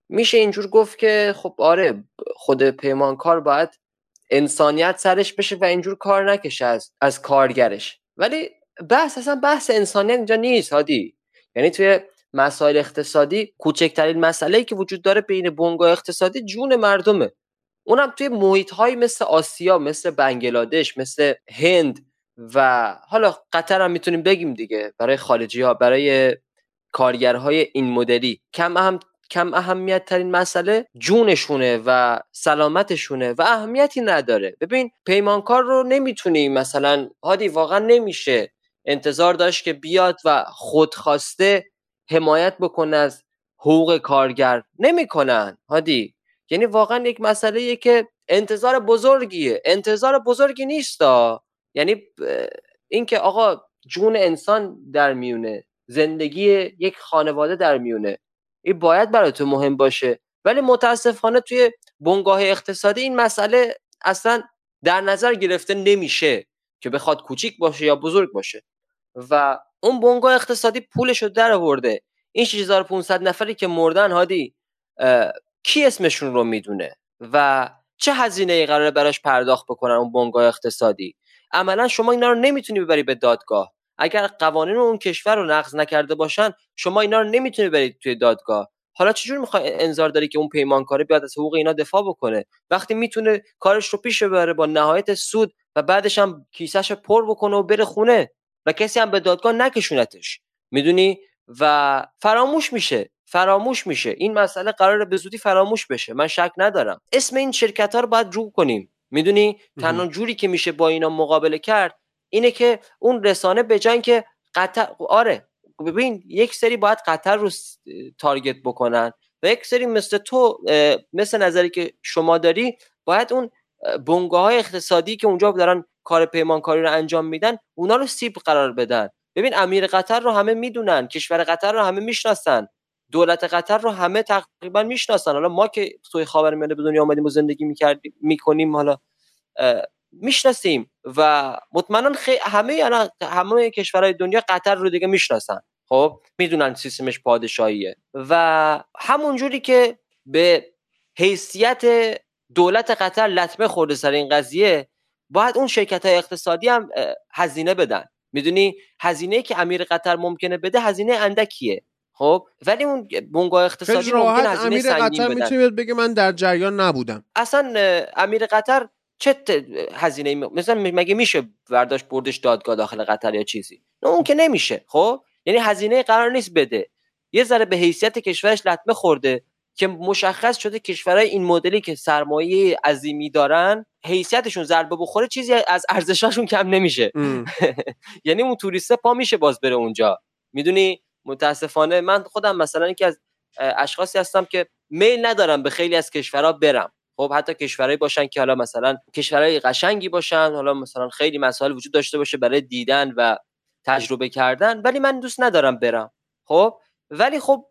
میشه اینجور گفت که خب آره، خود پیمانکار باید انسانیت سرش بشه و اینجور کار نکشه از, از کارگرش. ولی بحث اصلا بحث انسانیت اینجا نیست هادی. یعنی توی مسائل اقتصادی کوچکترین مسئله‌ای که وجود داره بین بنگاه اقتصادی جون مردمه، اونم توی محیط‌هایی مثل آسیا، مثل بنگلادش، مثل هند و حالا قطر هم میتونیم بگیم دیگه. برای خارجی‌ها، برای کارگرهای این مدلی کم اهم کم اهمیت ترین مسئله جونشونه و سلامتشونه و اهمیتی نداره. ببین پیمانکار رو نمیتونی مثلا هادی، واقعا نمیشه انتظار داشت که بیاد و خودخواسته حمایت بکنه از حقوق کارگر. نمیکنن هادی. یعنی واقعا یک مسئله‌ایه که انتظار بزرگیه، انتظار بزرگی نیستا. یعنی این که آقا جون انسان در میونه، زندگی یک خانواده در میونه، این باید برای تو مهم باشه. ولی متاسفانه توی بنگاه اقتصادی این مسئله اصلا در نظر گرفته نمیشه که بخواد کوچیک باشه یا بزرگ باشه. و اون بنگاه اقتصادی پولشو در آورده. این شش هزار و پانصد نفری که مردن هادی، کی اسمشون رو میدونه و چه هزینه‌ای قراره براش پرداخت بکنن اون بنگاه اقتصادی؟ عملا شما اینا رو نمیتونی ببری به دادگاه. اگر قوانین اون کشور رو نقض نکرده باشن، شما اینا رو نمیتونی برید توی دادگاه. حالا چجور میخوای انتظار داری که اون پیمانکاره بیاد از حقوق اینا دفاع بکنه وقتی میتونه کارش رو پیش ببره با نهایت سود و بعدش هم کیسه‌ش رو پر بکنه و بره خونه و کسی هم به دادگاه نکشونتش؟ میدونی؟ و فراموش میشه. فراموش میشه. این مسئله قراره به زودی فراموش بشه، من شک ندارم. اسم این شرکت‌ها رو باید رو کنیم. میدونی تنها جوری که میشه با اینا مقابله کرد اینه که اون رسانه بجن که قطر، آره ببین یک سری باید قطر رو تارگت بکنن و یک سری مثل تو، مثل نظری که شما داری، باید اون بنگاه‌های اقتصادی که اونجا دارن کار پیمانکاری رو انجام میدن اونا رو سیب قرار بدن. ببین امیر قطر رو همه میدونن، کشور قطر رو همه میشناسن، دولت قطر رو همه تقریبا میشناسن. حالا ما که توی خاورمیانه به دنیا اومدیم و زندگی میکردیم میکنیم، حالا میشناسیم و مطمئنا خی... همه الان همه کشورهای دنیا قطر رو دیگه میشناسن، خب میدونن سیستمش پادشاهیه و همون جوری که به حیثیت دولت قطر لطمه خورده سر این قضیه، باید اون شرکت‌های اقتصادی هم هزینه بدن. میدونی هزینه‌ای که امیر قطر ممکنه بده هزینه اندکیه، خب ولی اون بنگاه اقتصادی ممکنه هزینه سنگین بدن. امیر قطر میتونه بگه من در جریان نبودم. اصلا امیر قطر چه هزینه‌ای م... مثلا مگه میشه برداشت بردش دادگاه داخل قطر یا چیزی؟ نه اون که نمیشه. خب یعنی هزینه قرار نیست بده، یه ذره به حیثیت کشورش لطمه خورده که مشخص شده کشورهای این مدلی که سرمایه عظیمی دارن حیثیتشون ضربه بخوره چیزی از ارزششون کم نمیشه. یعنی اون توریسته پا میشه باز بره اونجا. میدونی متاسفانه من خودم مثلا یکی از اشخاصی هستم که میل ندارم به خیلی از کشورها برم، خب حتی کشورهایی باشن که حالا مثلا کشورهای قشنگی باشن، حالا مثلا خیلی مسائل وجود داشته باشه برای دیدن و تجربه کردن، ولی من دوست ندارم برم. خب ولی خب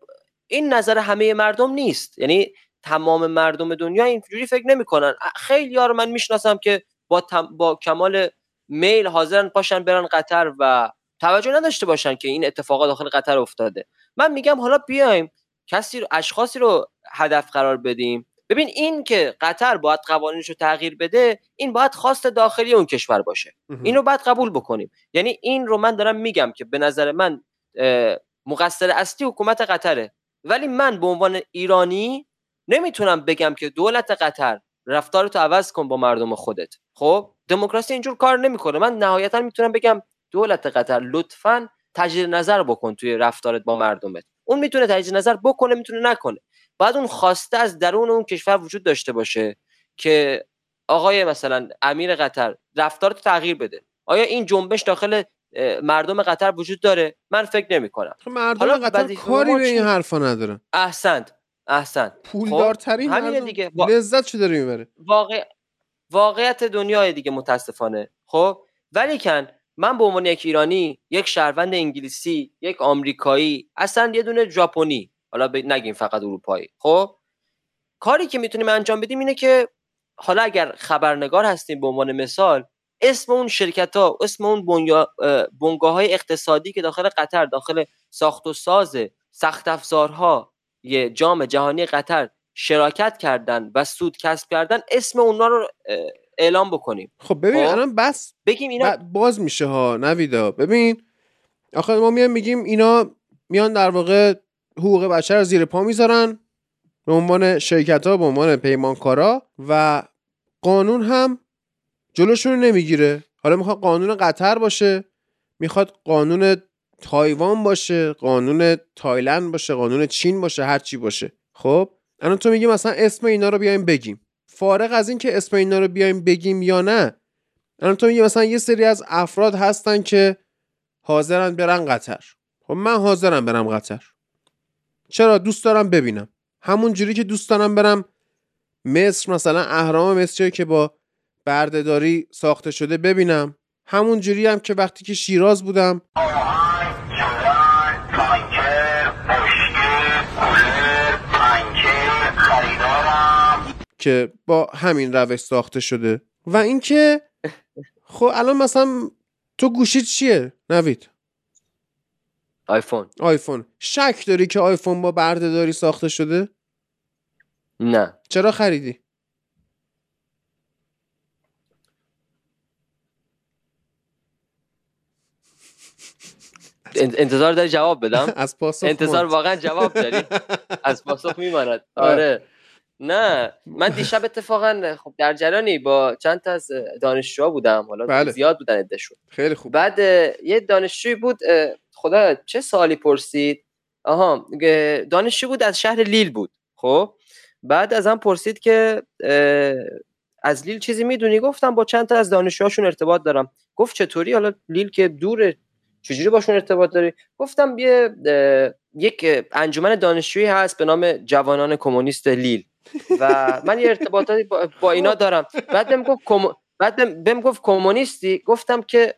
این نظر همه مردم نیست، یعنی تمام مردم دنیا اینجوری فکر نمی‌کنن. خیلی ها رو من میشناسم که با تم... با کمال میل حاضرن پاشن برن قطر و توجه نداشته باشن که این اتفاقات داخل قطر افتاده. من میگم حالا بیایم کسی رو، اشخاصی رو هدف قرار بدیم. ببین این که قطر باید قوانینش رو تغییر بده، این باید خواست داخلی اون کشور باشه. اینو باید قبول بکنیم. یعنی این رو من دارم میگم که به نظر من مقصر اصلی حکومت قطره، ولی من به عنوان ایرانی نمیتونم بگم که دولت قطر رفتارتو عوض کن با مردم خودت. خب دموکراسی اینجور کار نمیکنه. من نهایتا میتونم بگم دولت قطر لطفاً تجدید نظر بکن توی رفتارت با مردمت. اون میتونه تجدید نظر بکنه، میتونه نکنه. بعد اون خواسته از درون اون کشور وجود داشته باشه که آقای مثلا امیر قطر رفتارتو تغییر بده. آیا این جنبش داخل مردم قطر وجود داره؟ من فکر نمی‌کنم. مردم قطر کاری به این حرفا ندارن. احسنت. احسنت. پولدارترین مردم دیگه با... لذت چه داره میبره؟ واقع... واقعیت دنیای دیگه متاسفانه. خب ولیکن من به عنوان یک ایرانی، یک شهروند انگلیسی، یک آمریکایی، اصلا یه دونه ژاپنی، حالا ب... نگیم فقط اروپایی، خب کاری که میتونیم انجام بدیم اینه که حالا اگر خبرنگار هستیم به عنوان مثال، اسم اون شرکت‌ها، اسم اون بنگاه‌های اقتصادی که داخل قطر، داخل ساخت و ساز سخت افزارها یه جام جهانی قطر شراکت کردن و سود کسب کردن، اسم اونا رو اعلام بکنیم. خب ببین الان بس بگیم اینا باز میشه ها نویدا. ببین آخه ما میان میگیم اینا میان در واقع حقوق بشر رو زیر پا میذارن به عنوان شرکت‌ها، به عنوان پیمانکارا، و قانون هم جلوشون نمیگیره. حالا میخواد قانون قطر باشه، میخواد قانون تایوان باشه، قانون تایلند باشه، قانون چین باشه، هر چی باشه. خب الان تو میگی مثلا اسم اینا رو بیایم بگیم. فارغ از این که اسم اینا رو بیایم بگیم یا نه، الان تو میگی مثلا یه سری از افراد هستن که حاضرن برن قطر. خب من حاضرم برم قطر. چرا؟ دوست دارم ببینم. همون جوری که دوست دارم برم مصر، مثلا اهرام مصر که با برده‌داری ساخته شده ببینم، همون جوری هم که وقتی که شیراز بودم که با همین روش ساخته شده. و اینکه خب الان مثلا تو گوشیت چیه نوید؟ آیفون. آیفون شک داری که آیفون با برده‌داری ساخته شده؟ نه. چرا خریدی؟ انتظار داری جواب بدم؟ از پاسخ انتظار واقعا جواب داری؟ از پاسخ میماند. آره نه من دیشب اتفاقا خب در جریانی با چند تا از دانشجوها بودم، حالا بله. زیاد بودن عده‌شون. خیلی خوب. بعد یه دانشجویی بود، خدا چه سوالی پرسید آها دانشجو بود از شهر لیل بود. خب بعد از هم پرسید که از لیل چیزی میدونی؟ گفتم با چند تا از دانشجوهاشون ارتباط دارم. گفت چطوری؟ حالا لیل که دوره چجوری باشون ارتباط داری؟ گفتم یه یک انجمن دانشجویی هست به نام جوانان کمونیست لیل و من یه ارتباطاتی با, با اینا دارم. بعد بهم گفت کم... بعد بهم گفت کمونیستی؟ گفتم که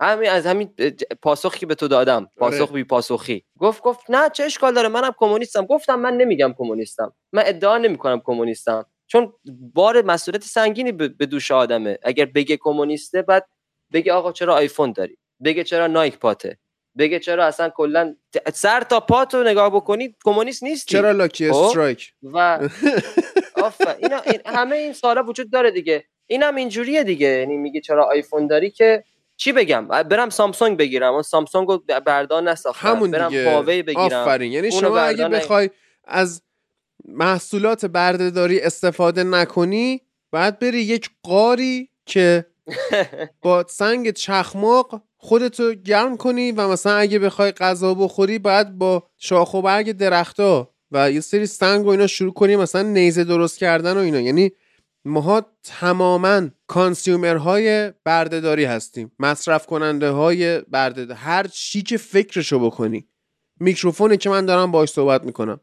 همین از همین پاسخی که به تو دادم، پاسخ بی پاسخی. گفت گفت نه چه اشکال داره، منم کمونیستم. گفتم من نمیگم کمونیستم، من ادعا نمیکنم کمونیستم، چون بار مسئولیت سنگینی به دوش آدمه. اگر بگه کمونیسته بعد بگه آقا چرا آیفون داری، بگه چرا نایک پاته، بگه چرا اصلا کلا سر تا پاتو نگاه بکنید کمونیست نیستی، چرا لاکی استرایک و آفا اینا این همه این سوالا وجود داره دیگه. اینم اینجوریه دیگه، یعنی میگه چرا آیفون داری که چی بگم؟ برم سامسونگ بگیرم، اون سامسونگو بردان نساختم، برم هواوی بگیرم. آفرین، یعنی شما اگه بخوای از محصولات برده‌داری استفاده نکنی بعد بری یک قاری که با سنگ چخماق خودتو گرم کنی و مثلا اگه بخوای غذا بخوری بعد با شاخ و برگ درختا و یه سری سنگ و اینا شروع کنی مثلا نیزه درست کردن و اینا. یعنی ماها تماماً کانسیومرهای برده‌داری هستیم، مصرف کننده های برده‌داری. هر چی که فکرشو بکنی، میکروفونی که من دارم باهاش صحبت میکنم،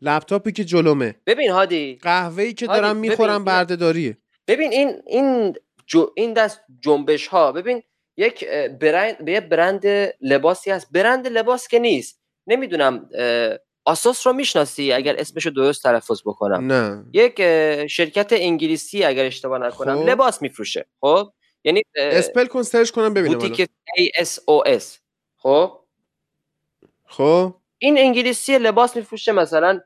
لپتاپی که جلومه، ببین هادی، قهوه‌ای که دارم میخورم برده‌داریه. ببین این این جو این دست جنبش ها، ببین یک برند، یه برند لباسی هست، برند لباس که نیست، نمیدونم آسوس رو میشناسی اگر اسمشو درست تلفظ بکنم؟ نه. یک شرکت انگلیسی اگر اشتباه نکنم خوب. لباس میفروشه. خب یعنی اسپل کن، سرچ کنم ببینم. بوتیک ای اس او اس. خب خب این انگلیسی لباس میفروشه، مثلا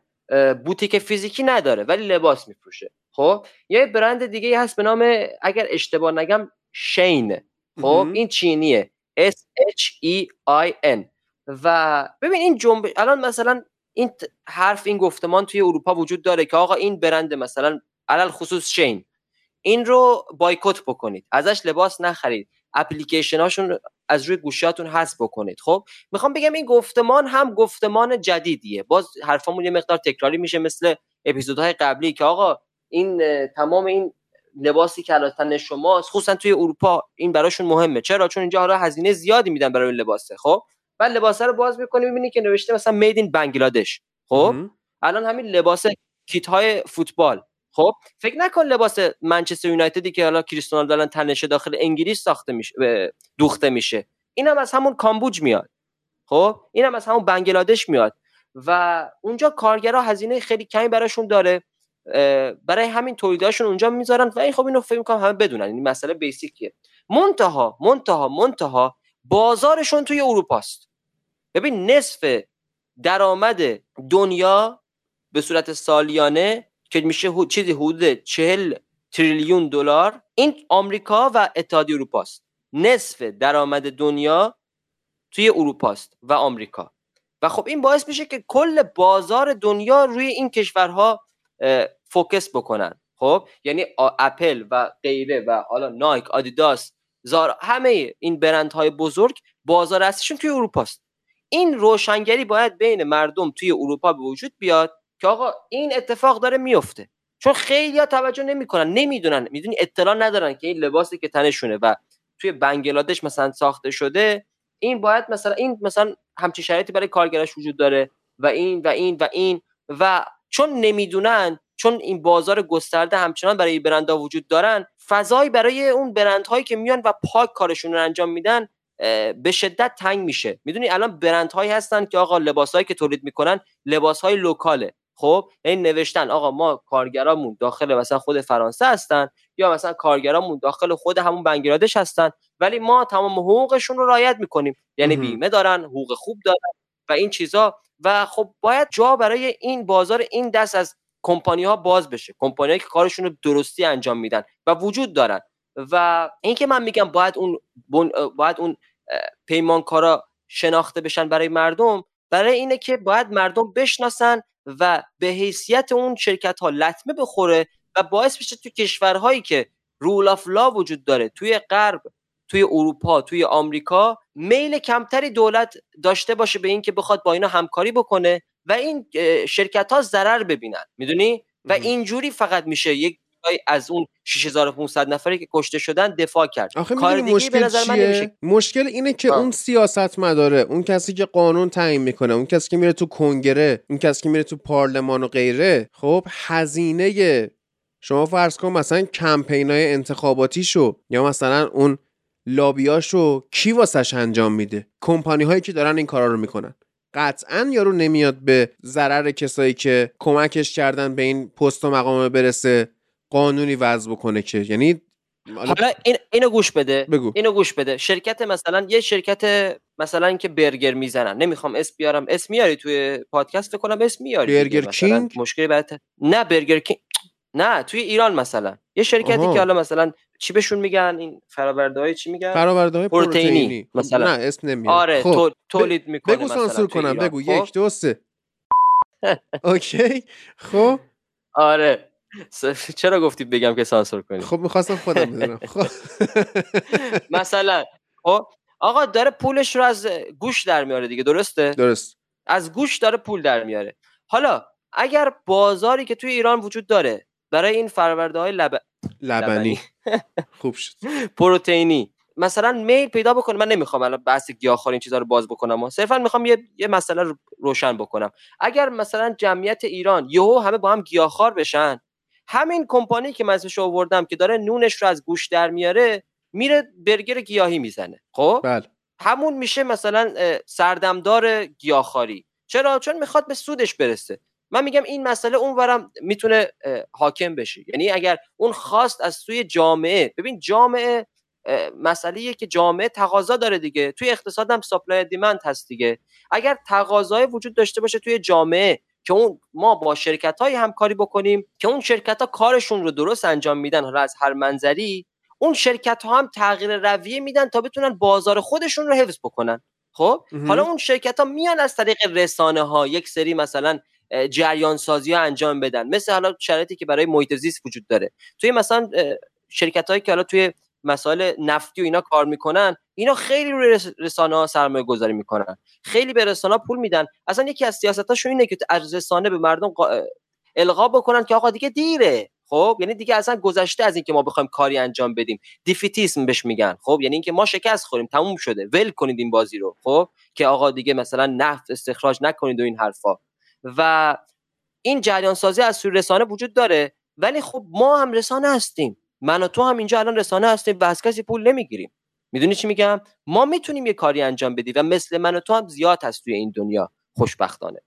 بوتیک فیزیکی نداره ولی لباس میفروشه. خب یه برند دیگه هست به نام اگر اشتباه نگم شین. خب این چینیه، S H E I N. و ببین این جنبش الان مثلا این حرف، این گفتمان توی اروپا وجود داره که آقا این برند مثلا علل خصوص شین، این رو بایکوت بکنید، ازش لباس نخرید، اپلیکیشن‌هاشون از روی گوشیاتون حذف بکنید. خب میخوام بگم این گفتمان هم گفتمان جدیدیه. باز حرفامون یه مقدار تکراری میشه مثل اپیزودهای قبلی که آقا این تمام این لباسی که الان تن شماست، خصوصا توی اروپا این براشون مهمه. چرا؟ چون اینجا حالا هزینه زیادی میدن برای این لباسه. خب بعد لباسه رو باز می‌کنی می‌بینی که نوشته مثلا made in بنگلادش. خب الان همین لباس کیت‌های فوتبال، خب فکر نکن لباس منچستر یونایتدی که حالا کریستیانو رونالدو تنشه داخل انگلیس ساخته میشه، دوخته میشه، اینم هم از همون کامبوج میاد. خب اینم هم از همون بنگلادش میاد و اونجا کارگرها هزینه خیلی کمی براشون داره، برای همین تولیداشون اونجا میذارن و این خب اینو فکر می‌کنم همه بدونن، این مسئله بیسیکیه. منتها منتها منتها بازارشون توی اروپاست. ببین نصف درآمد دنیا به صورت سالیانه که میشه چیزی حدود چهل تریلیون دلار، این آمریکا و اتحادیه اروپاست. نصف درآمد دنیا توی اروپاست و آمریکا، و خب این باعث میشه که کل بازار دنیا روی این کشورها فوکس بکنن. خب یعنی اپل و غیره و حالا نایک، آدیداس، زارا، همه این برندهای بزرگ بازار اصلیشون توی اروپاست. این روشنگری باید بین مردم توی اروپا به وجود بیاد که آقا این اتفاق داره میفته، چون خیلی‌ها توجه نمی‌کنن، نمی‌دونن، می‌دونی اطلاع ندارن که این لباسی که تنشونه و توی بنگلادش مثلا ساخته شده، این باید مثلا این مثلا همچین شرایطی برای کارگرش وجود داره و این و این و این و چون نمی‌دونن، چون این بازار گسترده همچنان برای برندها وجود دارن، فضایی برای اون برندهایی که میان و پاک کارشون رو انجام میدن به شدت تنگ میشه. میدونی الان برندهایی هستن که آقا لباسایی که تولید میکنن لباسهای لوکاله. خب این نوشتن آقا ما کارگرامون داخل مثلا خود فرانسه هستن یا مثلا کارگرامون داخل خود همون بنگلادش هستن، ولی ما تمام حقوقشون رو رعایت میکنیم، یعنی بیمه دارن، حقوق خوب دارن و این چیزا. و خب باید جا برای این بازار این دست از کمپانی‌ها باز بشه، کمپانی‌هایی که کارشون رو درستی انجام میدن و وجود دارن. و اینکه من میگم باید اون باید اون پیمانکارا شناخته بشن برای مردم، برای اینه که باید مردم بشناسن و به حیثیت اون شرکت‌ها لطمه بخوره و باعث بشه تو کشورهایی که رول آف لا وجود داره، توی غرب، توی اروپا، توی آمریکا میل کمتری دولت داشته باشه به این که بخواد با اینا همکاری بکنه و این شرکت ها ضرر ببینن، میدونی؟ و اینجوری فقط میشه یک از اون شش هزار و پانصد نفری که کشته شدن دفاع کرد. کار دیگه به نظر من نمیشه. مشکل اینه که آه. اون سیاستمداره، اون کسی که قانون تعیین میکنه، اون کسی که میره تو کنگره، اون کسی که میره تو پارلمان و غیره، خب هزینه شما فرض کن مثلا کمپینای انتخاباتیشو یا مثلا اون لابیاشو کی واسش انجام میده؟ کمپانی هایی که دارن این کارا رو میکنن. قطعاً یارو نمیاد به ضرر کسایی که کمکش کردن به این پست و مقام برسه قانونی وضع بکنه که، یعنی حالا این اینو گوش بده بگو. اینو گوش بده شرکت مثلا یه شرکت مثلا که برگر میزنن، نمیخوام اسم بیارم، اسم میاری توی پادکست کنم، اسم میاری برگر کینگ، مشکلی برات نه برگر کینگ نه، توی ایران مثلا یه شرکتی آها. که حالا مثلا چی بهشون میگن این فرآورده‌های چی میگن فرآورده‌های پروتئینی. پروتئینی مثلا نه اسم نمیارم، آره خب. تولید میکنه، بگو سانسور کنم، بگو خب. یک دو سه اوکی خب آره چرا گفتید بگم که سانسور کنید؟ خب میخواستم خودم بدونم. خب مثلا آقا داره پولش رو از گوش در میاره دیگه، درسته؟ درست، از گوش داره پول در میاره. حالا اگر بازاری که توی ایران وجود داره برای این فرآورده‌های لب... لبنی خوب شد پروتئینی مثلا میل پیدا بکنه، من نمیخوام الان بحث گیاهخواری این چیزا رو باز بکنم، صرفا میخوام یه یه مسئله رو روشن بکنم. اگر مثلا جمعیت ایران یهو همه با هم گیاهخوار بشن، همین کمپانی که من اسمش آوردم که داره نونش رو از گوش در میاره میره برگر گیاهی میزنه، خب بله. همون میشه مثلا سردمدار گیاهخواری. چرا؟ چون میخواد به سودش برسه. من میگم این مسئله اونورم میتونه حاکم بشه، یعنی اگر اون خواست از سوی جامعه، ببین جامعه مسئله‌ایه که جامعه تقاضا داره دیگه، توی اقتصاد هم سپلای دیمند هست دیگه. اگر تقاضای وجود داشته باشه توی جامعه که اون ما با شرکت‌های همکاری بکنیم که اون شرکت‌ها کارشون رو درست انجام میدن، حالا از هر منظری اون شرکت‌ها هم تغییر رویه میدن تا بتونن بازار خودشون رو حفظ بکنن. خب حالا اون شرکت‌ها میان از طریق رسانه‌ها یک سری مثلا جریان سازی‌ها انجام بدن، مثل حالا شرایطی که برای محیط زیست وجود داره توی مثلا شرکت‌هایی که حالا توی مسائل نفتی و اینا کار میکنن، اینا خیلی روی رسانه ها سرمایه گذاری میکنن، خیلی به رسانه پول میدن. اصلا یکی از سیاستاشون اینه که از رسانه به مردم القا بکنن که آقا دیگه دیره، خب یعنی دیگه اصلا گذشته از این که ما بخوایم کاری انجام بدیم، دیفیتیسم بهش میگن، خب یعنی اینکه ما شکست خوریم، تموم شده، ول کنید این بازی رو، خب که آقا دیگه مثلا نفت استخراج نکنید و این حرفا. و این جریان سازی از سوی رسانه وجود داره، ولی خب ما هم رسانه هستیم، من و تو هم اینجا الان رسانه هستیم و از کسی پول نمیگیریم، میدونی چی میگم؟ ما میتونیم یه کاری انجام بدیم و مثل من و تو هم زیاد هست توی این دنیا، خوشبختانه.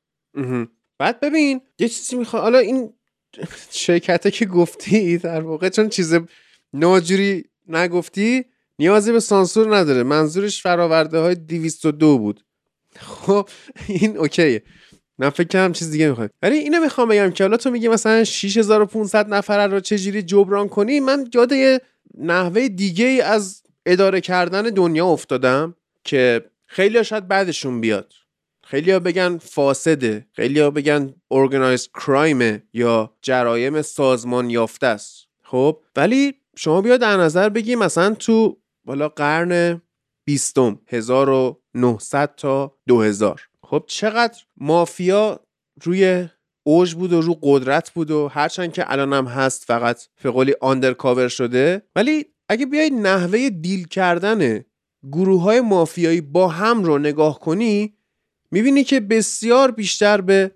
بعد ببین یه چیزی میخوام، حالا این شرکته که گفتی در واقع چون چیز ناجوری نگفتی نیازی به سانسور نداره، منظورش فرآورده های دویست و دو بود. خب این اوکیه، من فکر کنم چیز دیگه میخوام. ولی اینو میخوام بگم که حالا تو میگی مثلا شش هزار و پانصد نفر رو چجوری جبران کنی، من یاد یه نحوه دیگه ای از اداره کردن دنیا افتادم که خیلی‌ها شاید بعدشون بیاد، خیلی‌ها بگن فاسده، خیلی‌ها بگن organized crime یا جرایم سازمان یافته است. خب ولی شما بیا در نظر بگی مثلا تو بالا قرن بیستم هزار و نهصد تا دو هزار، خب چقدر مافیا روی اوج بود و رو قدرت بود و هرچند که الان هم هست فقط به قولی آندرکاور شده، ولی اگه بیای نحوه دیل کردن گروه های مافیایی با هم رو نگاه کنی میبینی که بسیار بیشتر به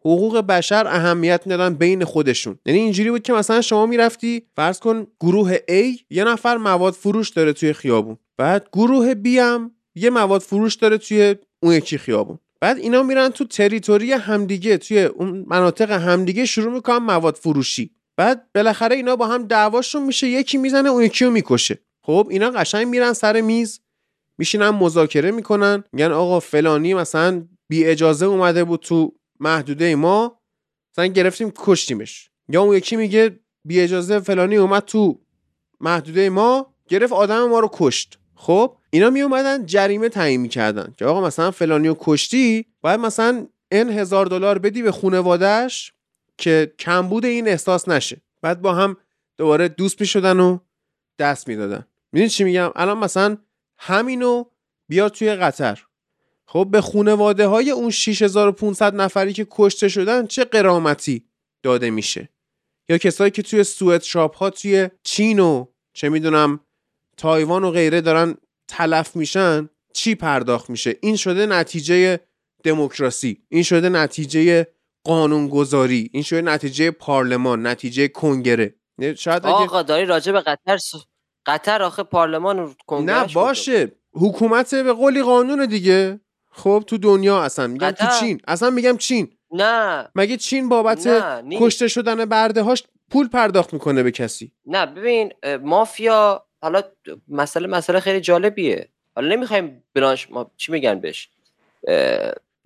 حقوق بشر اهمیت ندادن بین خودشون. یعنی اینجوری بود که مثلا شما میرفتی فرض کن گروه A یه نفر مواد فروش داره توی خیابون، بعد گروه B هم یه مواد فروش داره توی اون یکی خیابون، بعد اینا میرن تو تریتوری همدیگه، توی اون مناطق همدیگه شروع میکنن مواد فروشی، بعد بالاخره اینا با هم دعواشون میشه، یکی میزنه اون یکی رو میکشه. خب اینا قشنگ میرن سر میز میشینن مذاکره میکنن، میگن آقا فلانی مثلا بی اجازه اومده بود تو محدوده ما، مثلا گرفتیم کشتیمش، یا اون یکی میگه بی اجازه فلانی اومد تو محدوده ما گرفت آدم ما رو کشت. خب اینا می اومدن جریمه تعیین می‌کردن که آقا مثلا فلانیو کشتی، باید مثلا این هزار دلار بدی به خانواده‌اش که کمبود این احساس نشه. بعد با هم دوباره دوست می‌شدن و دست می‌دادن. میدونی چی میگم؟ الان مثلا همینو بیار توی قطر، خب به خانواده های اون شش هزار و پانصد نفری که کشته شدن چه غرامتی داده میشه؟ یا کسایی که توی سوئد شاپ ها توی چین و چه میدونم تایوان و غیره دارن تلف میشن چی پرداخت میشه؟ این شده نتیجه دموکراسی، این شده نتیجه قانونگذاری، این شده نتیجه پارلمان، نتیجه کنگره. شاید آقا اگه... داری راجع به قطر س... قطر آخه پارلمان و کنگره نه باشه بود. حکومت به قولی قانون دیگه. خب تو دنیا اصلا میگم قطر. تو چین اصلا میگم چین نه مگه چین بابت کشته شدن برده هاش پول پرداخت میکنه به کسی؟ نه ببین مافیا حالا مسئله مسئله خیلی جالبیه. حالا نمیخوایم برانش ما چی میگن بهش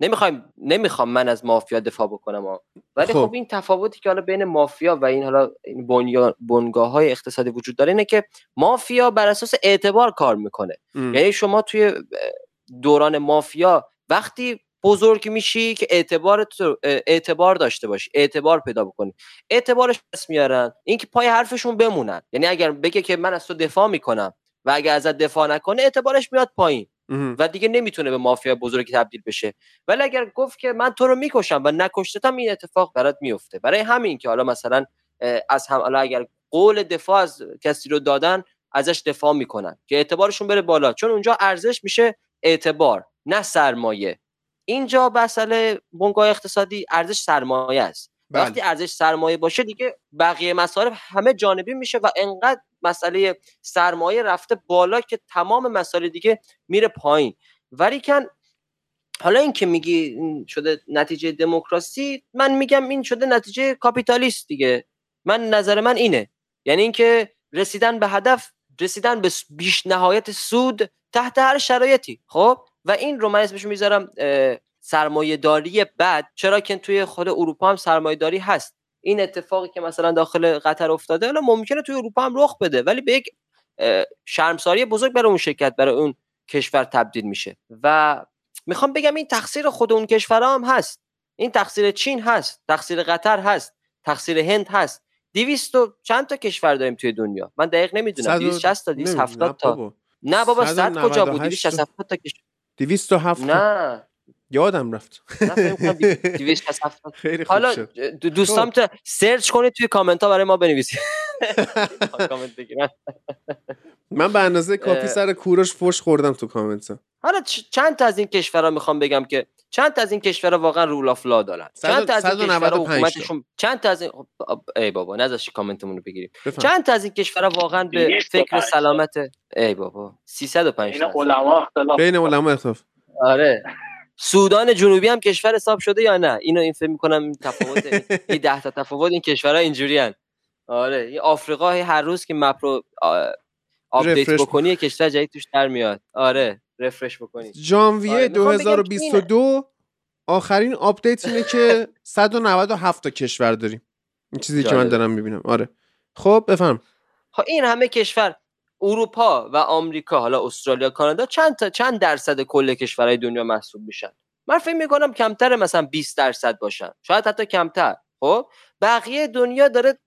نمیخوایم نمیخوام من از مافیا دفاع بکنم ها. ولی خب. خب این تفاوتی که حالا بین مافیا و این حالا این بنیان بنگاه‌های اقتصادی وجود داره اینه که مافیا بر اساس اعتبار کار میکنه. ام. یعنی شما توی دوران مافیا وقتی بزرگ میشی که اعتبار اعتبار داشته باشی، اعتبار پیدا بکنی، اعتبارش دست میارن اینکه پای حرفشون بمونن. یعنی اگر بگه که من از تو دفاع میکنم و اگر ازت دفاع نکنه اعتبارش میاد پایین و دیگه نمیتونه به مافیا بزرگی تبدیل بشه. ولی اگر گفت که من تو رو میکشم و نکشتتم این اتفاق برات میفته. برای همین که حالا مثلا از هم حالا اگر قول دفاع از کسی رو دادن ازش دفاع میکنن که اعتبارشون بره بالا، چون اونجا ارزش میشه اعتبار نه سرمایه. اینجا مسئله بنگاه اقتصادی ارزش سرمایه است. بله. وقتی ارزش سرمایه باشه دیگه بقیه مسائل همه جانبی میشه و انقدر مسئله سرمایه رفته بالا که تمام مسائل دیگه میره پایین. ولیکن حالا این که میگی این شده نتیجه دموکراسی، من میگم این شده نتیجه کاپیتالیست دیگه. من نظر من اینه، یعنی اینکه رسیدن به هدف، رسیدن به بیش نهایت سود تحت هر شرایطی. خب و این رو من اسمش میذارم سرمایه داری بد، چرا که توی خود اروپا هم سرمایه داری هست. این اتفاقی که مثلا داخل قطر افتاده حالا ممکنه توی اروپا هم رخ بده، ولی به یک شرمساری بزرگ برای اون شرکت، برای اون کشور تبدیل میشه. و میخوام بگم این تقصیر خود اون کشور هم هست، این تقصیر چین هست، تقصیر قطر هست، تقصیر هند هست. دویست و چند تا کشور داریم توی دنیا، من دقیق نمیدونم، دویست و شصت تا دویست و هفتاد تا، نه بابا صد کجا بود، دویست و شصت و هفت تا کشور، دویست و هفت نه یادم رفت. حالا دوستام تا سرچ کنید توی کامنت ها برای ما بنویسید. کامنت بگیرم. من به اندازه کافی سر کوروش فوش خوردم تو کامنت ها. حالا چند تا از این کشورها میخوام بگم که چند تا از این کشورها واقعا رول آف لا دارن. چند تا از این کشورها حکومتشون، چند تا از این ای بابا نذاش کامنتمون رو بگیریم. چند تا از این کشورها واقعا به فکر سلامت ای بابا سیصد و پنج تا. بین علما اختلاف. بین علما اختلاف. آره. سودان جنوبی هم کشور حساب شده یا نه؟ اینو این فکر می‌کنم تفاوت این ده تا تفاوت این کشورها اینجوریان. آره این آفریقا هر روز که مپ رو آپدیت بکنی کشور جدید توش در میاد. آره رفرش بکنید. ژانویه آره. دو هزار و بیست و دو آخرین آپدیت اینه که صد و نود و هفت تا کشور داریم. این چیزی جالب. که من دارم می‌بینم. آره. خب بفهم. خب این همه کشور اروپا و آمریکا، حالا استرالیا، کانادا چند تا چند درصد کل کشورهای دنیا محسوب میشن؟ من فکر میکنم کمتر، مثلا بیست درصد باشن، شاید حتی کمتر. خب بقیه دنیا داره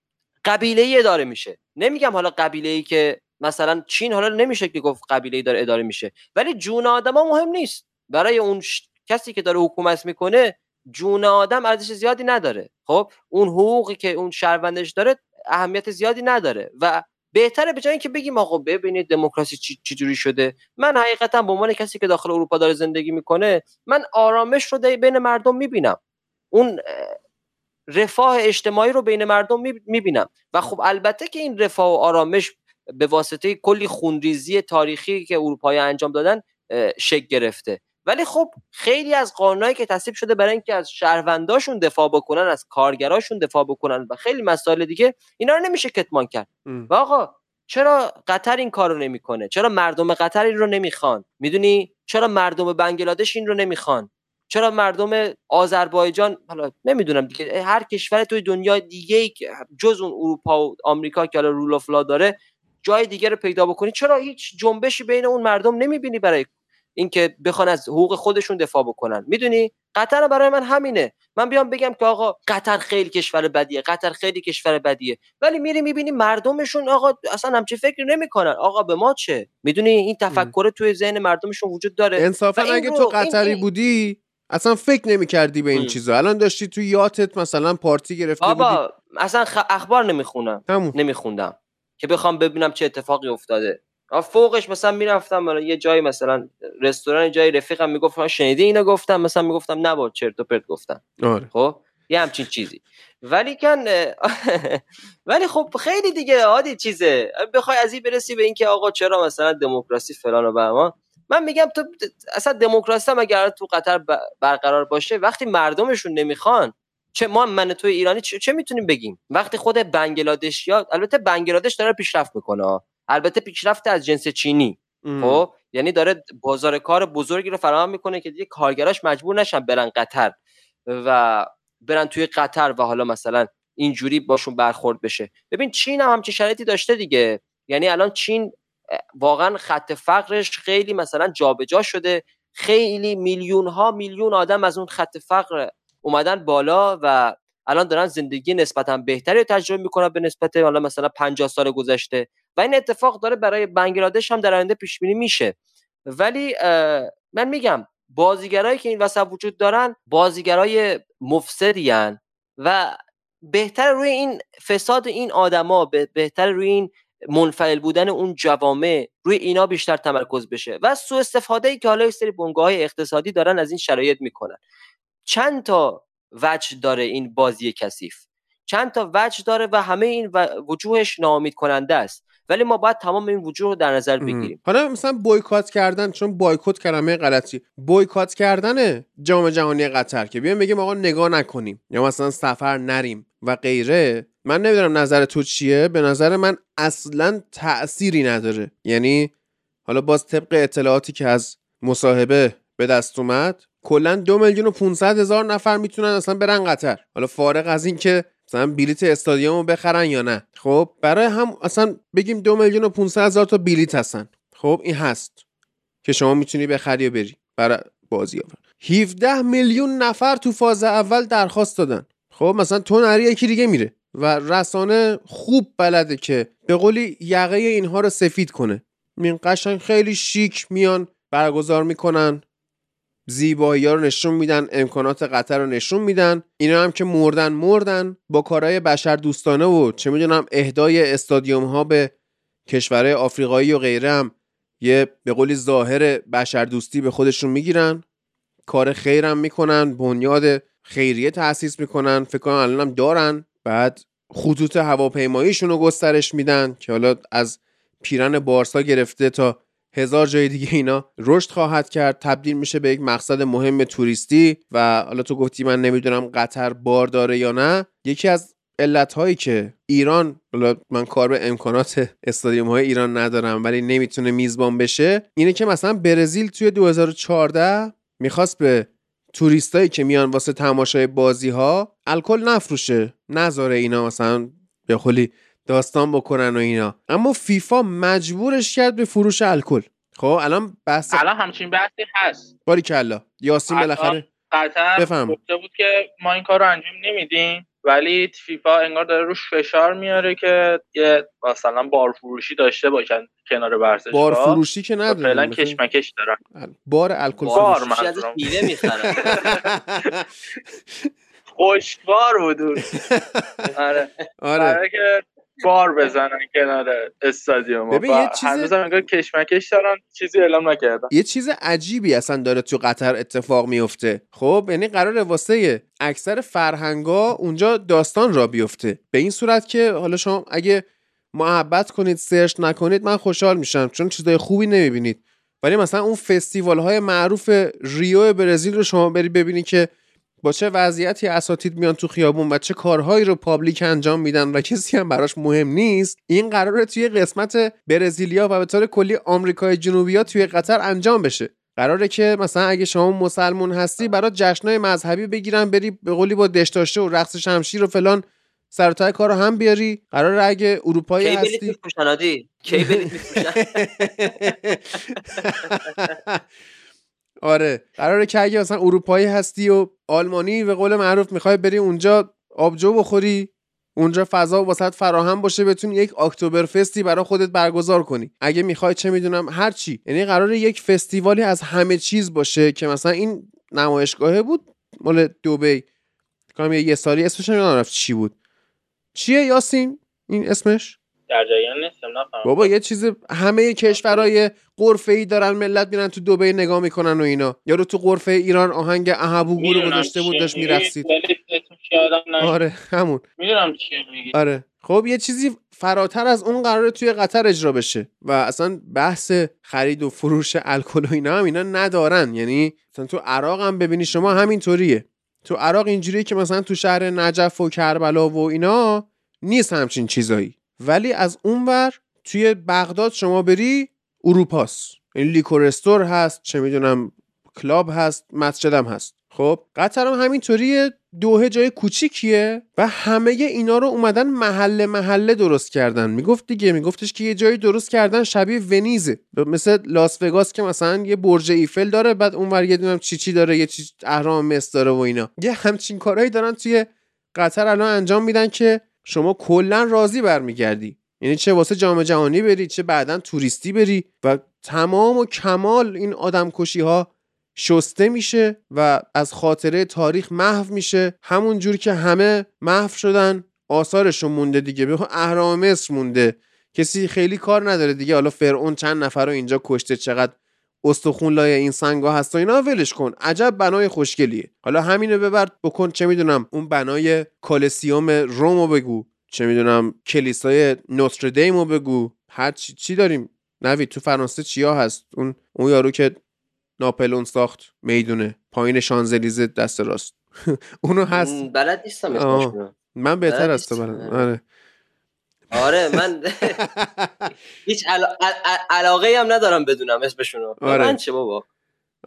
قبیله‌ای اداره میشه. نمیگم حالا قبیله‌ای که مثلا چین حالا نمیشه که گفت قبیله‌ای داره اداره میشه، ولی جون آدم‌ها مهم نیست برای اون ش... کسی که داره حکومت میکنه. جون آدم ارزش زیادی نداره. خب اون حقوقی که اون شهروندش داره اهمیت زیادی نداره و بهتره به جای اینکه بگیم آقا ببینید دموکراسی چی جوری شده. من حقیقتا به عنوان کسی که داخل اروپا داره زندگی میکنه، من آرامش رو بین مردم میبینم، اون رفاه اجتماعی رو بین مردم میبینم. و خب البته که این رفاه و آرامش به واسطه کلی خونریزی تاریخی که اروپایی انجام دادن شکل گرفته، ولی خب خیلی از قانونایی که تصویب شده برای اینکه از شهرونداشون دفاع بکنن، از کارگراشون دفاع بکنن و خیلی مسائل دیگه، اینا رو نمیشه کتمان کرد. ام. و آقا چرا قطر این کارو نمیکنه؟ چرا مردم قطر این رو نمیخوان؟ میدونی چرا مردم بنگلادش این رو نمیخوان؟ چرا مردم آذربایجان؟ حالا نمیدونم دیگه، هر کشور توی دنیا دیگه جز اون اروپا و آمریکا که حالا رول اف لا داره، جای دیگه رو پیدا بکنی. چرا هیچ جنبشی بین اون مردم نمیبینی برای اینکه بخوان از حقوق خودشون دفاع بکنن؟ میدونی قطر برای من همینه. من بیام بگم که آقا قطر خیلی کشور بدیه، قطر خیلی کشور بدیه، ولی میری میبینی مردمشون آقا اصلا همچین فکری نمیکنن، آقا به ما چه؟ میدونی این تفکر توی ذهن مردمشون وجود داره. انصافا اگه تو قطری این... بودی اصلا فکر نمیکردی به این ام. چیزا. الان داشتی تو یاتت مثلا پارتی گرفتی آبا. بودی اصلا خ... اخبار نمیخونم همون. نمیخوندم که بخوام ببینم چه اتفاقی افتاده. فوقش مثلا میرفتم برای یه جایی، مثلا رستوران جایی، رفیقم میگفت من شنیدی اینو، گفتم مثلا میگفتم نه با چرت و پرت گفتم. آره. خب یه همچین چیزی. ولی کن ولی خب خیلی دیگه عادی چیزه. بخوای از این برسی به اینکه آقا چرا مثلا دموکراسی فلان و بهمان، من میگم تو اصلا دموکراسی هم اگر تو قطر برقرار باشه وقتی مردمشون نمیخوان، چه ما من تو ایرانی چه, چه میتونیم بگیم؟ وقتی خود بنگلادشیا، البته بنگلادش داره پیشرفت میکنه، البته پیشرفت از جنس چینی، خب یعنی داره بازار کار بزرگی رو فراهم میکنه که دیگه کارگراش مجبور نشن برن قطر و برن توی قطر و حالا مثلا اینجوری باشون برخورد بشه. ببین چین هم همچین شرایطی داشته دیگه، یعنی الان چین واقعا خط فقرش خیلی مثلا جابجا شده، خیلی میلیون ها میلیون آدم از اون خط فقر اومدن بالا و الان دارن زندگی نسبتاً بهتری رو تجربه میکنن به نسبت حالا مثلا پنجاه سال گذشته و این اتفاق داره برای بنگلادش هم در آینده پیش بینی میشه. ولی من میگم بازیگرایی که این وسط وجود دارن بازیگرای مفسدین و بهتر روی این فساد این آدما، بهتر روی این منفعل بودن اون جوامع، روی اینا بیشتر تمرکز بشه و سوء استفاده‌ای که حالا یه سری بنگاه‌های اقتصادی دارن از این شرایط میکنن. چند تا وجه داره این بازی کثیف، چند تا وجه داره و همه این وجوهش ناامید کننده است، ولی ما باید تمام این وجوه رو در نظر بگیریم. حالا مثلا بویکات کردن، چون بویکات کلمه غلطی، بویکات کردن جام جهانی قطر که بیایم بگیم آقا نگاه نکنیم یا مثلا سفر نریم و غیره، من نمیدونم نظر تو چیه، به نظر من اصلا تأثیری نداره. یعنی حالا باز طبق اطلاعاتی که از مصاحبه به دست اومد کلا دو میلیون و پانصد هزار نفر میتونن اصلا برن قطر، حالا فارغ از این که مثلا بلیت استادیومو بخرن یا نه. خب برای هم اصلا بگیم دو میلیون و پانصد هزار تا بلیت هستن، خب این هست که شما میتونی بخری و بری برای بازی ها. هفده میلیون نفر تو فاز اول درخواست دادن، خب مثلا تو نری یکی دیگه میره و رسانه خوب بلده که به قولی یقه اینها رو سفید کنه. این قشنگ خیلی شیک میان برگزار میکنن، زیبایی‌ها رو نشون میدن، امکانات قطر رو نشون میدن، اینا هم که مردن مردن با کارهای بشر دوستانه و چه میدونم اهدای استادیوم ها به کشورهای آفریقایی و غیره هم یه به قولی ظاهر بشر دوستی به خودشون میگیرن، کار خیر هم میکنن، بنیاد خیریه تأسیس میکنن، فکر کنم الان هم دارن، بعد خطوط هواپیماییشون رو گسترش میدن که حالا از پیرن بارسا گرفته تا هزار جای دیگه اینا رشد خواهد کرد، تبدیل میشه به یک مقصد مهم توریستی. و حالا تو گفتی من نمیدونم قطر بار داره یا نه، یکی از علتهایی که ایران، حالا من کار به امکانات استادیوم های ایران ندارم ولی نمیتونه میزبان بشه، اینه که مثلا برزیل توی دو هزار و چهارده میخواست به توریستایی که میان واسه تماشای بازی ها الکل نفروشه، نذاره اینا مثلا به قولی داستان بکنن و اینا، اما فیفا مجبورش کرد به فروش الکل. خب الان بحث الان همچین بحثی هست. باریکلا یاسین بالاخره قطر گفته بود که ما این کارو انجام نمیدیم، ولی فیفا انگار داره روش فشار میاره که یه مثلا بارفروشی داشته باشن کنار ورزش. بارفروشی که نداره، فعلا کشمکش دارن، بار الکل فروشی ازش میله میخرن. خوشگوار بود. آره آره که بار بزنن کنار استادیوم. ببین یه چیز هنوز انگار کشمکش دارن، چیزی اعلام نکردن. یه چیز عجیبی اصلا داره تو قطر اتفاق میفته. خب یعنی قراره واسه اکثر فرهنگا اونجا داستان را بیفته، به این صورت که حالا شما اگه محبت کنید سرچ نکنید من خوشحال میشم، چون چیزای خوبی نمیبینید. ولی مثلا اون فستیوال های معروف ریو برزیل رو شما بری ببینی که با چه وضعیتی اساتید میان تو خیابون و چه کارهایی رو پابلیک انجام میدن و کسی هم براش مهم نیست، این قراره توی قسمت برزیلیا و به طور کلی آمریکای جنوبی توی قطر انجام بشه. قراره که مثلا اگه شما مسلمون هستی برای جشنای مذهبی بگیرن بری به قولی با دشتاشه و رقص شمشیر و فلان سر تا کار رو هم بیاری. قراره اگه اروپایی هستی کی بلیت میفروشن عادی، کی بلیت میفروشن. آره قراره که اگه مثلا اروپایی هستی و آلمانی به قول معروف میخوای بری اونجا آبجو بخوری، اونجا فضا واسط فراهم باشه، بتونی یک اکتبر فستی برای خودت برگزار کنی. اگه میخوای چه میدونم هر چی، یعنی قراره یک فستیوالی از همه چیز باشه که مثلا این نمایشگاهه بود مال دبی کام یه سالی اسمش نمیدونم رفت چی بود. چیه یاسین این اسمش؟ در جریان نیستم نفهمیدم. بابا یه چیز همه کشورهای قرفه‌ای دارن، ملت میرن تو دبی نگاه میکنن و اینا. یارو تو قرفه ایران آهنگ اهبوگو رو گذاشته بود داشت میرقصید. آره همون. میدونم چی میگی. آره خب یه چیزی فراتر از اون قراره توی قطر اجرا بشه و اصلا بحث خرید و فروش الکل و اینا هم اینا ندارن. یعنی مثلا تو عراق هم ببینی شما همینطوریه. تو عراق اینجوریه که مثلا تو شهر نجف و کربلا و اینا نیست همچین چیزایی، ولی از اونور توی بغداد شما بری اروپاست، این لیکورستور هست، چه میدونم کلاب هست، مسجد هم هست. خب قطر هم همینطوریه، دوحه جای کوچیکیه و همه اینا رو اومدن محله محله درست کردن. میگفت دیگه، میگفتش که یه جایی درست کردن شبیه ونیزه، مثل لاس وگاس که مثلا یه برج ایفل داره، بعد اونور یه دونم چی چی داره، یه چی اهرام مس داره و اینا. یه همچین کارهایی دارن توی قطر الان انجام میدن که شما کلا راضی برمیگردی. یعنی چه واسه جام جهانی بری، چه بعدن توریستی بری و تمام و کمال این آدمکشی ها شسته میشه و از خاطره تاریخ محو میشه. همون جور که همه محو شدن آثارشون مونده دیگه. ببین اهرام مصر مونده، کسی خیلی کار نداره دیگه. حالا فرعون چند نفر رو اینجا کشته، چقدر استخون لای این سنگا هست و اینا، ولش کن. عجب بنای خوشگلیه. حالا همینو ببر بکن چه میدونم اون بنای کالسیوم رومو بگو، چه میدونم کلیسای نوتردیمو بگو، هر چی چی داریم. نوید تو فرانسه چیا هست؟ اون اون یارو که ناپلئون ساخت میدونه پایین شانزلیزه دست راست اونو هست. بلد نیستم اسمش. من بهتر از تو بلدم. آره آره من هیچ علاقه هم ندارم بدونم اسمشونو. من چه بابا.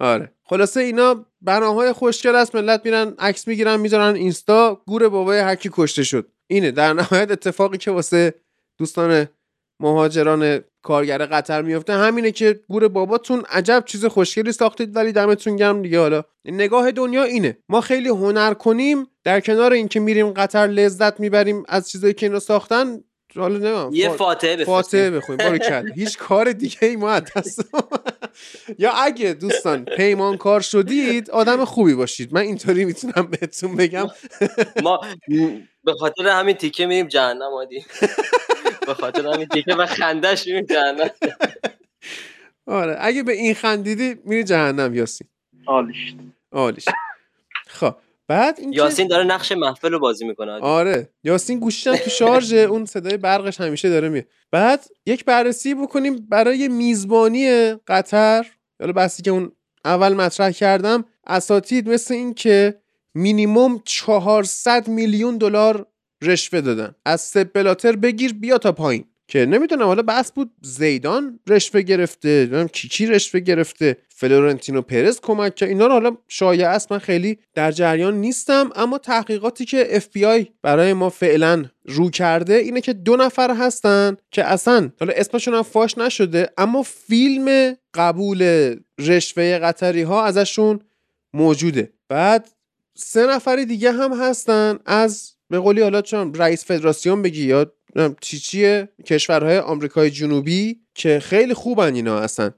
آره خلاصه اینا بناهای خوشگل است، ملت میرن عکس میگیرن میذارن اینستا، گور بابای هر کی کشته شد. اینه در نهایت اتفاقی که واسه دوستان مهاجران کارگر قطر میفته. همینه که گور باباتون عجب چیز خوشگلی ساختید ولی دمتون گرم دیگه. حالا نگاه دنیا اینه، ما خیلی هنر کنیم در کنار اینکه میریم قطر لذت میبریم از چیزایی که اینا ساختن. حالا نمیدونم یه فاتحه بخونیم، فاتحه بخونیم بارو کرد. هیچ کار دیگه ای ما دست یا اگه دوستان پیمانکار شدید آدم خوبی باشید، من اینطوری میتونم بهتون بگم. ما به خاطر همین تیکه میریم جهنم عادی، به خاطر همین تیکه و خندش میریم جهنم. آره اگه به این خندیدی میری جهنم یاسین. عالیش عالیش. خب بعد یاسین داره نقش محفل رو بازی میکنه. آره یاسین گوشیشم تو شارژه، اون صدای برقش همیشه داره میاد. بعد یک بررسی بکنیم برای میزبانی قطر. حالا بحثی که اون اول مطرح کردم، اساتید مثل این که مینیمم چهارصد میلیون دلار رشوه دادن، از سپ بلاتر بگیر بیا تا پایین، که نمیدونم حالا بحث بود زیدان رشوه گرفته، نمیدونم کی کی رشوه گرفته، فلورنتینو پرز کمک کرد. اینا رو حالا شایعه است، من خیلی در جریان نیستم، اما تحقیقاتی که اف بی آی برای ما فعلا رو کرده اینه که دو نفر هستن که اصلا حالا اسمشون هم فاش نشده، اما فیلم قبول رشوه قطری ها ازشون موجوده. بعد سه نفر دیگه هم هستن از به قولی حالا چون رئیس فدراسیون بگی یا چی چیه کشورهای آمریکای جنوبی که خیلی خوبن اینا. اصلا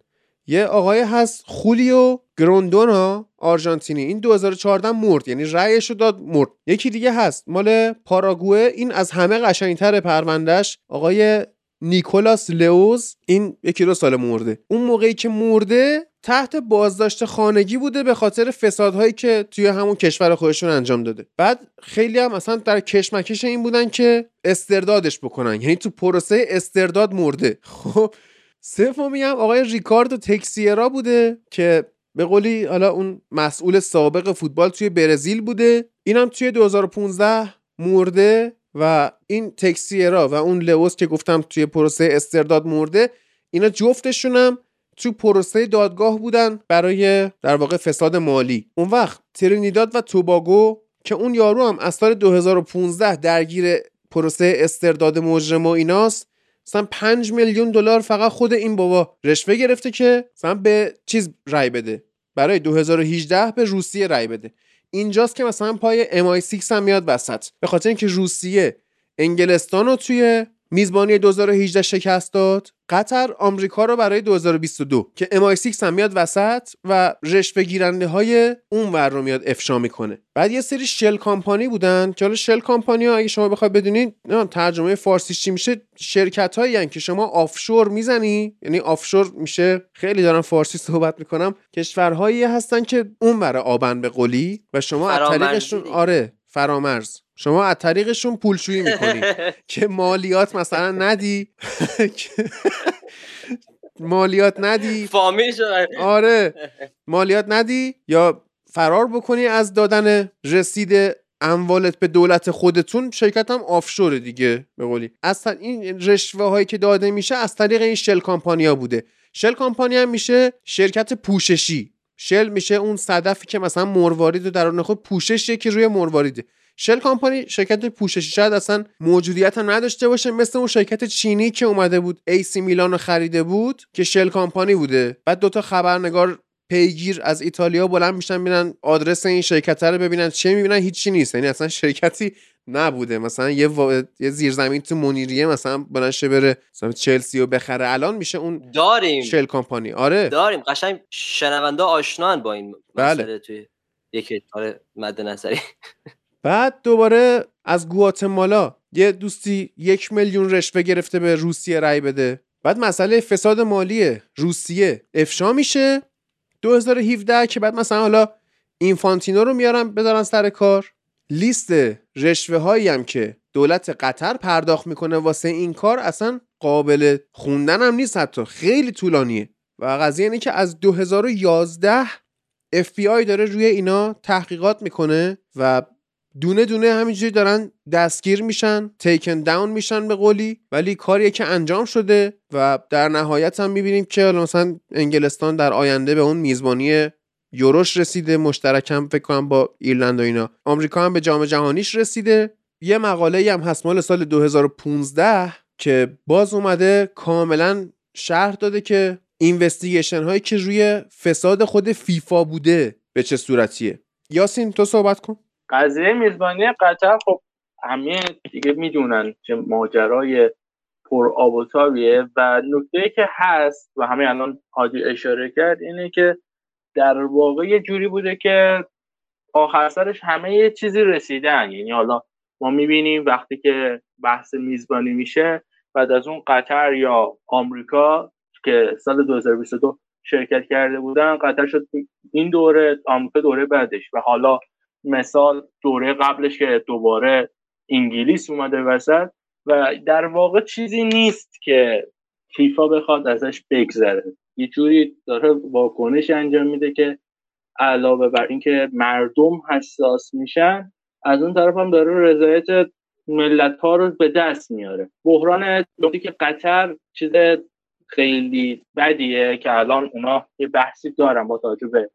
یه آقای هست خولیو گروندونا آرژانتینی، این دو هزار و چهارده مرد، یعنی رأیشو داد مرد. یکی دیگه هست مال پاراگوئه، این از همه قشنگتر پروندهش، آقای نیکولاس لئوز، این یکی دو سال مرده. اون موقعی که مرده تحت بازداشت خانگی بوده به خاطر فسادهایی که توی همون کشور خودشون انجام داده. بعد خیلی هم اصلا در کشمکش این بودن که استردادش بکنن، یعنی تو پروسه استرداد مرده. خب سومی هم آقای ریکاردو تکسیرا بوده که به قولی حالا اون مسئول سابق فوتبال توی برزیل بوده، اینم توی دو هزار و پانزده مرده. و این تکسیرا و اون لئوس که گفتم توی پروسه استرداد مرده، اینا جفتشون هم تو پروسه دادگاه بودن برای در واقع فساد مالی. اون وقت ترینیداد و توباگو که اون یارو هم از سال دو هزار و پانزده درگیر پروسه استرداد مجرم و ایناست، مثلا پنج میلیون دلار فقط خود این بابا رشوه گرفته که مثلا به چیز رای بده، برای دو هزار و هجده به روسیه رای بده. اینجاست که مثلا پای ام آی سیکس هم میاد وسط، به خاطر اینکه روسیه انگلستان رو توی میزبانی دو هزار و هجده شکست داد، قطر آمریکا رو برای دو هزار و بیست و دو، که ام آی سیکس هم میاد وسط و رشوه گیرنده های اون ور رو میاد افشا میکنه. بعد یه سری شل کامپانی بودن که حالا شل کامپانی ها اگه شما بخواید بدونید ترجمه فارسیش چی میشه، شرکت هایی یعنی که شما آفشور میزنی، یعنی آفشور میشه، خیلی دارم فارسی صحبت میکنم، کشورهایی هستن که اون ور آبن به قلی و شما از طریقشون آره فرامرز شما از طریقشون پولشویی میکنی که مالیات مثلا ندی، مالیات ندی فامیل آره مالیات ندی یا فرار بکنی از دادن رسید اموالت به دولت خودتون. شرکت هم آفشوره دیگه به قولی. اصلا این رشوه هایی که داده میشه از طریق این شل کامپانیا بوده. شل کامپانیا هم میشه شرکت پوششی. شل میشه اون صدفی که مثلا مروارید رو درون خود پوششیه که روی مرواریده. شل کامپانی شرکت پوششی شاید اصلا موجودیت هم نداشته باشه، مثل اون شرکت چینی که اومده بود ایسی میلان رو خریده بود که شل کامپانی بوده. بعد دوتا خبرنگار پیگیر از ایتالیا بلند میشن میرن آدرس این شرکت رو ببینن، چه میبینن؟ هیچی نیست، یعنی اصلا شرکتی نبوده. مثلا یه وا... یه زیرزمین تو منیریه مثلا بلند شه بره مثلا چلسی رو بخره. الان میشه اون داریم شل کامپانی. آره داریم، قشنگ شنونده آشنان با این مسئله. بله. توی یک آره مد نظری. بعد دوباره از گواتمالا یه دوستی یک میلیون رشوه گرفته به روسیه رای بده. بعد مسئله فساد مالی روسیه افشا میشه دو هزار و هفده که بعد مثلا حالا اینفانتینو رو میارن بذارن سر کار. لیست رشوه هایی هم که دولت قطر پرداخت میکنه واسه این کار اصلا قابل خوندن هم نیست، حتی خیلی طولانیه. و قضیه اینه که از دو هزار و یازده اف بی آی داره روی اینا تحقیقات میکنه و دونه دونه همینجوری دارن دستگیر میشن، تیکن داون میشن به قولی، ولی کاریه که انجام شده و در نهایت هم میبینیم که مثلا انگلستان در آینده به اون میزبانی یوروش رسیده، مشترکم فکر کنم با ایرلند و اینا. آمریکا هم به جام جهانیش رسیده. یه مقاله هم هست مال سال دو هزار و پانزده که باز اومده کاملا شرح داده که اینوستیگیشن هایی که روی فساد خود فیفا بوده به چه صورتیه. یاسین تو صحبت کن. قضیه میزبانی قطر خب همه دیگه میدونن که ماجرای پر آب و تابیه و نکته‌ای که هست و همه الان حاجی اشاره کرد اینه که در واقع یه جوری بوده که آخر سرش همه یه چیزی رسیدن. یعنی حالا ما میبینیم وقتی که بحث میزبانی میشه بعد از اون قطر یا آمریکا که سال دو هزار و بیست و دو شرکت کرده بودن، قطر شد این دوره، آمریکا دوره بعدش و حالا مثال دوره قبلش که دوباره انگلیس اومده وسط و در واقع چیزی نیست که فیفا بخواد ازش بگذره. یه جوری داره واکنش انجام میده که علاوه بر اینکه مردم حساس میشن، از اون طرف هم داره رضایت ملت‌ها رو به دست میاره. بحران دوری که قطر چیز خیلی بدیه که الان اونا یه بحثی دارن با توجه به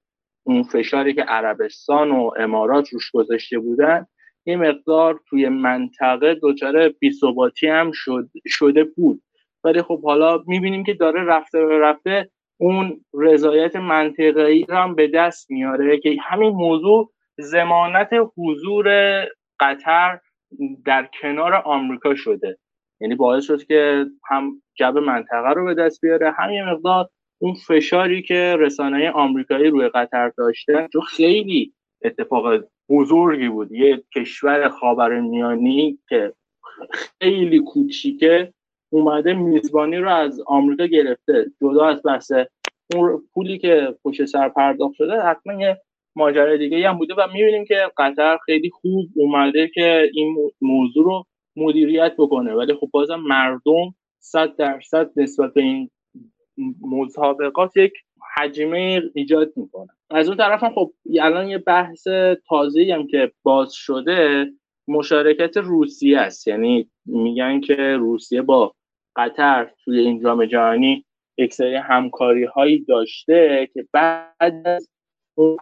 اون فشاری که عربستان و امارات روش گذاشته بودن، یه مقدار توی منطقه دچار بی‌ثباتی هم شد شده بود. ولی خب حالا میبینیم که داره رفته به رفته اون رضایت منطقه‌ای هم به دست میاره که همین موضوع ضمانت حضور قطر در کنار آمریکا شده. یعنی باعث شد که هم جبه منطقه رو به دست بیاره، هم یه مقدار اون فشاری که رسانه‌های آمریکایی روی قطر داشتن، چون خیلی اتفاق بزرگی بود. یه کشور خاورمیانه‌ای که خیلی کوچیکه اومده میزبانی رو از آمریکا گرفته. جدا از بحث اون پولی که پشت سر پرداخت شده، حتما یه ماجرای دیگه‌ای هم بوده و می‌بینیم که قطر خیلی خوب اومده که این موضوع رو مدیریت بکنه. ولی خب بازم مردم صد درصد نسبت به این مسابقات یک حجمه ایجاد میکنه. از اون طرف هم خب الان یه بحث تازه‌ای هم که باز شده مشارکت روسیه است. یعنی میگن که روسیه با قطر توی این جام جهانی یک سری همکاری هایی داشته که بعد از اون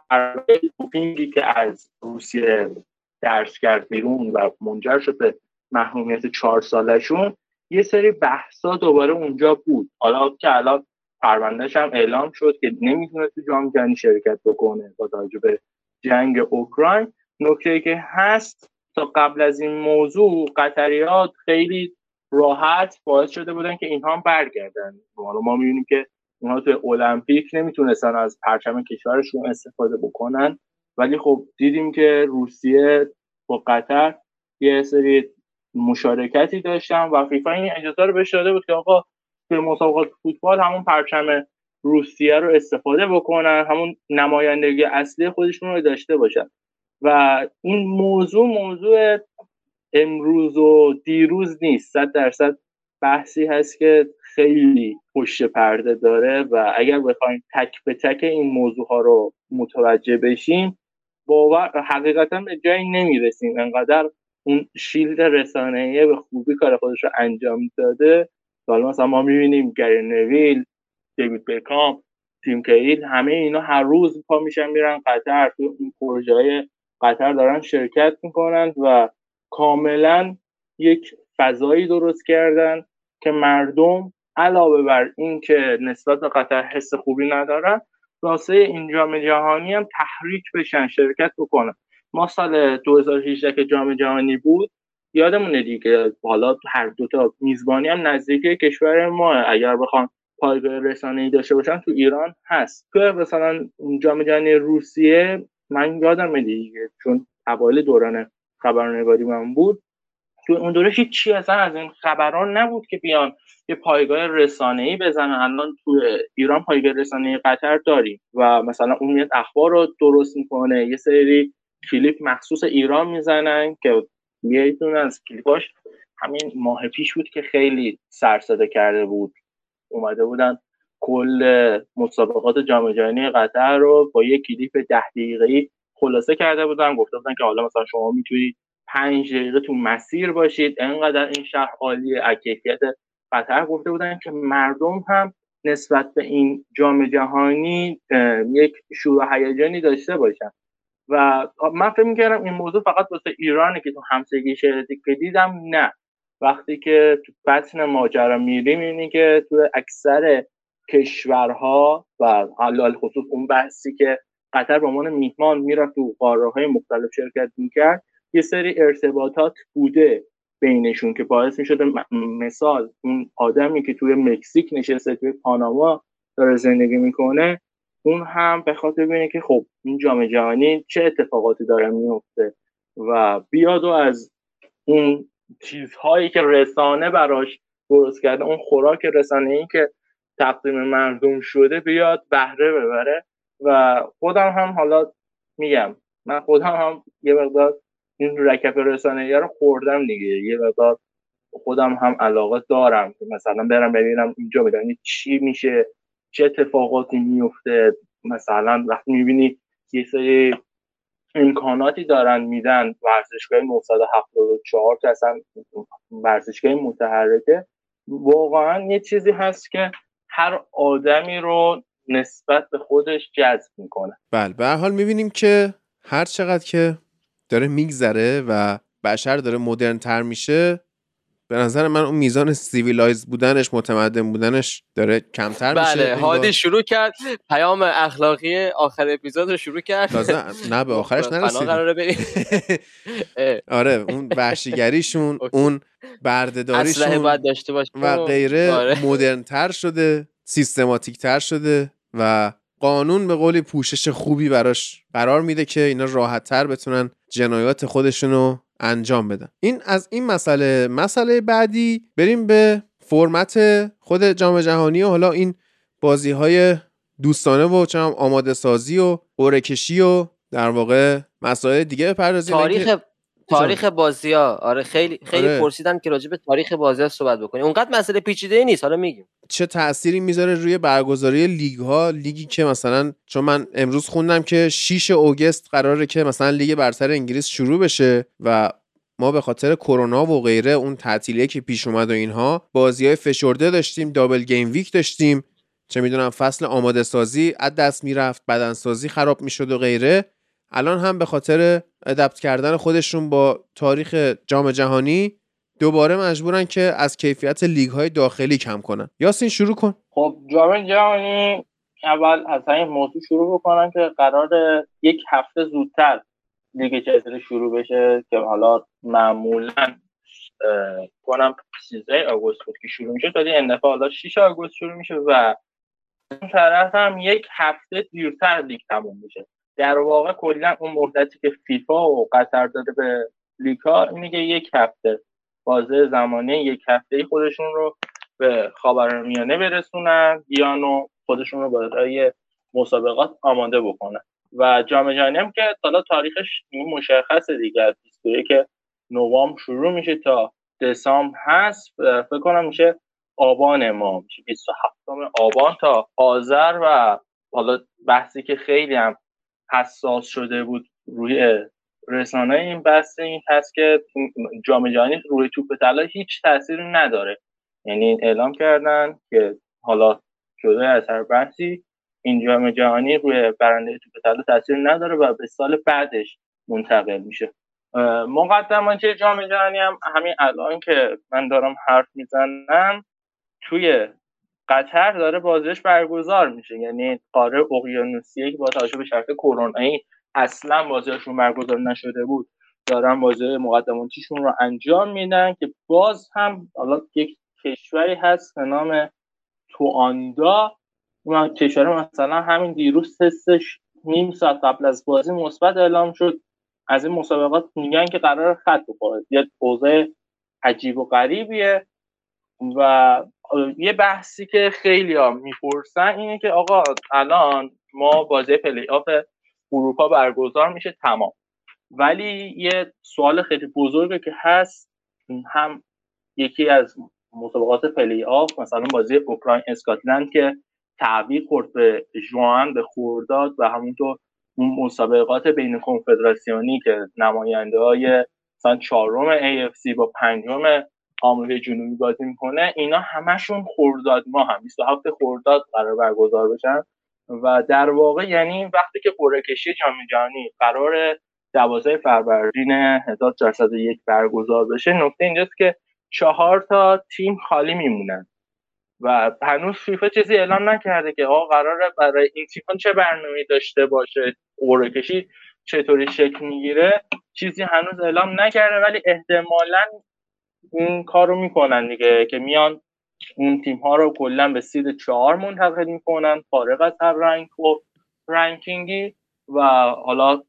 دوپینگی که از روسیه درس کرد بیرون و منجر شد به محرومیت چهار سالشون، یه سری بحثا دوباره اونجا بود. حالا که الان پرونده‌اش هم اعلام شد که نمیتونه تو جام جهانی شرکت بکنه با توجه به جنگ اوکراین. نکته‌ای که هست تا قبل از این موضوع قطریات خیلی راحت باعث شده بودن که اینها هم برگردن. حالا ما می‌بینیم که اونها توی المپیک نمیتونستن از پرچم کشورشون استفاده بکنن، ولی خب دیدیم که روسیه با قطر یه سری مشارکتی داشتن و فیفا این اجازه رو بهش داده بود که آقا توی مسابقات فوتبال همون پرچم روسیه رو استفاده بکنن، همون نمایندگی اصلی خودشون رو داشته باشن. و این موضوع موضوع امروز و دیروز نیست، صد درصد بحثی هست که خیلی پشت پرده داره و اگر بخوایم تک به تک این موضوع ها رو متوجه بشیم باور حقیقتا به جایی نمیرسیم. انقدر اون شیلد رسانه‌ای به خوبی کار خودش رو انجام داده. حالا مثلا ما میبینیم گری نویل، دیوید بکام، تیم کیل، همه اینا هر روز پا میشن میرن قطر، تو این پروژه‌های قطر دارن شرکت میکنن و کاملا یک فضایی درست کردن که مردم علاوه بر این که نسبت به قطر حس خوبی ندارن، واسه این جام جهانی هم تحریک بشن شرکت بکنن. ما سال دو هزار و هجده که جام جهانی بود یادمونه دیگه، بالا هر دوتا میزبانی هم نزدیک کشور ما، اگر بخوام پایگاه رسانه‌ای داشته باشن تو ایران هست. که مثلا جام جهانی روسیه من یادمه دیگه، چون اوایل دوران خبرنگاری من بود، تو اون دورش چی اصلا از این خبران نبود که بیان یه پایگاه رسانه‌ای بزنن. الان تو ایران پایگاه رسانه‌ای قطر داریم و مثلا اون میاد اخبار رو درست میکنه، یه سری کلیپ مخصوص ایران میزنن که میایتون از کلیپاش همین ماه پیش بود که خیلی سرصدا کرده بود، اومده بودن کل مسابقات جام جهانی قطر رو با یه کلیپ ده دقیقه‌ای خلاصه کرده بودن، گفته بودن که حالا مثلا شما میتونید پنج دقیقه تو مسیر باشید، انقدر این شهر عالیه، کیفیت قطر. گفته بودن که مردم هم نسبت به این جام جهانی یک شور و هیجانی داشته باشن و من فکر می‌کردم این موضوع فقط واسه ایرانه که تو همسایگی شرایطی که دیدم، نه، وقتی که تو بطن ماجرا میریم می‌بینی که تو اکثر کشورها و علال خصوص اون بحثی که قطر به عنوان میهمان میرفت تو قاره‌های مختلف شرکت می‌کرد، یه سری ارتباطات بوده بینشون که باعث می‌شده م- مثال اون آدمی که توی مکزیک نشسته توی پاناما داره زندگی می‌کنه، اون هم به خاطر ببینه که خب این جام جهانی چه اتفاقاتی داره میفته و بیاد و از اون چیزهایی که رسانه براش درست کرده، اون خوراک رسانه‌ای که تقدیم مردم شده، بیاد بهره ببره. و خودم هم حالا میگم، من خودم هم یه مقدار این رکب رسانه‌ای رو خوردم دیگه، یه مقدار خودم هم علاقه دارم که مثلا برم ببینم اینجا میدونی چی میشه، چه اتفاقاتی میفته. مثلا وقتی میبینی یه سری امکاناتی دارن میدن، ورزشگاه نهصد و هفتاد و چهار که اصلا ورزشگاه متحرکه، واقعا یه چیزی هست که هر آدمی رو نسبت به خودش جذب میکنه. بله، به هر حال میبینیم که هر چقدر که داره میگذره و بشر داره مدرن تر میشه، به نظر من اون میزان سیویلایز بودنش، متمدن بودنش داره کمتر بله، میشه. بله، هادی شروع کرد پیام اخلاقی آخر اپیزود رو شروع کرد. نه به آخرش نرسید. آره، اون وحشیگریشون، اون برده‌داریشون، اصلاً باید داشته باشه و غیره. آره، مدرن تر شده، سیستماتیک تر شده و قانون به قولی پوشش خوبی براش قرار میده که اینا راحت تر بتونن جنایات خودشونو انجام بدن. این از این مسئله. مسئله بعدی، بریم به فرمت خود جام جهانی و حالا این بازی‌های دوستانه و چم آماده سازی و قرعه‌کشی و در واقع مسائل دیگه بپردازیم. تاریخ که... تاریخ بازی‌ها، آره خیلی خیلی آره. پرسیدن که راجع به تاریخ بازی‌ها صحبت بکنیم. اونقدر مسئله پیچیده‌ای نیست، حالا میگیم. چه تأثیری میذاره روی برگزاری لیگ‌ها؟ لیگی که مثلا، چون من امروز خوندم که شش اوگوست قراره که مثلا لیگ برتر انگلیس شروع بشه و ما به خاطر کرونا و غیره اون تعطیلی که پیش اومد و اینها، بازی‌های فشرده داشتیم، دابل گیم ویک داشتیم، چه میدونم فصل آماده سازی از دست میرفت، بدنسازی خراب میشد و غیره. الان هم به خاطر ادپت کردن خودشون با تاریخ جام جهانی دوباره مجبورن که از کیفیت لیگ‌های داخلی کم کنن. یاسین شروع کن. خب جام جهانی اول از این موضوع شروع بکنن که قراره یک هفته زودتر لیگ چهل شروع بشه که حالا معمولاً کنم سیزده آگوست بود که شروع میشه، تا این دفعه حالا شش آگوست شروع میشه و اون طرف هم یک هفته دیرتر لیگ تموم میشه. در واقع کلا اون مدتی که فیفا و قطر داده به لیگ‌ها اینه که یک هفته بازه زمانه یک هفته خودشون رو به خاورمیانه برسونن یا نو خودشون رو برای مسابقات آماده بکنن. و جام جهانی هم که حالا تاریخش مشخصه دیگه، از بیست و یکم نوامبر شروع میشه تا دسامبر هست، فکر کنم میشه آبان ما میشه بیست و هفتم آبان تا آذر. و حالا بحثی که خیلی هم حساس شده بود روی رسانه این بحث این هست که جام جهانی روی توپ طلا هیچ تأثیری نداره، یعنی اعلام کردن که حالا جدا از هر بحثی این جام جهانی روی برنده توپ طلا تأثیر نداره و به سال بعدش منتقل میشه. مقدماتی جام جهانی هم همین الان که من دارم حرف میزنم توی قطر داره بازیش برگزار میشه، یعنی قاره اقیانوسیه که با توجه به شرایط کرونایی اصلا بازیشون برگزار نشده بود دارن بازی مقدماتیشون رو انجام میدن که باز هم حالا یک کشوری هست به نام تواندا. اون کشور مثلا همین دیروز تستش نیم ساعت قبل از بازی مثبت اعلام شد، از این مسابقات میگن که قرار خط بخوره، یه اوضاع عجیب و غریبیه. و یه بحثی که خیلی ها میپرسن اینه که آقا الان ما بازی پلی آف اروپا برگزار میشه تمام، ولی یه سوال خیلی بزرگه که هست، هم یکی از مسابقات پلی آف مثلا بازی اوکراین اسکاتلند که تعویق خورد به ژوئن به خرداد و همونطور مسابقات بین کنفدراسیونی که نماینده‌های مثلا چهارم ای اف سی با پنجم آمریکای جنوبی بازی میکنه، اینا همشون خرداد ما هم بیست و هفتم خرداد قرار برگزار بشن. و در واقع یعنی وقتی که قرعه کشی جام جهانی قرار دوازدهم فروردین هزار و چهارصد و یک برگزار بشه، نکته اینجاست که چهار تا تیم خالی میمونن و هنوز فیفا چیزی اعلام نکرده که آقا قراره برای این تیم‌ها چه برنامه‌ای داشته باشه، قرعه کشی چطوری شکل میگیره، چیزی هنوز اعلام نکرده، ولی احتمالاً این کارو میکنن دیگه که میان اون تیم‌ها رو کلا به سید چهار منتقل میکنن فارغ از هر رنک و رنکینگی و حالا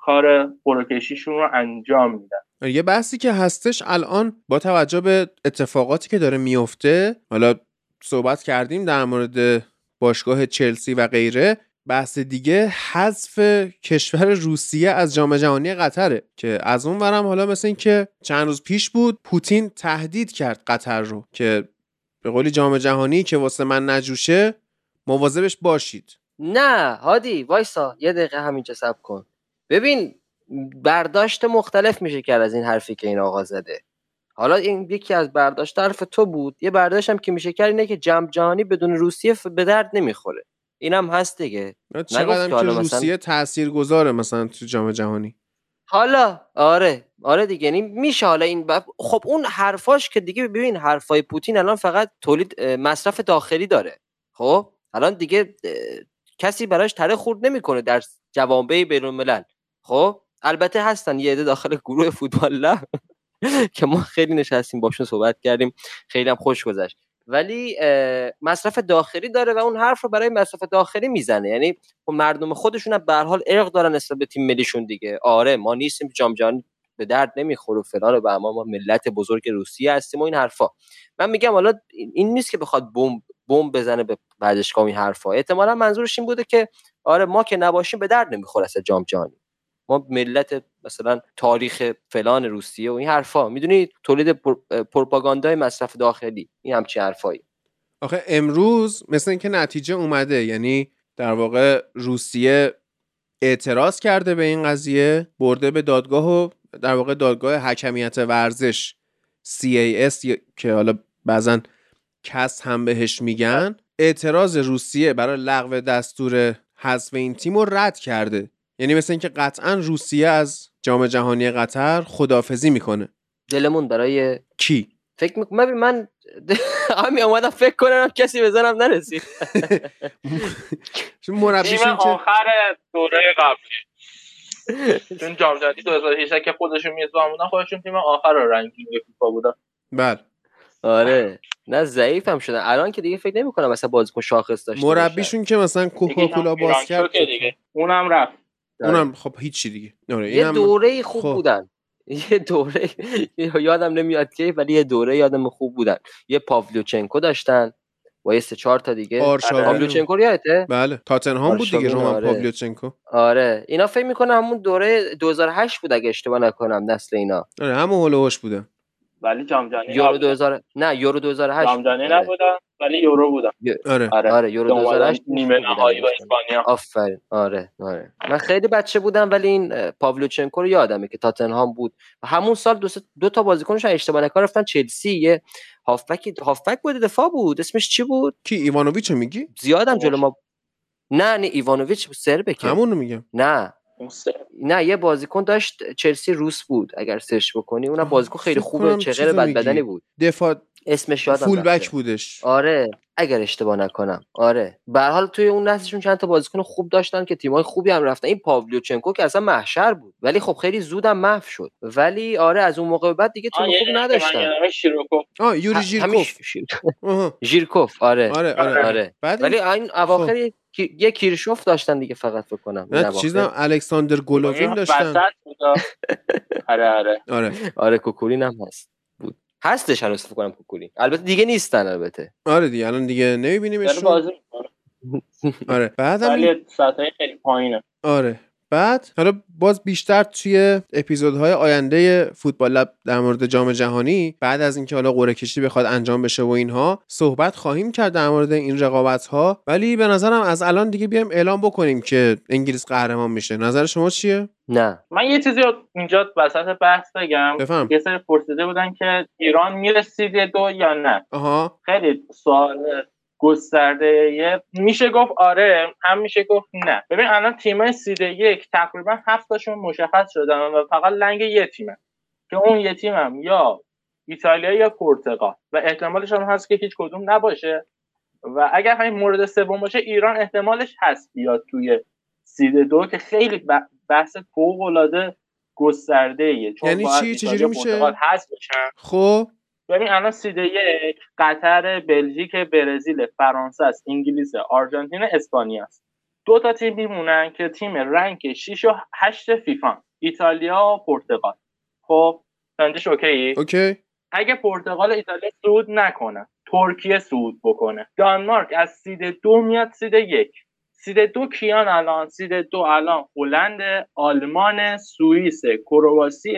کار قرعه کشیشون رو انجام میدن. یه بحثی که هستش الان با توجه به اتفاقاتی که داره میفته، حالا صحبت کردیم در مورد باشگاه چلسی و غیره، بحث دیگه حذف کشور روسیه از جام جهانی قطره که از اون ورم حالا مثل این که چند روز پیش بود پوتین تهدید کرد قطر رو که به قولی جام جهانی که واسه من نجوشه مواظبش باشید. نه هادی وایسا یه دقیقه همینجا صبر کن، ببین برداشت مختلف میشه کرد از این حرفی که این آقا زده. حالا این یکی از برداشت طرف تو بود، یه برداشت هم که میشه کرد اینه که جام جهانی بدون روسیه به درد نمیخوره، اینم هست دیگه. چقدرم که روسیه مثلا... تاثیرگذاره مثلا تو جام جهانی. حالا آره آره دیگه، یعنی میشه حالا این ب... خب اون حرفاش که دیگه، ببین حرفای پوتین الان فقط تولید مصرف داخلی داره، خب الان دیگه کسی براش تره خورد نمیکنه در جوامع بین الملل. خب البته هستن یه عده داخل گروه فوتبال لب که ما خیلی نشستیم باشون صحبت کردیم، خیلی هم خوش گذشت، ولی مصرف داخلی داره و اون حرف رو برای مصرف داخلی میزنه. یعنی مردم خودشون هم به هر حال ارق دارن نسبت به تیم ملیشون دیگه، آره ما نیستیم جام جهانی به درد نمیخوره فلان و بهمان، ما ملت بزرگ روسیه هستیم و این حرفا. من میگم حالا این نیست که بخواد بمب بمب بزنه به ورزشگاه این حرفا، احتمالاً منظورش این بوده که آره ما که نباشیم به درد نمیخوره اصلا جام جهانی، ما ملت مثلا تاریخ فلان روسیه و این حرفا، میدونی تولید پروپاگاندای مصرف داخلی، این همچین حرفایی. آخه امروز مثلا اینکه نتیجه اومده، یعنی در واقع روسیه اعتراض کرده به این قضیه، برده به دادگاه و در واقع دادگاه حکمیت ورزش سی ای اس که حالا بعضن کس هم بهش میگن، اعتراض روسیه برای لغو دستور حذف این تیمو رد کرده. یعنی مثل این که قطعا روسیه از جام جهانی قطر خداحافظی میکنه. دلمون برای کی فکر میکنم ببین من همین اومدم فکر کنم کسی بزنم نرسید چون مربیشون آخر دوره قبلی چون جام جهانی دو هزار و هجده که خودشون میزبان بودن خودشون تیم آخر رو رنکینگ فیفا بودن. بله آره نه ضعیف هم شدن الان که دیگه فکر نمی کنم مثلا بازیکن شاخص داشته مربیشون که مثلا کوکاکولا باز کرد اونم رفت اونم خب هیچی دیگه یه دوره خوب بودن یه دوره یادم نمیاد که ولی یه دوره یادم خوب بودن یه پاولوچنکو داشتن و یه سه چهار تا دیگه پاولوچنکو رو یادته بله تاتنهام بود دیگه رومن پاولوچنکو آره اینا فکر میکنم همون دوره دو هزار و هشت بود اگه اشتباه نکنم نسل اینا آره همون هول هوش بودن ولی جام جهانی یورو دو هزار نه یورو دو هزار و هشت جام جهانی نبودن ولی یورو بودن آره آره یورو دو هزار و هشت نیمه نهایی با اسپانیا آفرین آره آره من خیلی بچه بودم ولی این پاولوچنکو رو یادمه که تاتنهام بود و همون سال دو, دو تا بازیکنش اشتباه نکردن رفتن چلسی یه هافبک هافبک بود دفاع بود اسمش چی بود کی ایوانوویچ میگی زیادم جلو ما نه نه ایوانوویچ سربک همون رو میگم نه نه یه بازیکن داشت چلسی روس بود اگر سرچ بکنی اونم بازیکن خیلی خوبه چقدر بد بدنی بود دفاع اسمش یادم فول بک بودش آره اگر اشتباه نکنم آره به هر حال توی اون نسلشون چند تا بازیکن خوب داشتن که تیمای خوبی هم رفتن این پاولوچنکو که اصلا محشر بود ولی خب خیلی زودم محو شد ولی آره از اون موقع بعد دیگه تیم خوب نداشتن آه یوری ژیرکوف ژیرکوف آره آره آره ولی این اواخر یه کیرشوف داشتن دیگه فقط بکنم نه چیزم الکساندر گولووین داشتن آره آره آره آره کوکولین هم هست بود هستش هنوز فکر کنم کوکولین البته دیگه نیستن البته آره دیگه الان دیگه نمیبینیمشون آره بعد هم ولی سطحش خیلی پایینه آره بعد حالا باز بیشتر توی اپیزودهای آینده فوتبال لب در مورد جام جهانی بعد از اینکه حالا قرعه کشی بخواد انجام بشه و اینها صحبت خواهیم کرد در مورد این رقابت‌ها ولی به نظرم از الان دیگه بیایم اعلام بکنیم که انگلیس قهرمان میشه. نظر شما چیه؟ نه من یه چیزی اینجا وسط بحث بگم بفهم. یه سری پرسیده بودن که ایران میرسید دو یا نه. آها. خیلی سوال گسترده یه میشه گفت آره هم میشه گفت نه. ببین الان تیمای سیده یک تقریبا هفت تاشون مشخص شدن و فقط لنگ یه تیمه که اون یه تیمم یا ایتالیا یا پرتغال و احتمالش هم هست که هیچ کدوم نباشه و اگر همین مورد سوم باشه ایران احتمالش هست بیاد توی سیده دو که خیلی بحث فوق العاده گسترده‌ایه. یعنی چی چجوری میشه هست بشن خب ببین الان سیده یک قطر، بلژیک، برزیل، فرانسه است، انگلیس، آرژانتین، اسپانیا است. دو تا تیم میمونن که تیم رنک شش و هشت فیفا، ایتالیا و پرتغال. خب سنجش اوکی؟ اوکی. اگه پرتغال ایتالیا صعود نکنه، ترکیه صعود بکنه. دانمارک از سیده دو میاد سیده یک. سیده دو کیان الان؟ سیده دو الان هلند، آلمان، سوئیس، کرواسی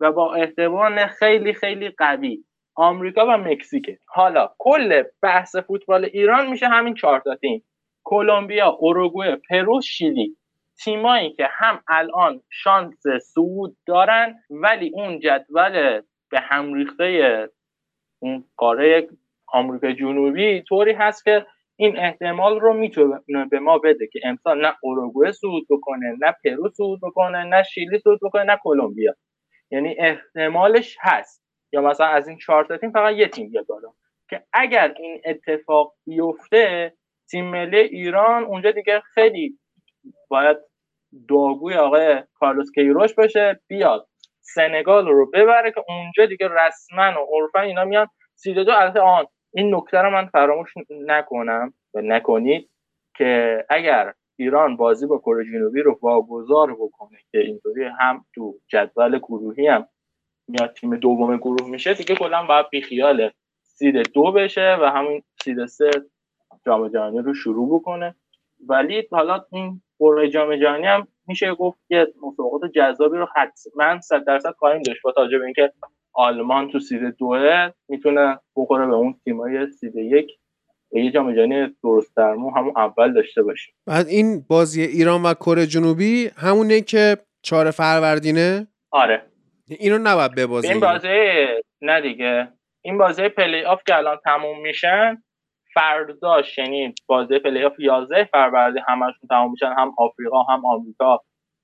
و با احتمال خیلی خیلی قوی آمریکا و مکزیک. حالا کل بحث فوتبال ایران میشه همین چهار تا تیم: کلمبیا، اوروگوئه، پرو، شیلی. تیمایی که هم الان شانس صعود دارن ولی اون جدول به هم ریخته اون قاره آمریکا جنوبی طوری هست که این احتمال رو میتونه به ما بده که امسال نه اوروگوئه صعود بکنه، نه پرو صعود بکنه، نه شیلی صعود بکنه، نه کلمبیا. یعنی احتمالش هست یا مثلا از این چهار تا تیم فقط یه تیم بیاد بالا که اگر این اتفاق بیفته تیم ملی ایران اونجا دیگه خیلی باید دعاگوی آقای کارلوس کیروش باشه بیاد سنگال رو ببره که اونجا دیگه رسما و عرفا اینا میان سیده دو. البته آن این نکته رو من فراموش نکنم و نکنید که اگر ایران بازی با کره جنوبی رو واگذار بکنه که اینطوری هم تو جدول گروهی هم یا تیم دوم گروه میشه دیگه کلا باید بیخیال سید دو بشه و همین سید سه جام جهانی رو شروع بکنه. ولی حالا این قرعه جام جهانی هم میشه گفت که مسابقات جذابی رو حتما صد درصد خواهیم داشت با توجه به اینکه آلمان تو سید دوه میتونه بخوره به اون تیمای سید یک یه جام جهانی درست درمون همون اول داشته باشیم. بعد این بازی ایران و کره جنوبی همونه که چهار فروردینه. آره اینو نباید ببازی این بازی نه دیگه این بازی پلی آف که الان تموم میشن فرداش یعنی بازی پلی آف یازده فروردین همشون تموم میشن هم آفریقا هم آمریکا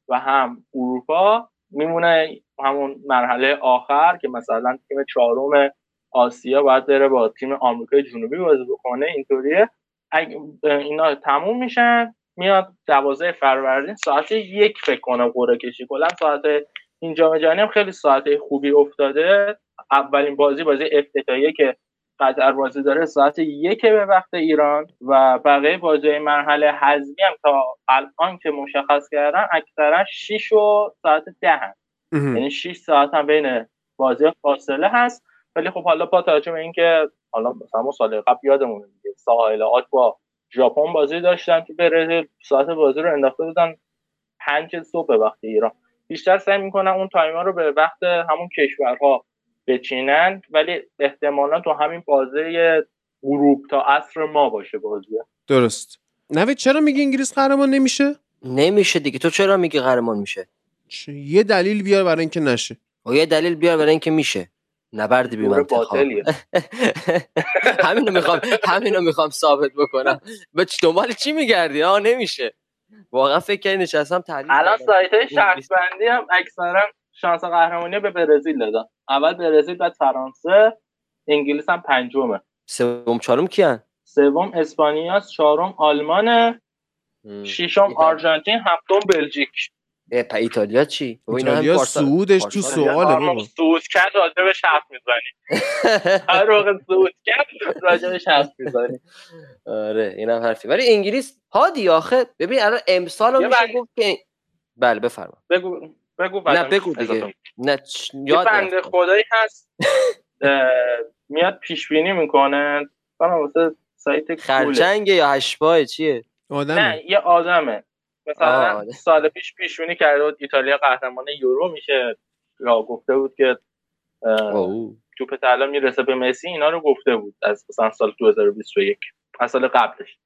و هم اروپا میمونه همون مرحله آخر که مثلا تیم چهارم آسیا باید بره با تیم آمریکای جنوبی بازی بکنه، اینطوریه. اینا تموم میشن، میاد دوازده فروردین ساعت یک فکر کنم قرعه کشی. کلا ساعت این جام جهانی هم خیلی ساعت خوبی افتاده. اولین بازی بازی افتتاحیه که قطر بازی داره ساعت یک به وقت ایران و بقیه بازی مرحله حذفی هم تا الان که مشخص کردن اکثرا شش و ساعت ده هم. یعنی شش ساعت هم بین بازی فاصله هست. ولی خب حالا با توجه به اینکه حالا مثلا سال قبل یادمونه دیگه ساحلات با ژاپن بازی داشتن تو برزیل، ساعت بازی رو انداخته بودن پنج صبح به وقت ایران. بیشتر سعی می‌کنن اون تایما رو به وقت همون کشورها بچینن، ولی احتمالا تو همین بازه غروب تا عصر ما باشه بازیه. درست. نوید چرا میگی انگلیس قهرمان نمیشه؟ نمیشه دیگه. تو چرا میگی قهرمان میشه؟ یه دلیل بیار برای اینکه نشه. او یه دلیل بیار برای اینکه میشه. نبرد بی منطق. همینو میخوام همینو میخوام ثابت بکنم. به دنبال چی میگردی؟ آه نمیشه. واقعا فکر کنی نشستم تحلیل. الان سایت‌های شرط بندی هم اکثرا شانس قهرمانی به برزیل دادن. اول برزیل، بعد فرانسه، انگلیس هم پنجمه. سوم چهارم کیان؟ سوم اسپانیاست، چهارم آلمانه، ششم آرژانتین، هفتم بلژیک. ای پا ایتالیا چی؟ ایتالیا سعودش تو سواله. سعود کرد راجبش حرف میزنی. هر وقت سعود کرد راجبش حرف میزنی. آره اینم حرفی. ولی انگلیس هادی آخه ببین الان امسال رو میشه گفت که بله بفرما. بگو بگو نه بگو دیگه. نه چ... یاد بنده خدایی هست میاد پیش بینی میکنه مثلا واسه سایت خرچنگ یا هشبای چیه آدمه. نه یه آدمه مثلا آه. سال پیش پیش بینی کرده بود ایتالیا قهرمان یورو میشه، را گفته بود که توپ طلا میرسه به مسی، اینا رو گفته بود از مثلا سال دو هزار و بیست و یک از سال قبلش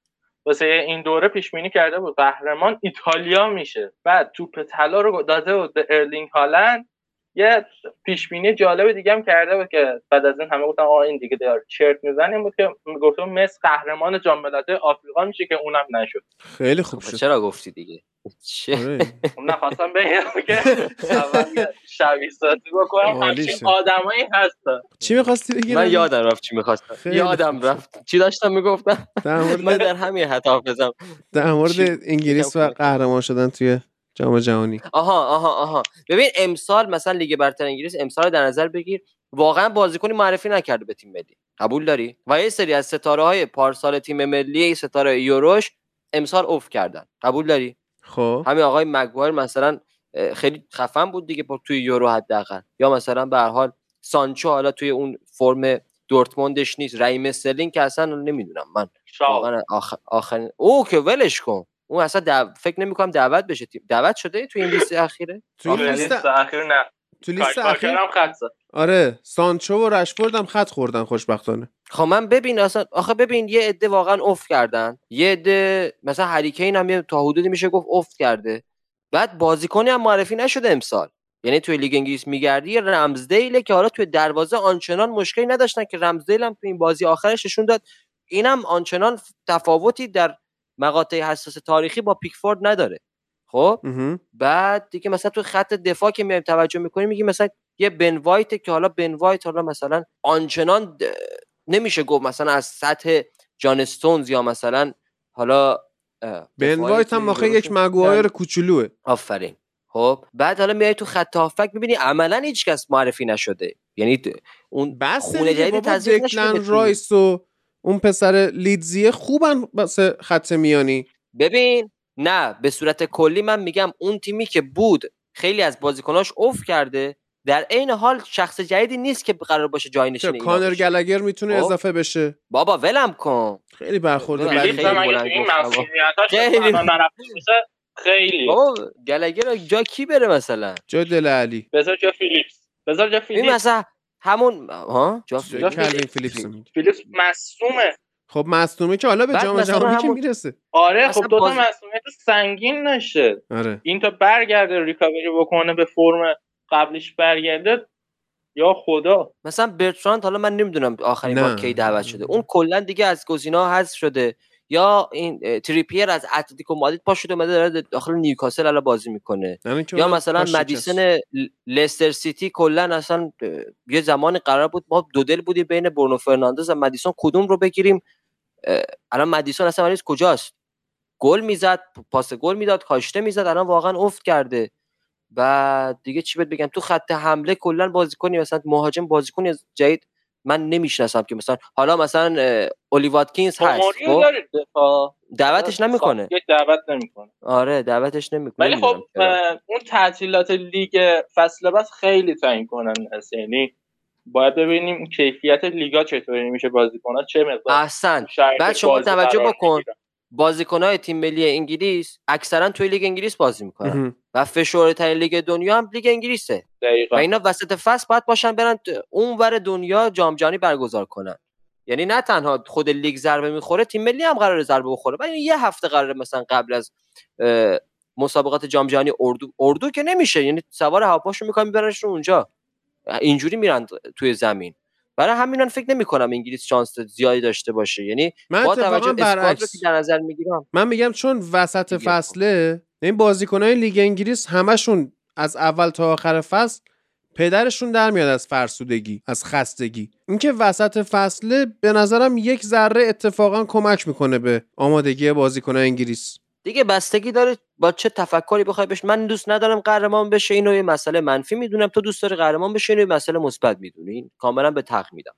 واسه این دوره پیش بینی کرده بود قهرمان ایتالیا میشه. بعد توپ طلا رو داده بود به ارلینگ هالند. یه پیش بینی جالب دیگه هم کرده بود که بعد از این همه گفتن آ این دیگه داره چرت میزنه بود که گفتم مصر قهرمان جام ملت‌های آفریقا میشه که اونم نشد. خیلی خوب شد. چرا گفتی دیگه؟ چه؟ من خواستم بگم که اول شبیه‌سازی بکنم. همین آدمایی هستن. چی می‌خواستی بگی؟ من یادم رفت چی می‌خواستم. یادم رفت. چی داشتم میگفتم؟ من در همین حد حافظم. در مورد انگلیس و قهرمان شدن توی جام جهانی. آها آها آها ببین امسال مثلا لیگ برتر انگلیس امسال در نظر بگیر واقعا بازیکنی معرفی نکرده به تیم ملی، قبول داری؟ و یه سری از ستاره‌های پارسال تیم ملی، ستاره یوروش امسال اوف کردن، قبول داری؟ خب همین آقای مگوایر مثلا خیلی خفن بود دیگه توی یورو حداقل، یا مثلا به هر حال سانچو حالا توی اون فرم دورتموندش نیست، رایم استرلینگ که اصلا نمیدونم من واقعا آخر آخر او که ولش کن. اون اصلا دو... فکر نمی‌کنم دعوت بشه تیم. دعوت شده تو این لیست اخیره؟ تو لیست اخیر نه. تو لیست اخیر هم خط زد. آره، سانچو و رشفورد هم خط خوردن خوشبختانه. خب من ببین اصلا آخه ببین یه عده واقعا افت کردن. یه عده مثلا هری کین هم تا حدودی میشه گفت افت کرده. بعد بازیکنی هم معرفی نشده امسال. یعنی توی لیگ انگلیس میگردی رمزدیل که حالا توی دروازه آنچنان مشکلی نداشتن که رمزدیل هم تو این بازی آخرش نشون داد. اینم آنچنان تفاوتی در مقاطع حساس تاریخی با پیکفورد نداره. خب بعد دیگه مثلا تو خط دفاع که میایم توجه میکنیم میگیم مثلا یه بن وایت که حالا بن وایت حالا مثلا آنچنان د... نمیشه گفت مثلا از سطح جان استونز یا مثلا حالا بن وایت هم واقعا یک مگوایر کوچولوه. آفرین. خب بعد حالا میای تو خط هافک میبینی عملا هیچ کس معرفی نشده، یعنی اون بس جدید تزریق دکلن رایس و اون پسر لیدزیه خوبن واسه خط میانی. ببین نه به صورت کلی من میگم اون تیمی که بود خیلی از بازیکناش اوف کرده، در عین حال شخص جدیدی نیست که قرار باشه جاینشین. کانر گلگر میتونه او. اضافه بشه. بابا ولم کن. خیلی برخورد برای خیلی بلند. این مسئولیت‌هاش خیلی. بابا گلگر جا کی بره مثلا؟ جا دل علی. بذار جا فیلیپس. بذار جا فیلیپس. این مثلا همون ها جا کلوین فیلیپس فیلیپس مصدومه. خب مصدومه که حالا به جام جهانی که میرسه. آره خب دو تا مصدومیت سنگین نشه. آره. این تا برگرده ریکاوری بکنه به فرم قبلش برگرده یا خدا. مثلا برتراند حالا من نمیدونم آخرین بار کی دعوت شده. اون کلا دیگه از گزینه‌ها حذف شده. یا این تریپیر از اتلتیکو مادرید پا شده اومده داره داخل نیوکاسل الان بازی میکنه، یا مثلا مدیسن لستر سیتی کلا اصلا یه زمان قرار بود ما دو دل بودیم بین برونو فرناندز و مدیسون کدوم رو بگیریم، الان مدیسون اصلا مریض کجاست، گل میزد، پاس گل میداد، کاشته میزد، الان واقعا افت کرده. و دیگه چی بهت بگم، تو خط حمله کلا بازیکنی مثلا مهاجم بازیکنی از جدید من نمیشناسم که مثلا حالا مثلا اولی واتکینز هست خب دعوتش نمیکنه، دعوت نمیکنه آره دعوتش نمیکنه، ولی خب اون تعطیلات لیگ فصل بعد خیلی تعیین کنن، یعنی باید ببینیم کیفیت لیگا چطوری میشه، بازیکن‌ها چه مقدار احسن. بعد شما توجه بکن بازیکن‌های تیم ملی انگلیس اکثرا توی لیگ انگلیس بازی میکنن و فشرده‌ترین لیگ دنیا هم لیگ انگلیسه دقیقاً. و اینا وسط فصل باید باشن برن اونور دنیا جام جهانی برگزار کنن، یعنی نه تنها خود لیگ ضربه میخوره، تیم ملی هم قراره ضربه بخوره. ولی یه هفته قراره مثلا قبل از مسابقات جام جهانی اردو اردو که نمیشه، یعنی سوار هواپاشو میکنن میبرنشون اونجا، اینجوری میرن توی زمین. برای همینان فکر نمی‌کنم انگلیس شانس زیادی داشته باشه، یعنی با توجه به اسکواد که در نظر میگیرم من میگم چون وسط فصله، این بازیکن‌های لیگ انگلیس همشون از اول تا آخر فصل پدرشون در میاد از فرسودگی، از خستگی. اینکه وسط فصله به نظرم یک ذره اتفاقا کمک میکنه به آمادگی بازیکن‌های انگلیس. دیگه بستگی داره با چه تفکری بخوای بشه. من دوست ندارم قهرمان بشه، اینو یه مسئله منفی میدونم، تو دوست داری قهرمان بشه، اینو یه مسئله مثبت میدونی، این کاملا به تق میدم.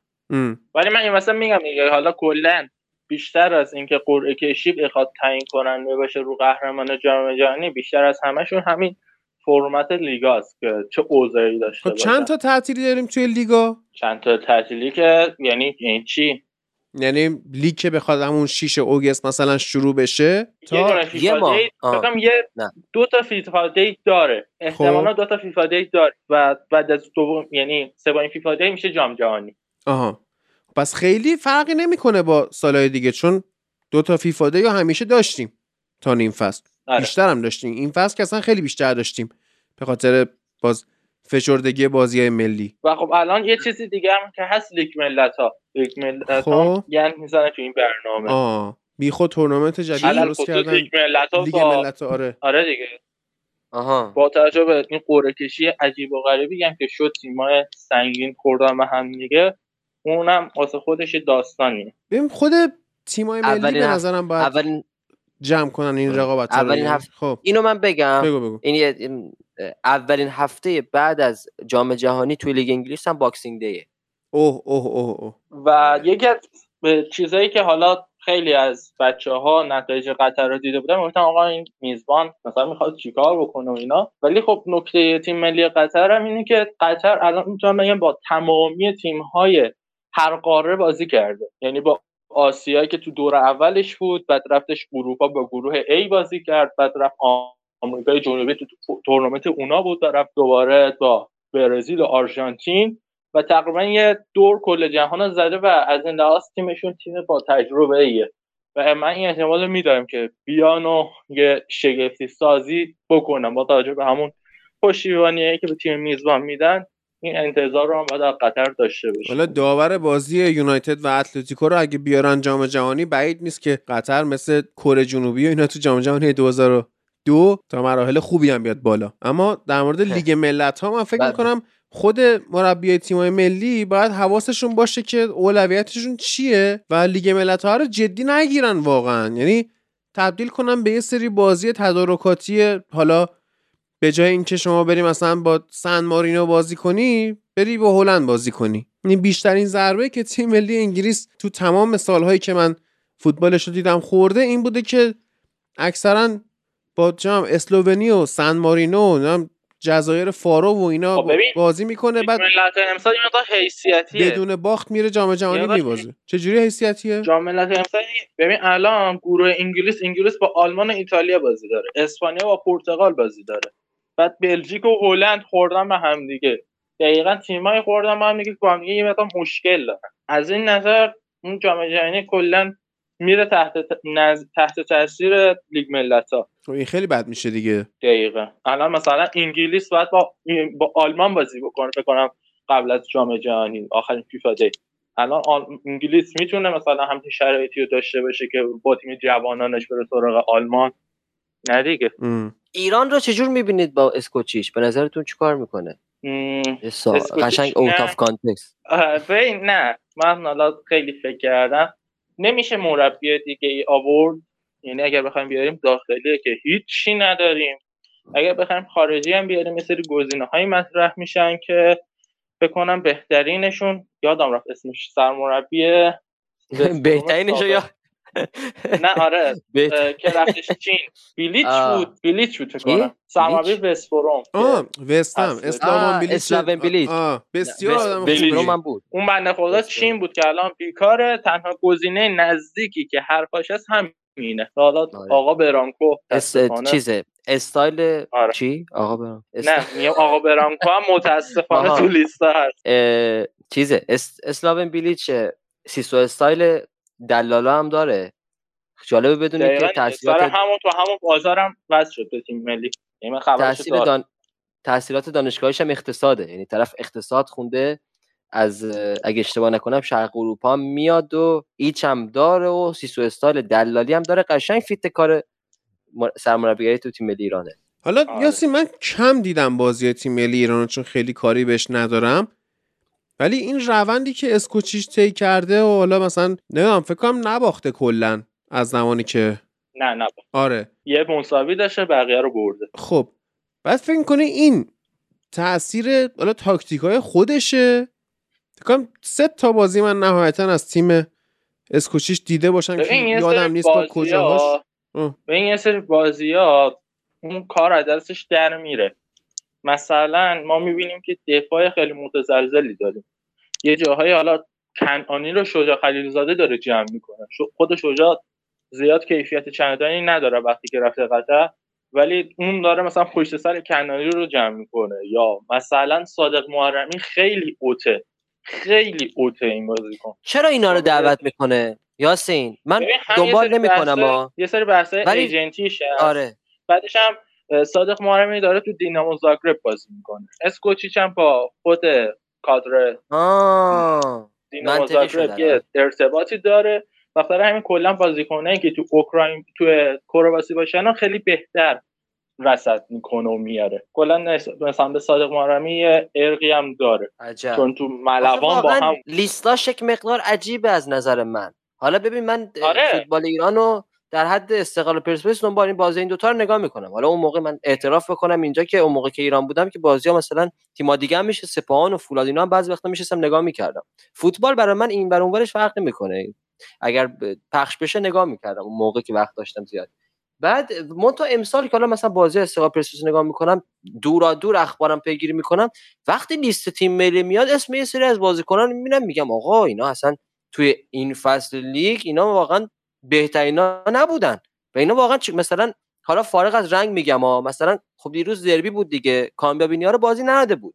ولی من این مثلا میگم دیگه حالا کلا بیشتر از اینکه قرعه کشی بخواد تعیین کننده باشه رو قهرمان جام جهانی، بیشتر از همشون همین فرمت لیگاست که چه اوضاعی داشته باشه. چند تا تعطیلی داریم توی لیگا؟ چند تا تعطیلی که یعنی این چی؟ یعنی لیگ که بخواد همون شش اوگست مثلا شروع بشه تا یه ماه مثلا یه دو تا فیفا دی داره احتمالاً دو تا فیفا دی داره و بعد از دوم یعنی سومین فیفا دی میشه جام جهانی. آها پس خیلی فرقی نمیکنه با سالهای دیگه، چون دو تا فیفا دی همیشه داشتیم تا نیم فصل آره. بیشتر هم داشتیم این فصل که اصلا خیلی بیشتر داشتیم به خاطر باز فشردگی بازی‌های ملی. و خب الان یه چیزی دیگه هم که هست لیگ ملت‌ها، لیگ ملت‌ها یعنی می‌ذارن تو این برنامه. آه بیخود تورنمنت جدید درست کردن. لیگ ملت‌ها لیگ با... ملت‌ها آره. آره دیگه. آها. با توجه به این قرعه‌کشی عجیب و غریبی هم که شد، تیم‌های سنگین خوردن به هم دیگه، اونم واسه خودش داستانیه. ببین خود تیم‌های ملی به نظرم باید اولین جمع کنن این رقابت. اولین هفته خب اینو من بگم بگو بگو. این یه... اولین هفته بعد از جام جهانی توی لیگ انگلیس هم باکسینگ دیه. اوه اوه اوه اوه. و یکی از چیزایی که حالا خیلی از بچه‌ها نتایج قطر رو دیده بودن گفتن آقا این میزبان مثلا میخواد چیکار بکنه و اینا، ولی خب نکته تیم ملی قطر هم اینه که قطر الان میتونم بگم با تمامی تیم‌های هر قاره بازی کرده، یعنی با آسیایی که تو دور اولش بود، بعد رفتش اروپا با گروه A بازی کرد، بعد رفت آمریکای جنوبی تو تورنمنت اونا بود، رفت دوباره با برزیل و آرژانتین و تقریبا یه دور کل جهان زده و از این لحاظ تیمشون تیم با تجربه ایه و من این احتمال رو میدارم که بیان و یه شگفتی سازی بکنم با توجه به همون پشتیبانیه که به تیم میزبان میدن. این انتظار رو هم باید از قطر داشته باشه. حالا داور بازی یونایتد و اتلتیکو رو اگه بیارن جام جهانی بعید نیست که قطر مثل کره جنوبی و اینا تو جام جهانی دو هزار دو تا مراحل خوبی هم بیاد بالا. اما در مورد لیگ ملت‌ها من فکر می‌کنم خود مربیای تیم‌های ملی باید حواسشون باشه که اولویتشون چیه و لیگ ملت‌ها رو جدی نگیرن واقعا، یعنی تبدیل کنن به یه سری بازی تدارکاتی. حالا به جای اینکه شما بریم مثلا با سن مارینو بازی کنی، بری با هلند بازی کنی. یعنی بیشترین ضربه که تیم ملی انگلیس تو تمام سال‌هایی که من فوتبالش رو دیدم خورده این بوده که اکثرا با جام اسلوونی و سن مارینو نام جزایر فارو و اینا بازی میکنه، بعد ملت امسال اینا تا حیثیتیه بدون باخت میره جام جهانی میوازه. چه جوری حیثیتیه جام ملت امسال؟ ببین الان گروه انگلیس انگلیس با آلمان و ایتالیا بازی داره، اسپانیا با پرتغال بازی داره، بعد بلژیک و هلند خوردن به هم دیگه. دقیقاً تیمای خوردن به هم دیگه با هم دیگه یه مقدار مشکل دارن. از این نظر اون جام جهانی کلاً میره تحت نز... تحت تاثیر لیگ ملت‌ها. این خیلی بد میشه دیگه. دقیقاً. الان مثلا انگلیس باید با با آلمان بازی بکنه فکر کنم قبل از جام جهانی آخرین فیفا دی. الان آل... انگلیس میتونه مثلا همین شرایطی رو داشته باشه که با تیم جوانانش بره سراغ آلمان. نه دیگه. ام. ایران رو چجور میبینید با اسکوچیش؟ به نظرتون چیکار میکنه؟ قشنگ اوت آف کانتکست. نه من الان خیلی فکر کردم نمیشه مربی دیگه ای آورد، یعنی اگر بخوایم بیاریم داخلیه که هیچی نداریم، اگر بخوایم خارجی هم بیاریم یه سری گزینه‌های مطرح میشن که فکر کنم بهترینشون یادم رفت اسمش سرمربی بهترینش یا نه آره که رفتش چین بیلیچ بود بیلیچ بود کنم سرمربی وستفروم وستام اسلام بیلیچ بیلیچ بسیار آدم خوبی بود. اون بنده خدا چین بود که الان بیکاره، تنها گزینه نزدیکی که حرفاش هست هم مینه حالا آقا برانکو است... چیزه استایل آره. چی آقا برانکو است... نه میگم آقا برانکو هم متاسفانه تو لیست هست اه... چیزه است... اسلاوین بیلیچ سیسو استایل دلالا هم داره. جالبه بدونید که تاثیرات همون تو همون بازارم وضع شد به تیم ملی، یعنی تاثیر دان... تاثیرات دانشگاهیش هم اقتصاده، یعنی طرف اقتصاد خونده از اگه اشتباه نکنم شرق اروپا میاد و ایچ هم داره و سیسو استایل دلالی هم داره، قشنگ فیت کار سرمربیگری تو تیم ملی ایرانه. حالا یاسین من کم دیدم بازی تیم ملی ایرانو چون خیلی کاری بهش ندارم، ولی این روندی که اسکوچیش طی کرده و حالا مثلا نمیدونم فکر کنم نباخته کلا از زمانی که نه نباخت آره یه مساوی داشته بقیه رو برده. خب بعد فکر کنی این تاثیر حالا تاکتیکای خودشه. فکرم سه تا بازی من نهایتاً از تیم اسکوچیش دیده باشم که یادم نیست با کجاهاش. به این یه سری بازی‌ها اون کار از دستش در میره. مثلا ما میبینیم که دفاع خیلی متزلزلی داریم، یه جاهایی حالا کنعانی رو شجاع خلیلزاده داره جمع میکنه، خود شجاع زیاد کیفیت چندانی نداره وقتی که رفته قطر، ولی اون داره مثلا پشت سر کنعانی رو جمع میکنه. یا مثلا صادق محرمی خیلی اوته خیلی اوته این بازیکن. چرا اینا رو دعوت میکنه یاسین؟ من دنبال نمیکنم ها یه سری بحثای ولی... ایجنتیشه آره. بعدش هم صادق محرمی داره تو دینامو زاگرب بازی میکنه، اسکوچیچ هم با خود کادر دینامو زاگرب یه ارتباطی داره. بخاطر همین کلا بازیکنایی که تو اوکراین تو کرواسی باشن خیلی بهتر رصد میکنه و میاره. کلا مثلا به صادق محرمی ارقی هم داره عجب. چون تو ملوان با هم لیستاش یک مقدار عجیبه از نظر من. حالا ببین من آره. فوتبال ایرانو در حد استقلال پرسپولیس دنبال این بازی این دوتا رو نگاه میکنم. حالا اون موقع من اعتراف بکنم اینجا که اون موقع که ایران بودم که بازی‌ها مثلا تیم‌ها دیگه هم میشه سپاهان و فولاد اینا هم بعضی وقتا میشستم نگاه میکردم. فوتبال برای من این بر اونورش فرق نمیکنه، اگر پخش بشه نگاه میکردم اون موقع که وقت داشتم زیاد. بعد من تا امسال که حالا مثلا بازی استقلال پرسپولیس نگاه میکنم دورا دور اخبارم پیگیری میکنم، وقتی لیست تیم ملی میاد اسم یه سری از بازیکنان میبینم میگم آقا اینا اصلا توی این فصل لیگ اینا واقعا بهترینا نبودن و اینا واقعا مثلا حالا فارغ از رنگ میگم ها مثلا خب دیروز دربی بود دیگه کامبیابینیا رو بازی نداده بود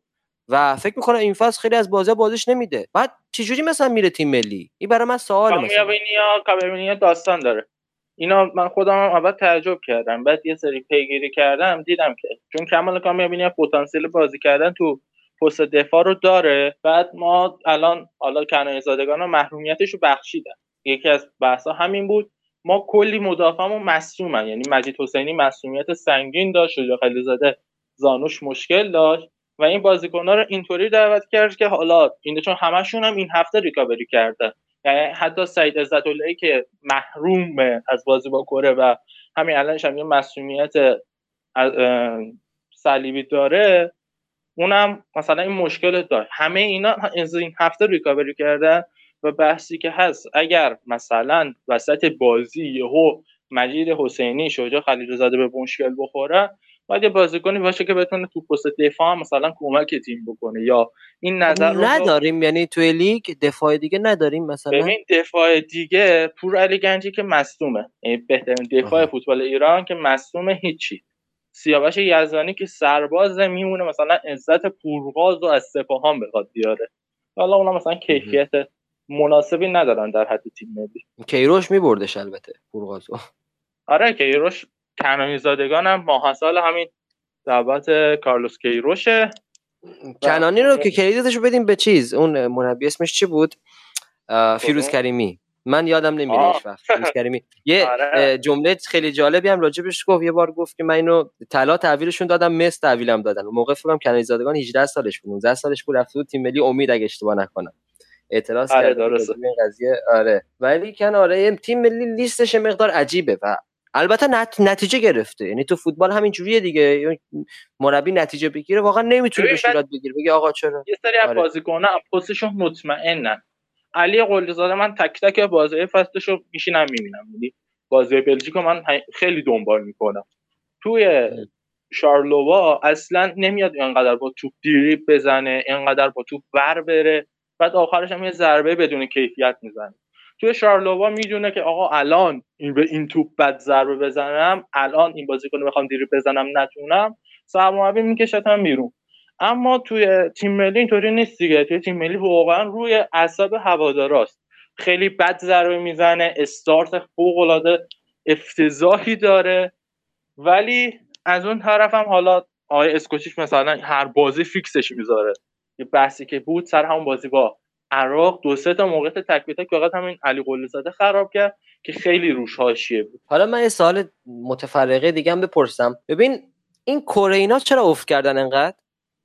و فکر میکنم این فصل خیلی از بازی‌ها بازیش نمیده، بعد چجوری مثلا میره تیم ملی؟ این برای من سواله. کامبیابینیا کامبیابینیا داستان داره اینا. من خودم هم اول تعجب کردم، بعد یه سری پیگیری کردم دیدم که چون کمال کامیابینی پتانسیل بازی کردن تو پست دفاع رو داره. بعد ما الان حالا کنعانی زادگان محرومیتش رو بخشیدن، یکی از بحثا همین بود. ما کلی مدافعمو مصدومن، یعنی مجید حسینی مصدومیت سنگین داشت، شجاع خلیلزاده زانوش مشکل داشت و این بازیکن‌ها رو اینطوری دعوت کرد که حالا اینا چون همشون هم این هفته ریکاوری کردن، یعنی حتی سعید عزت‌اللهی که محروم از بازی با کره و همین الانش هم یه مسئولیت صلیبی داره اونم مثلا این مشکل داره، همه اینا از این هفته ریکاوری کردن. و بحثی که هست اگر مثلا وسط بازی یهو مجید حسینی شجاع خلیلزاده به مشکل بخوره باید یه بازیکنی باشه که بتونه تو پست دفاع مثلا کمک تیم بکنه. یا این نظر رو نداریم رو... یعنی توی لیگ دفاع دیگه نداریم مثلا. ببین دفاع دیگه پورعلی گنجی که مصدومه، یعنی بهترین دفاع فوتبال ایران که مصدومه هیچی، سیاوش یزدانی که سربازه میمونه، مثلا عزت پورغاز رو از سپاهان بخواد بیاره حالا اونا مثلا کیفیت مناسبی ندارن در حد تیم ملی. کیروش میبردش البته پورغازو. آره کیروش کنعانی زادگانم ماهسال همین دعوت کارلوس کیروشه. کنعانی رو که کریدیتش بدیم به چیز اون مربی اسمش چی بود فیروز کریمی، من یادم نمیره هیچ وقت فیروز کریمی یه آره. جمله خیلی جالبی هم راجبش گفت، یه بار گفت که من اینو طلا تحویلشون دادم، مس تحویلم دادن. اون موقع فکرم کنیزادگان هجده سالش بود، نوزده سالش بود، رفته بود تیم ملی امید اگه اشتباه نکنم. اعتراض آره کرد این قضیه آره، ولی کن آره تیم ملی لیستش مقدار عجیبه و البته نت... نتیجه گرفته. یعنی تو فوتبال همین جوریه دیگه، مربی نتیجه بگیره واقعا نمیتونه به صورت بگیره بگه آقا چرا. یه سری از بازیکن‌ها پستشون مطمئنن. علی قلیزاده من تک تک بازی‌های فصلشو میشینم میبینم، یعنی بازی بلژیکو من خیلی دنبال میکنم. توی شارلووا اصلا نمیاد اینقدر با توپ دریبل بزنه، اینقدر با توپ ور بره، بعد آخرش هم یه ضربه بدون کیفیت میزنه. توی شارلووا میدونه که آقا الان این به این توپ بد ضربه بزنم، الان این بازیکنو بخوام دریبل بزنم نتونم، سرمربی میکشتم بیرون. اما توی تیم ملی اینطوری نیست دیگه، توی تیم ملی واقعا روی اعصاب هواداراست، خیلی بد ضربه میزنه، استارت فوق‌العاده افتضاحی داره، ولی از اون طرف هم حالا آقای اسکوچیچ مثلا هر بازی فیکسش میذاره. یه بحثی که بود سر همون بازی با عراق، دو سه تا موقعیت تک‌به‌تک واقعا همین علی قلیزاده خراب کرد که خیلی روش حاشیه بود. حالا من یه سوال متفرقه دیگه هم بپرسم، ببین این کره‌اینا چرا افت کردن انقدر؟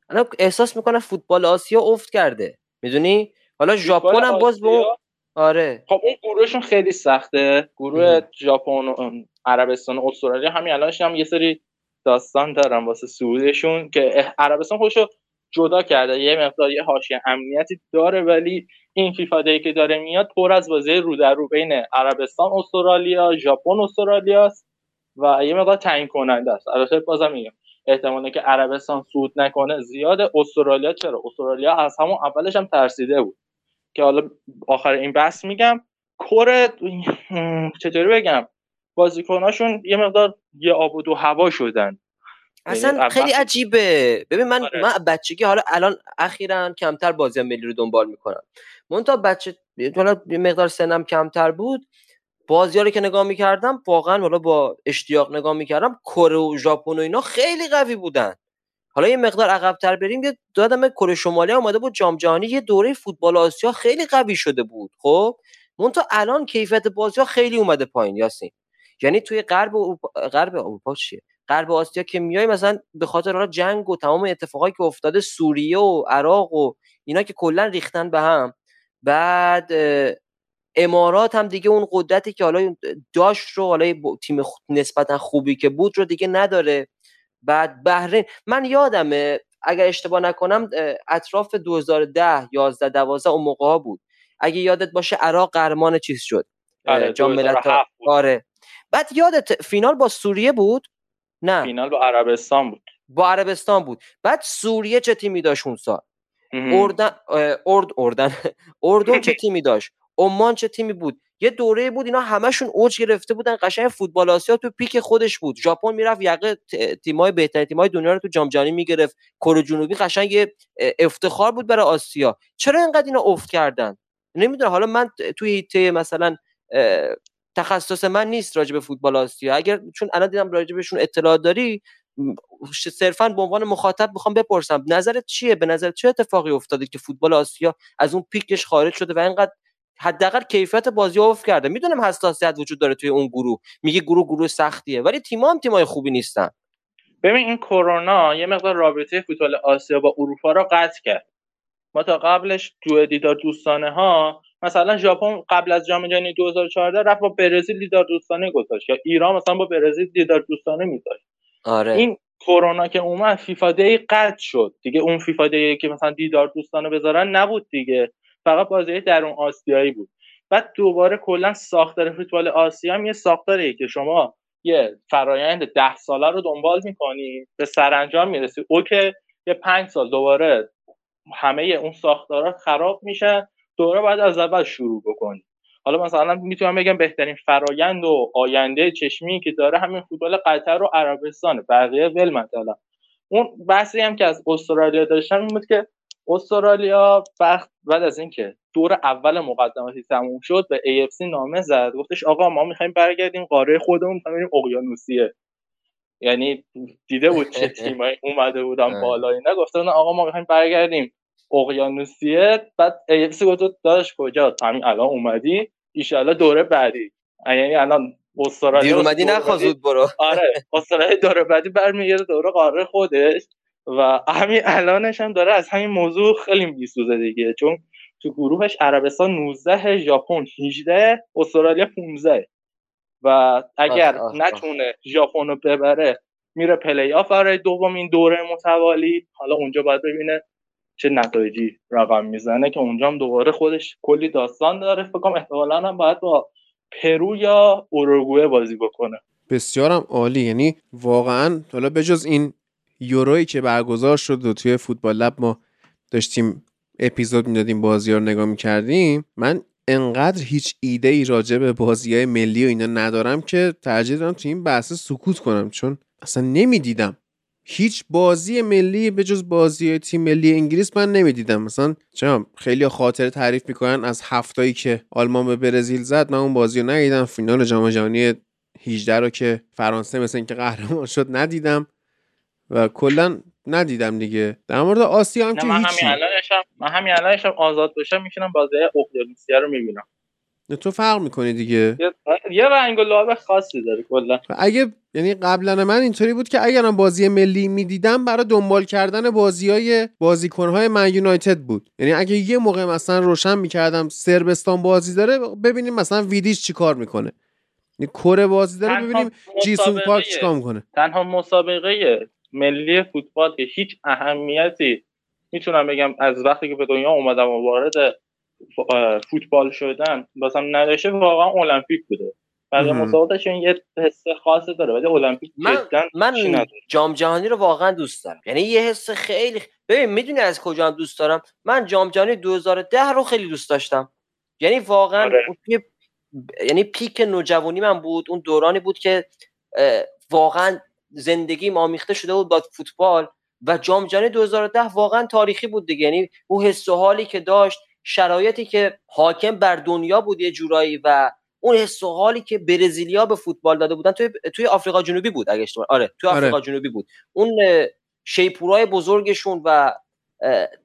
الان احساس میکنم فوتبال آسیا افت کرده، میدونی؟ حالا ژاپن هم باز به با... آره خب اون گروهشون خیلی سخته، گروه ژاپن و عربستان و استرالیا. همین الانش هم یه سری داستان دارن واسه سعودیشون که عربستان خودشو جدا کرده، یه مقدار یه حاشیه امنیتی داره، ولی این فیفا دی که داره میاد پر از بازی رو در رو بین عربستان، استرالیا، ژاپن، استرالیا و یه مقدار تعیین کننده است. البته بازم میگم احتماله که عربستان صعود نکنه زیاده. استرالیا چرا؟ استرالیا از همون اولش هم ترسیده بود که حالا آخر این بحث میگم کره چطوری بگم بازیکناشون یه مقدار یه آب و دو هوا شدن، اصلا خیلی عجیبه. ببین من آره. من بچگی حالا الان اخیراً کمتر بازی ملی رو دنبال میکنم، من تا بچه حالا یه مقدار سنم کمتر بود بازی‌ها رو که نگاه می‌کردم واقعاً حالا با اشتیاق نگاه می‌کردم، کره و ژاپن و اینا خیلی قوی بودن. حالا یه مقدار عقب‌تر بریم، یه دادم کره شمالی اومده بود جام جهانی، یه دوره فوتبال آسیا خیلی قوی شده بود. خب منتها الان کیفیت بازی‌ها خیلی اومده پایین یاسین. یعنی توی غرب غرب اروپا چیه؟ غرب آسیا که میای مثلا به خاطر حالا جنگ و تمام اتفاقایی که افتاده، سوریه و عراق و اینا که کلاً ریختن به هم، بعد امارات هم دیگه اون قدرتی که حالا داشت رو حالا تیم نسبتا خوبی که بود رو دیگه نداره. بعد بحرین، من یادمه اگر اشتباه نکنم اطراف دو هزار و ده یازده دوازده اون موقعا بود، اگه یادت باشه عراق قهرمان چیز شد جام ملت‌ها. آره بعد یادت فینال با سوریه بود؟ نه فینال با عربستان بود، با عربستان بود. بعد سوریه چه تیمی داشت اون سال؟ اردن ارد اردن اردن چه تیمی داشت؟ عمان چه تیمی بود؟ یه دوره بود اینا همشون اوج گرفته بودن، قشنگ فوتبال آسیا تو پیک خودش بود. ژاپن میرفت یقه تیمای بهترین تیمای دنیا رو تو جام جهانی میگرفت، کره جنوبی قشنگ یه افتخار بود برای آسیا. چرا اینقدر اینا افت کردن؟ نمیدونم. حالا من توی ته مثلا تخصص من نیست راجع به فوتبال آسیا، اگر چون الان دیدم راجع بهشون اطلاع داری صرفاً به عنوان مخاطب میخوام بپرسم نظرت چیه؟ به نظر چه اتفاقی افتاده که فوتبال آسیا از اون پیکش خارج شده و اینقدر حداقل کیفیت بازی افت کرده؟ میدونم حساسیت وجود داره توی اون گروه، میگه گروه گروه سختیه، ولی تیم‌ها هم تیم‌های خوبی نیستن. ببین این کرونا یه مقدار رابطه فوتبال آسیا با اروپا را قطع کرد. ما تا قبلش تو دیدار دوستانه ها مثلا ژاپن قبل از جام جهانی دو هزار و چهارده رفت با برزیل دیدار دوستانه گذاشت، یا ایران مثلا با برزیل دیدار دوستانه می‌ذاشت. آره این کرونا که اومد فیفا دی قطع شد دیگه، اون فیفا دی که مثلا دیدار دوستانه بذارن نبود دیگه، فقط بازی درون آسیایی بود. بعد دوباره کلا ساختار فوتبال آسیا هم یه ساختاریه که شما یه فرایند ده ساله رو دنبال می‌کنی به سرانجام میرسی، اوکی یه پنج سال دوباره همه اون ساختارها خراب میشه، دوباره باید از اول شروع بکنی. حالا مثلا میتونم بگم بهترین فرایند و آینده چشمی که داره همین فوتبال قطر و عربستان، بقیه ول. مثلا اون بحثی هم که از استرالیا داشتم این بود که استرالیا بعد از اینکه دور اول مقدماتی تموم شد به ای اف سی نامه زد، گفتش آقا ما میخوایم برگردیم قاره خودمون، بریم اقیانوسیه. یعنی دیده بود چه تیمایی اومده بودن بالا، اینا گفتن آقا ما میخوایم برگردیم اقیانوسیه، بعد ایفسی گفت داداش کجا همین الان اومدی، ایشالله دوره بعدی، یعنی الان استرالیا دیر اومدی نخوا زود برو. آره استرالیا دوره بعدی برمیگرده دوره قاره خودش و همین الانش هم داره از همین موضوع خیلی میسوزه دیگه، چون تو گروهش عربستان نوزده، ژاپن هجده، استرالیا پانزده و اگر آه آه نتونه ژاپن رو ببره میره پلی آف برای دومین دوره متوالی. حالا اونجا باید ببینه چه نتایجی رقم میزنه که اونجا هم دوباره خودش کلی داستان داره. فکر کنم احتمالاً هم باید با پرو یا اوروگوئه بازی بکنه. بسیارم عالی، یعنی واقعاً حالا بجز این یورویی که برگزار شد و توی فوتبال لب ما داشتیم اپیزود میدادیم بازی ها رو نگاه میکردیم، من انقدر هیچ ایده ای راجع به بازی‌های ملی و اینا ندارم که ترجیح دارم توی این بحث سکوت کنم، چون اصلا نمیدیدم هیچ بازی ملی به جز بازی تیم ملی انگلیس من نمیدیدم. مثلا چرا خیلی خاطره تعریف میکنن از هفتایی که آلمان به برزیل زد، من اون بازی رو ندیدم. فینال جام جهانی هجده رو که فرانسه مثلا که قهرمان شد ندیدم و کلا ندیدم دیگه. در مورد آسیا هم که من هیچی، همین الانشم من همین الانشم آزاد بشم میشینم بازی اقیانوسیا رو میبینم. تو فرق میکنی دیگه، یه رنگ و لعاب خاصی داره کلا. اگه یعنی قبلا من اینطوری بود که اگرم بازی ملی میدیدم برای دنبال کردن بازیای بازیکن‌های من یونایتد بود، یعنی اگه یه موقع مثلا روشن میکردم سربستان بازی داره ببینیم مثلا ویدیش چیکار میکنه، یعنی کره بازی داره ببینیم جیسون پارک چیکار میکنه. تنها مسابقه ملی فوتبال که هیچ اهمیتی میتونم بگم از وقتی که به دنیا اومدم و وارد فوتبال شدن واسم نداشته واقعا المپیک بوده. بعد مسابقاتش یه حس خاصی داره، ولی المپیک جدا من جام جهانی رو واقعا دوست دارم، یعنی یه حس خیلی ببین میدونی از کجا دوست دارم؟ من جام جهانی دو هزار و ده رو خیلی دوست داشتم، یعنی واقعا آره. اون... یعنی پیک نوجوانی من بود، اون دورانی بود که واقعا زندگیم آمیخته شده بود با فوتبال و جام جهانی دو هزار و ده واقعا تاریخی بود دیگه، یعنی اون حس و حالی که داشت، شرایطی که حاکم بر دنیا بود یه جورایی و اون حس و حالی که برزیلیا به فوتبال داده بودن توی توی آفریقا جنوبی بود اگه اشتباه آره توی آفریقا آره. جنوبی بود، اون شیپورای بزرگشون و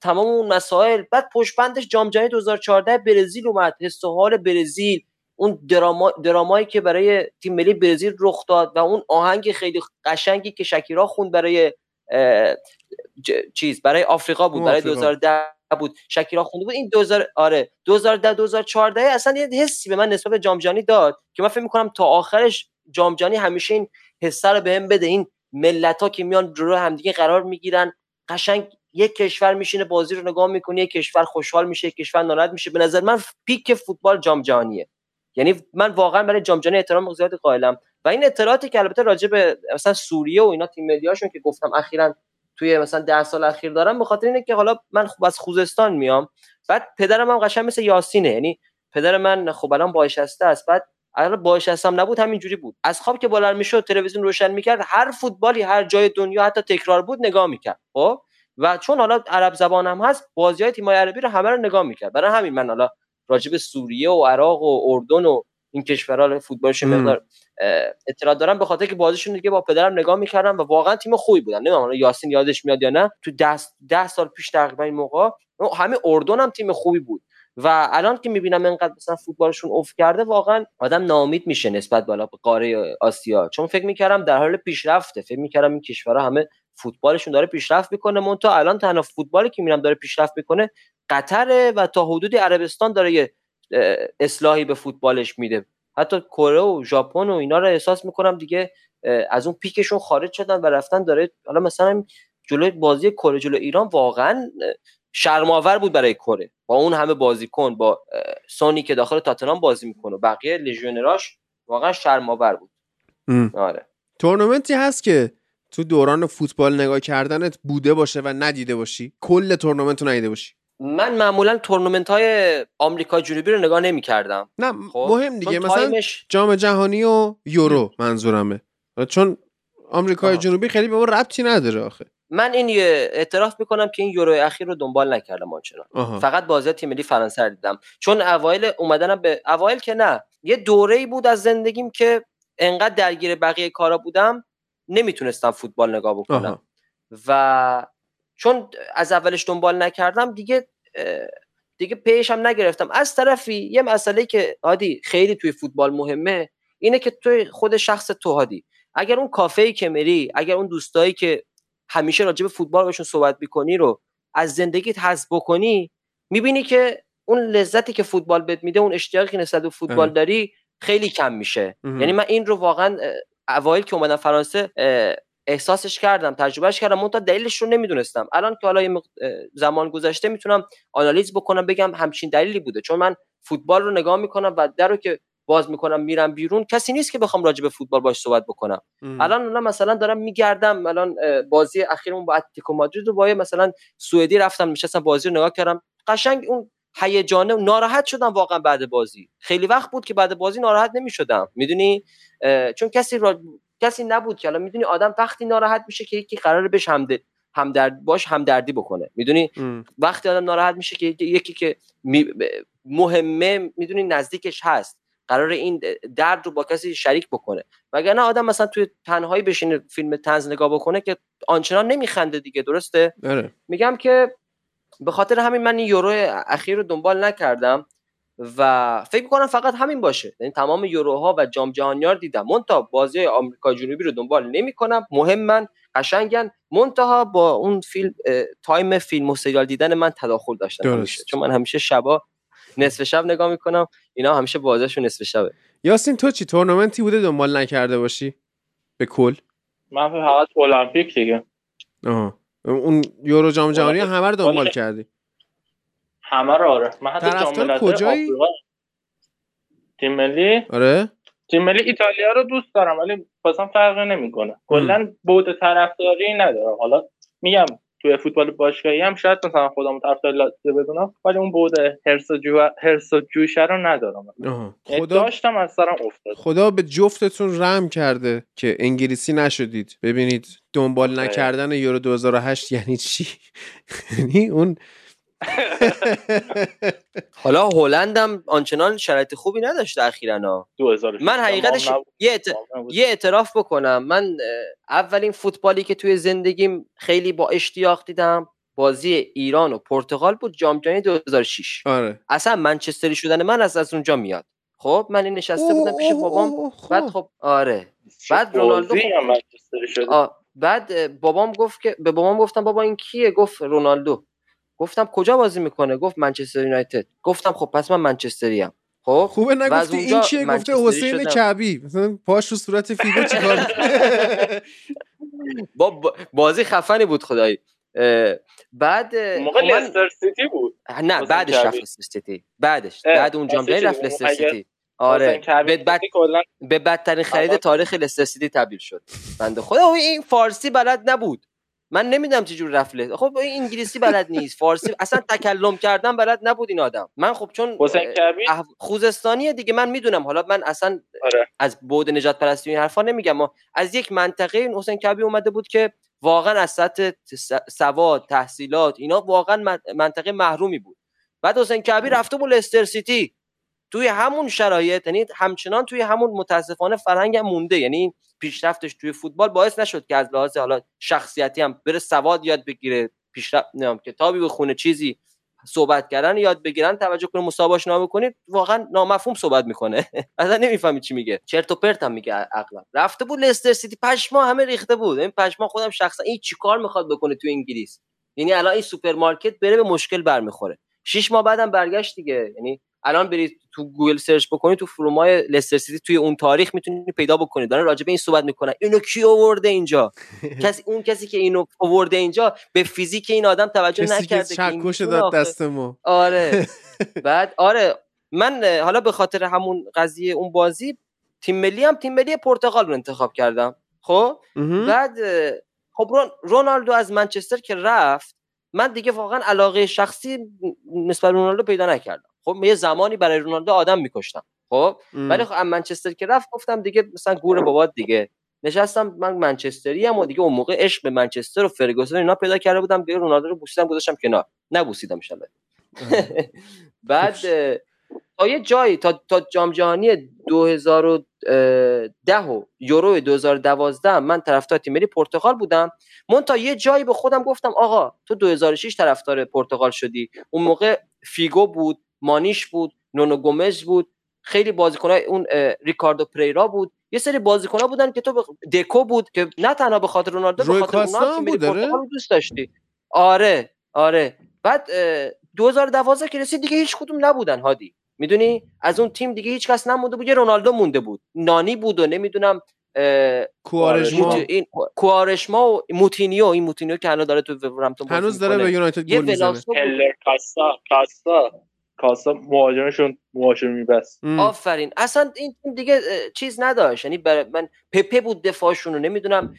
تمام اون مسائل. بعد پشت بندش جام جهانی دو هزار و چهارده برزیل اومد، حس و حال برزیل، اون دراما درامایی که برای تیم ملی برزیل رخ داد و اون آهنگ خیلی قشنگی که شاکیرا خوند برای ج... چیز برای آفریقا بود، برای دو هزار و ده بود شاکیرا خونده بود. این دو هزار آره دو هزار و ده دو هزار و چهارده اصلا یه حسی به من نسبت به جام جهانی داد که من فکر می‌کنم تا آخرش جام جهانی همیشه این حس رو بهم بده، این ملت‌ها که میان رو همدیگه قرار میگیرن، قشنگ یک کشور میشینه بازی رو نگاه می‌کنه، یک کشور خوشحال میشه، یک کشور ناراحت میشه. به نظر من پیک فوتبال جام جهانیه، یعنی من واقعا برای جام جهانی احترام زیاد قائلم و این اطلاعاتی که البته راجع به مثلا سوریه و اینا تیم ملی‌هاشون که گفتم اخیراً توی مثلا ده سال اخیر دارم، به خاطر اینه که حالا من خب از خوزستان میام، بعد پدرم هم قشنگ مثل یاسینه، یعنی پدر من خب الان بایشسته است، بعد اگر بایشستم نبود همینجوری بود، از خواب که بلند میشد تلویزیون روشن میکرد، هر فوتبالی هر جای دنیا حتی تکرار بود نگاه میکرد، خب و چون حالا عرب زبانم هست بازیای تیم‌های عربی رو همه رو نگاه میکرد. برای همین من حالا راجب سوریه و عراق و اردن و این کشورها فوتبالش مقدار اطلاع دارم، به خاطر که بازیشون دیگه با پدرم نگاه میکردم و واقعا تیم خوبی بودن. نمیدونم یاسین یادش میاد یا نه، تو ده, ده سال پیش تقریبا این موقع همه اردن هم تیم خوبی بود و الان که میبینم اینقدر مثلا فوتبالشون افت کرده، واقعا آدم ناامید میشه نسبت بالا به قاره آسیا، چون فکر میکردم در حال پیشرفته، فکر میکردم این کشورها همه فوتبالشون داره پیشرفت میکنه، منتها الان تنها فوتبالی که میبینم داره پیشرفت میکنه قطر و تا حدودی عربستان داره اصلاحی به فوتبالش میده، حتی کره و ژاپن و اینا رو احساس میکنم دیگه از اون پیکشون خارج شدن و رفتن داره. حالا مثلا جلوی بازی کره جلوی ایران واقعا شرم‌آور بود برای کره، با اون همه بازیکن، با سونی که داخل تاتنهام بازی میکنه، بقیه لژیونراش واقعا شرم‌آور بود. ام. آره تورنمنتی هست که تو دوران فوتبال نگاه کردنت بوده باشه و ندیده باشی؟ کل تورنمنت رو ندیده باشی؟ من معمولا تورنمنت‌های آمریکا جنوبی رو نگاه نمی‌کردم. نه خب. مهم دیگه مثلا تایمش... جام جهانی و یورو منظورمه، چون آمریکای جنوبی خیلی به اون ربطی نداره آخه. من این اعتراف میکنم که این یورو اخیر رو دنبال نکردم آنچنان، فقط بازی تیم ملی فرانسه رو دیدم، چون اوایل اومدنم به اوایل که نه، یه دوره‌ای بود از زندگیم که انقدر درگیر بقیه کارا بودم نمیتونستم فوتبال نگاه بکنم. آها. و چون از اولش دنبال نکردم دیگه دیگه پیش هم نگرفتم. از طرفی یه مسئله که هادی خیلی توی فوتبال مهمه اینه که توی خود شخص تو هادی، اگر اون کافه‌ای که میری، اگر اون دوستایی که همیشه راجع به فوتبال بهشون صحبت می‌کنی رو از زندگیت حذف بکنی، می‌بینی که اون لذتی که فوتبال بهت میده، اون اشتیاقی که نسبت به فوتبال اه. داری خیلی کم میشه. اه. یعنی من این رو واقعا اوایل که اومدم فرانسه احساسش کردم، تجربهش کردم، من تا دلیلش رو نمیدونستم. الان که حالا مق... زمان گذشته میتونم آنالیز بکنم بگم همچین دلیلی بوده، چون من فوتبال رو نگاه میکنم و درو که باز میکنم میرم بیرون کسی نیست که بخوام راجع به فوتبال باهاش صحبت بکنم. ام. الان الان مثلا دارم میگردم، الان بازی اخیرمون با اتلتیکو مادرید رو با مثلا سوئدی رفتم نشستم بازی رو نگاه کردم، قشنگ اون هیجانه ناراحت شدم واقعا بعد بازی. خیلی وقت بود که بعد بازی ناراحت نمیشدم، میدونی، چون کسی را... کسی نبود که الان میدونی آدم وقتی ناراحت میشه که یکی قراره بهش همدل همدرد باش همدردی بکنه، میدونی ام. وقتی آدم ناراحت میشه که یکی که می... مهمه میدونی نزدیکش هست قراره این درد رو با کسی شریک بکنه، وگرنه آدم مثلا توی تنهایی بشینه فیلم طنز نگاه بکنه که آنچنان نمیخنده دیگه، درسته؟ اره. میگم که به خاطر همین من این یورو اخیر رو دنبال نکردم و فکر می‌کنم فقط همین باشه، یعنی تمام یوروها و جام جهانیار دیدم، منتها بازی آمریکا جنوبی رو دنبال نمی‌کنم، مهمن قشنگن، منتها با اون فیلم تایم فیلم و سریال دیدن من تداخل داشتن همیشه، چون من همیشه شبا نصف شب نگاه می‌کنم، اینا همیشه بازیشون نصف شبه. یاسین تو چی تورنمنتی بوده دنبال نکرده باشی به کل؟ من فقط المپیک دیگه. آها اون یورو جام جهانی همه رو دنبال کردی؟ همه رو آره. من حتی جام ملت‌های آفریقا تیم ملی آره تیم ملی ایتالیا رو دوست دارم ولی بازم فرقی نمی‌کنه، کلا بعد طرفداری نداره. حالا میگم توی فوتبال باشگاهی هم شاید مثلا خودمو طرفدار لاتزیو بدونم ولی اون بعد هرس و جو هرس و جوشه رو ندارم. خدا داشتم از سرم افتاد. خدا به جفتتون رحم کرده که انگلیسی نشدید. ببینید دنبال نکردن یورو دو هزار و هشت یعنی چی؟ یعنی اون حالا هلندم آنچنان شرایط خوبی نداشت اخیرانا. من حقیقتش یه یه اعتراف بکنم، من اولین فوتبالی که توی زندگیم خیلی با اشتیاق دیدم بازی ایران و پرتغال بود، جام جهانی دو هزار و شش. آره. اصلا منچستری شدن من از از اونجا میاد. خب من این نشسته بودم پیش بابام، بعد خب آره بعد رونالدو منچستری شد، بعد بابام گفت که به بابام گفتم بابا این کیه؟ گفت رونالدو. گفتم کجا بازی میکنه؟ گفت منچستر یونایتد. گفتم خب پس من منچستری ام. خب خوبه نگفتی این چیه؟ گفته حسین کعبی مثلا پاش رو صورت فیگو چیکار با بازی خفنی بود خدایی. بعد موقع لستر سیتی بود نه بعدش رفت لستر سیتی، بعدش بعد اون جام جهانی رفت لستر سیتی. آره به بعد به بدترین خرید تاریخ لستر سیتی تبدیل شد. بنده خدا این فارسی بلد نبود، من نمیدونم چه جور رفله. خب این انگلیسی بلد نیست، فارسی اصلا تکلم کردن بلد نبود این آدم. من خب چون خوزستانیه دیگه من میدونم، حالا من اصلا آره. از بعد نجات پرستی این حرفا نمیگم، ما از یک منطقه این حسین کعبی اومده بود که واقعا از سطح سواد، تحصیلات اینا واقعا منطقه محرومی بود. بعد حسین کعبی رفته بود لستر سیتی توی همون شرایط، یعنی همچنان توی همون متاسفانه فرهنگ هم مونده، یعنی پیشرفتش توی فوتبال باعث نشد که از لحاظ حالا شخصیتی هم بره سواد یاد بگیره، پیشرفت نمیام کتابی بخونه، چیزی صحبت کردن یاد بگیرن، توجه کنه، مصاحبهش نگاه کنید، واقعا نامفهوم صحبت میکنه اصلا نمیفهمی چی میگه، چرت و پرت هم میگه. اغلب رفته بود لستر سیتی پشما همه ریخته بود، این پشما خودم شخصا این چیکار میخواد بکنه توی انگلیس، یعنی الان این سوپرمارکت بره به مشکل برمیخوره. شش ماه بعدم برگشت دیگه، یعنی الان برید تو گوگل سرچ بکنید تو فرومای لستر سیتی توی اون تاریخ میتونید پیدا بکنید دارن راجع به این صحبت میکنن، اینو کی آورده اینجا؟ کسی اون کسی که اینو آورده اینجا به فیزیک این آدم توجه نکرده که این چکش داد دست ما. آره بعد آره من حالا به خاطر همون قضیه اون بازی تیم ملی هم تیم ملی پرتغال رو انتخاب کردم. خب بعد خب رونالدو از منچستر که رفت من دیگه واقعا علاقه شخصی نسبت به رونالدو پیدا نکردم. خب من یه زمانی برای رونالدو آدم می‌کشتم. خب ولی خب از منچستر که رفت گفتم دیگه مثلا گور بابات دیگه، نشستم من منچستری ام و دیگه اون موقع عشق به منچستر و فرگوسن اینا پیدا کرده بودم، دیگه رونالدو رو بوسیدم گذاشتم کنار، نبوسیدم ان شاء الله. بعد تا یه جایی تا تا جام جهانی دو هزار و ده و یورو دو هزار و دوازده من طرفدار تیم ملی پرتغال بودم. من تا یه جایی به خودم گفتم آقا تو دو هزار و شش طرفدار پرتغال شدی، اون موقع فیگو بود، مانیش بود، نونو گومز بود، خیلی بازیکنای اون ریکاردو پریرا بود، یه سری بازیکن‌ها بودن که تو بخ... دکو بود که نه تنها به خاطر رونالدو به خاطر اونها تیم ملی پرتغال رو دوست داشتی. آره آره بعد دو هزار و دوازده که رسید دیگه هیچ کدوم نبودن هادی، میدونی از اون تیم دیگه هیچ کس نمونده بود، یه رونالدو مونده بود، نانی بود و نمیدونم کوارشما این کوارشما و موتینیو، این موتینیو که الان داره تو ولورهمپتون هنوز داره به یونایتد گل میزنه، کلر کاسا کاسا کاسا مهاجمشون مهاجم میبست. آفرین، اصلا این تیم دیگه چیز نداشت، یعنی من پپه بود دفاعشون رو نمیدونم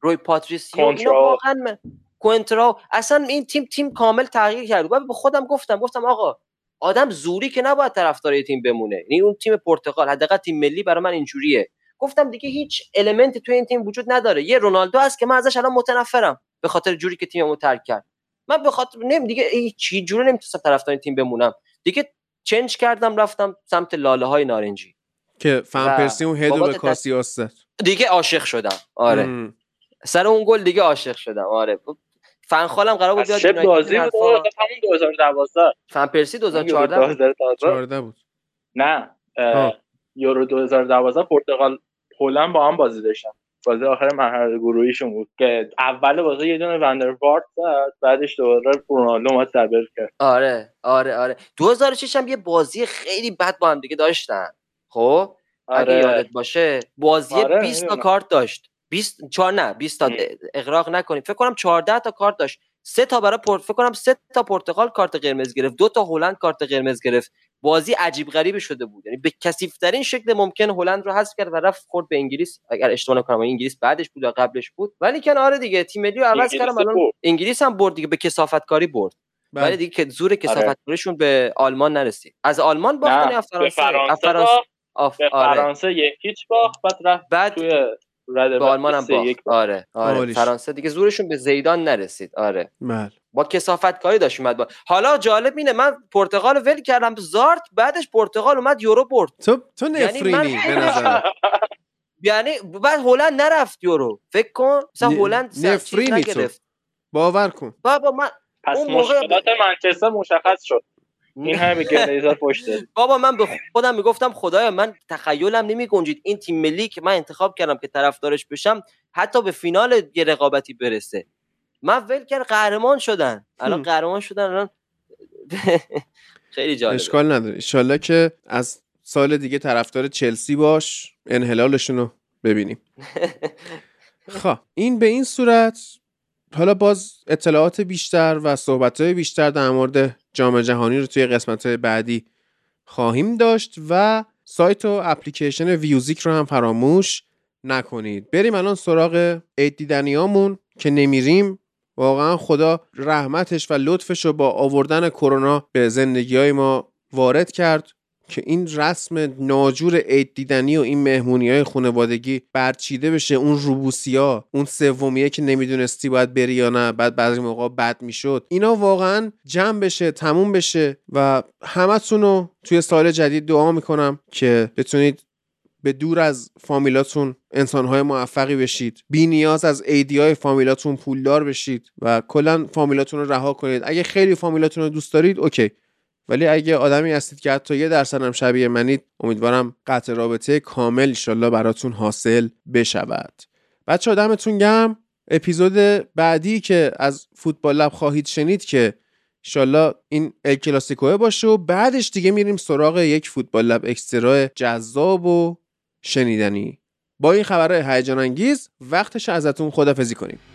روی پاتریسیو اینا، واقعا من کنترا، اصلا این تیم تیم کامل تغییر کرد. بعد به خودم گفتم گفتم آقا آدم زوری که نباید طرفدار یه تیم بمونه، یعنی اون تیم پرتغال حداقل تیم ملی برای من اینجوریه. گفتم دیگه هیچ المنتی تو این تیم وجود نداره، یه رونالدو هست که من ازش الان متنفرم به خاطر جوری که تیممو ترک کرد، من به خاطر نمی دیگه هیچ جوری نمیتونم طرفدار این تیم بمونم دیگه، چنج کردم رفتم سمت لاله‌های نارنجی که فن پرسی اون هدو به کاسیاس دیگه عاشق شدم. آره م. سر اون گل دیگه عاشق شدم. آره فن خالم قرار بود بیاد چه بازی بود همون دو هزار و دوازده فن پرسی دو هزار و چهارده بود نه یورو دو هزار و دوازده پرتغال هلند با هم بازی داشتن، بازی آخر مرحله گروهیشون بود که اول بازی یه دونه وندروارد زد، بعدش دوباره رونالدو ما صبر کرد. آره آره آره دو هزار و شش هم یه بازی خیلی بد با هم دیگه داشتن، خب اگه یادت باشه بازی آره. بیست تا کارت داشت، بیست چهار نه بیست تا اغراق نکنیم، فکر کنم چهارده تا کارت داشت، سه تا برای پورت فکر کنم سه تا پرتغال کارت قرمز گرفت، دو تا هلند کارت قرمز گرفت، بازی عجیب غریبی شده بود، یعنی به کثیف‌ترین شکل ممکن هلند رو حذف کرد و رفت خورد به انگلیس، اگر اشتباه نکنم انگلیس بعدش بود یا قبلش بود، ولی که آره دیگه تیم ملی رو عوض کردم، الان انگلیس هم برد دیگه به کثافتکاری برد، ولی دیگه که زور کثافتکاریشون به آلمان نرسید، از آلمان باختن فرانسه فرانسه فرانسه یک هیچ باخت، بعد توی به آلمان هم باخت. آره آره آلیش. فرانسه دیگه زورشون به زیدان نرسید. آره بله با کثافتکاری داشت اومد با. حالا جالب اینه من پرتغال ول کردم زارت، بعدش پرتغال اومد یورو برد. تو تو نفرینی به نظر یعنی بعد هلند نرفت یورو، فکر کن مثلا هلند نفرینی تو باور کن بابا من پس مشکلات منچستر مشخص شد، این همه گریزار پشت بابا من به خودم میگفتم خدایا من تخیلم نمی‌گنجید این تیم ملی که من انتخاب کردم که طرفدارش بشم حتی به فینال یه رقابتی برسه، من ول کرد قهرمان شدن، الان قهرمان شدن الان خیلی جالب. اشکال نداره ان شاءالله که از سال دیگه طرفدار چلسی باش، انحلالشون رو ببینیم. خب این به این صورت حالا باز اطلاعات بیشتر و صحبت‌های بیشتر در مورد جام جهانی رو توی قسمت بعدی خواهیم داشت و سایت و اپلیکیشن ویوزیک رو هم فراموش نکنید. بریم الان سراغ عید دیدنیامون که نمیریم، واقعا خدا رحمتش و لطفش رو با آوردن کرونا به زندگی‌های ما وارد کرد که این رسم ناجور عید دیدنی و این مهمونی‌های خانوادگی برچیده بشه، اون روبوسیا، اون سومیه که نمیدونستی باید بری یا نه، بعد بعضی موقع بد میشد، اینا واقعا جمع بشه، تموم بشه و همتون رو توی سال جدید دعا میکنم که بتونید به دور از فامیلاتون انسان‌های موفقی بشید، بی نیاز از ایدیای فامیلاتون پولدار بشید و کلا فامیلاتون رو رها کنید. اگه خیلی فامیلاتون رو دوست دارید اوکی، ولی اگه آدمی هستید که حتی یه درصد هم شبیه منید، امیدوارم قطع رابطه کامل انشالله براتون حاصل بشود. بچه‌ها دمتون گرم. اپیزود بعدی که از فوتبال لب خواهید شنید که انشالله این ال کلاسیکوه باشه و بعدش دیگه میریم سراغ یک فوتبال لب اکسترا جذاب و شنیدنی. با این خبرهای هیجان انگیز وقتش ازتون خدافظی کنیم.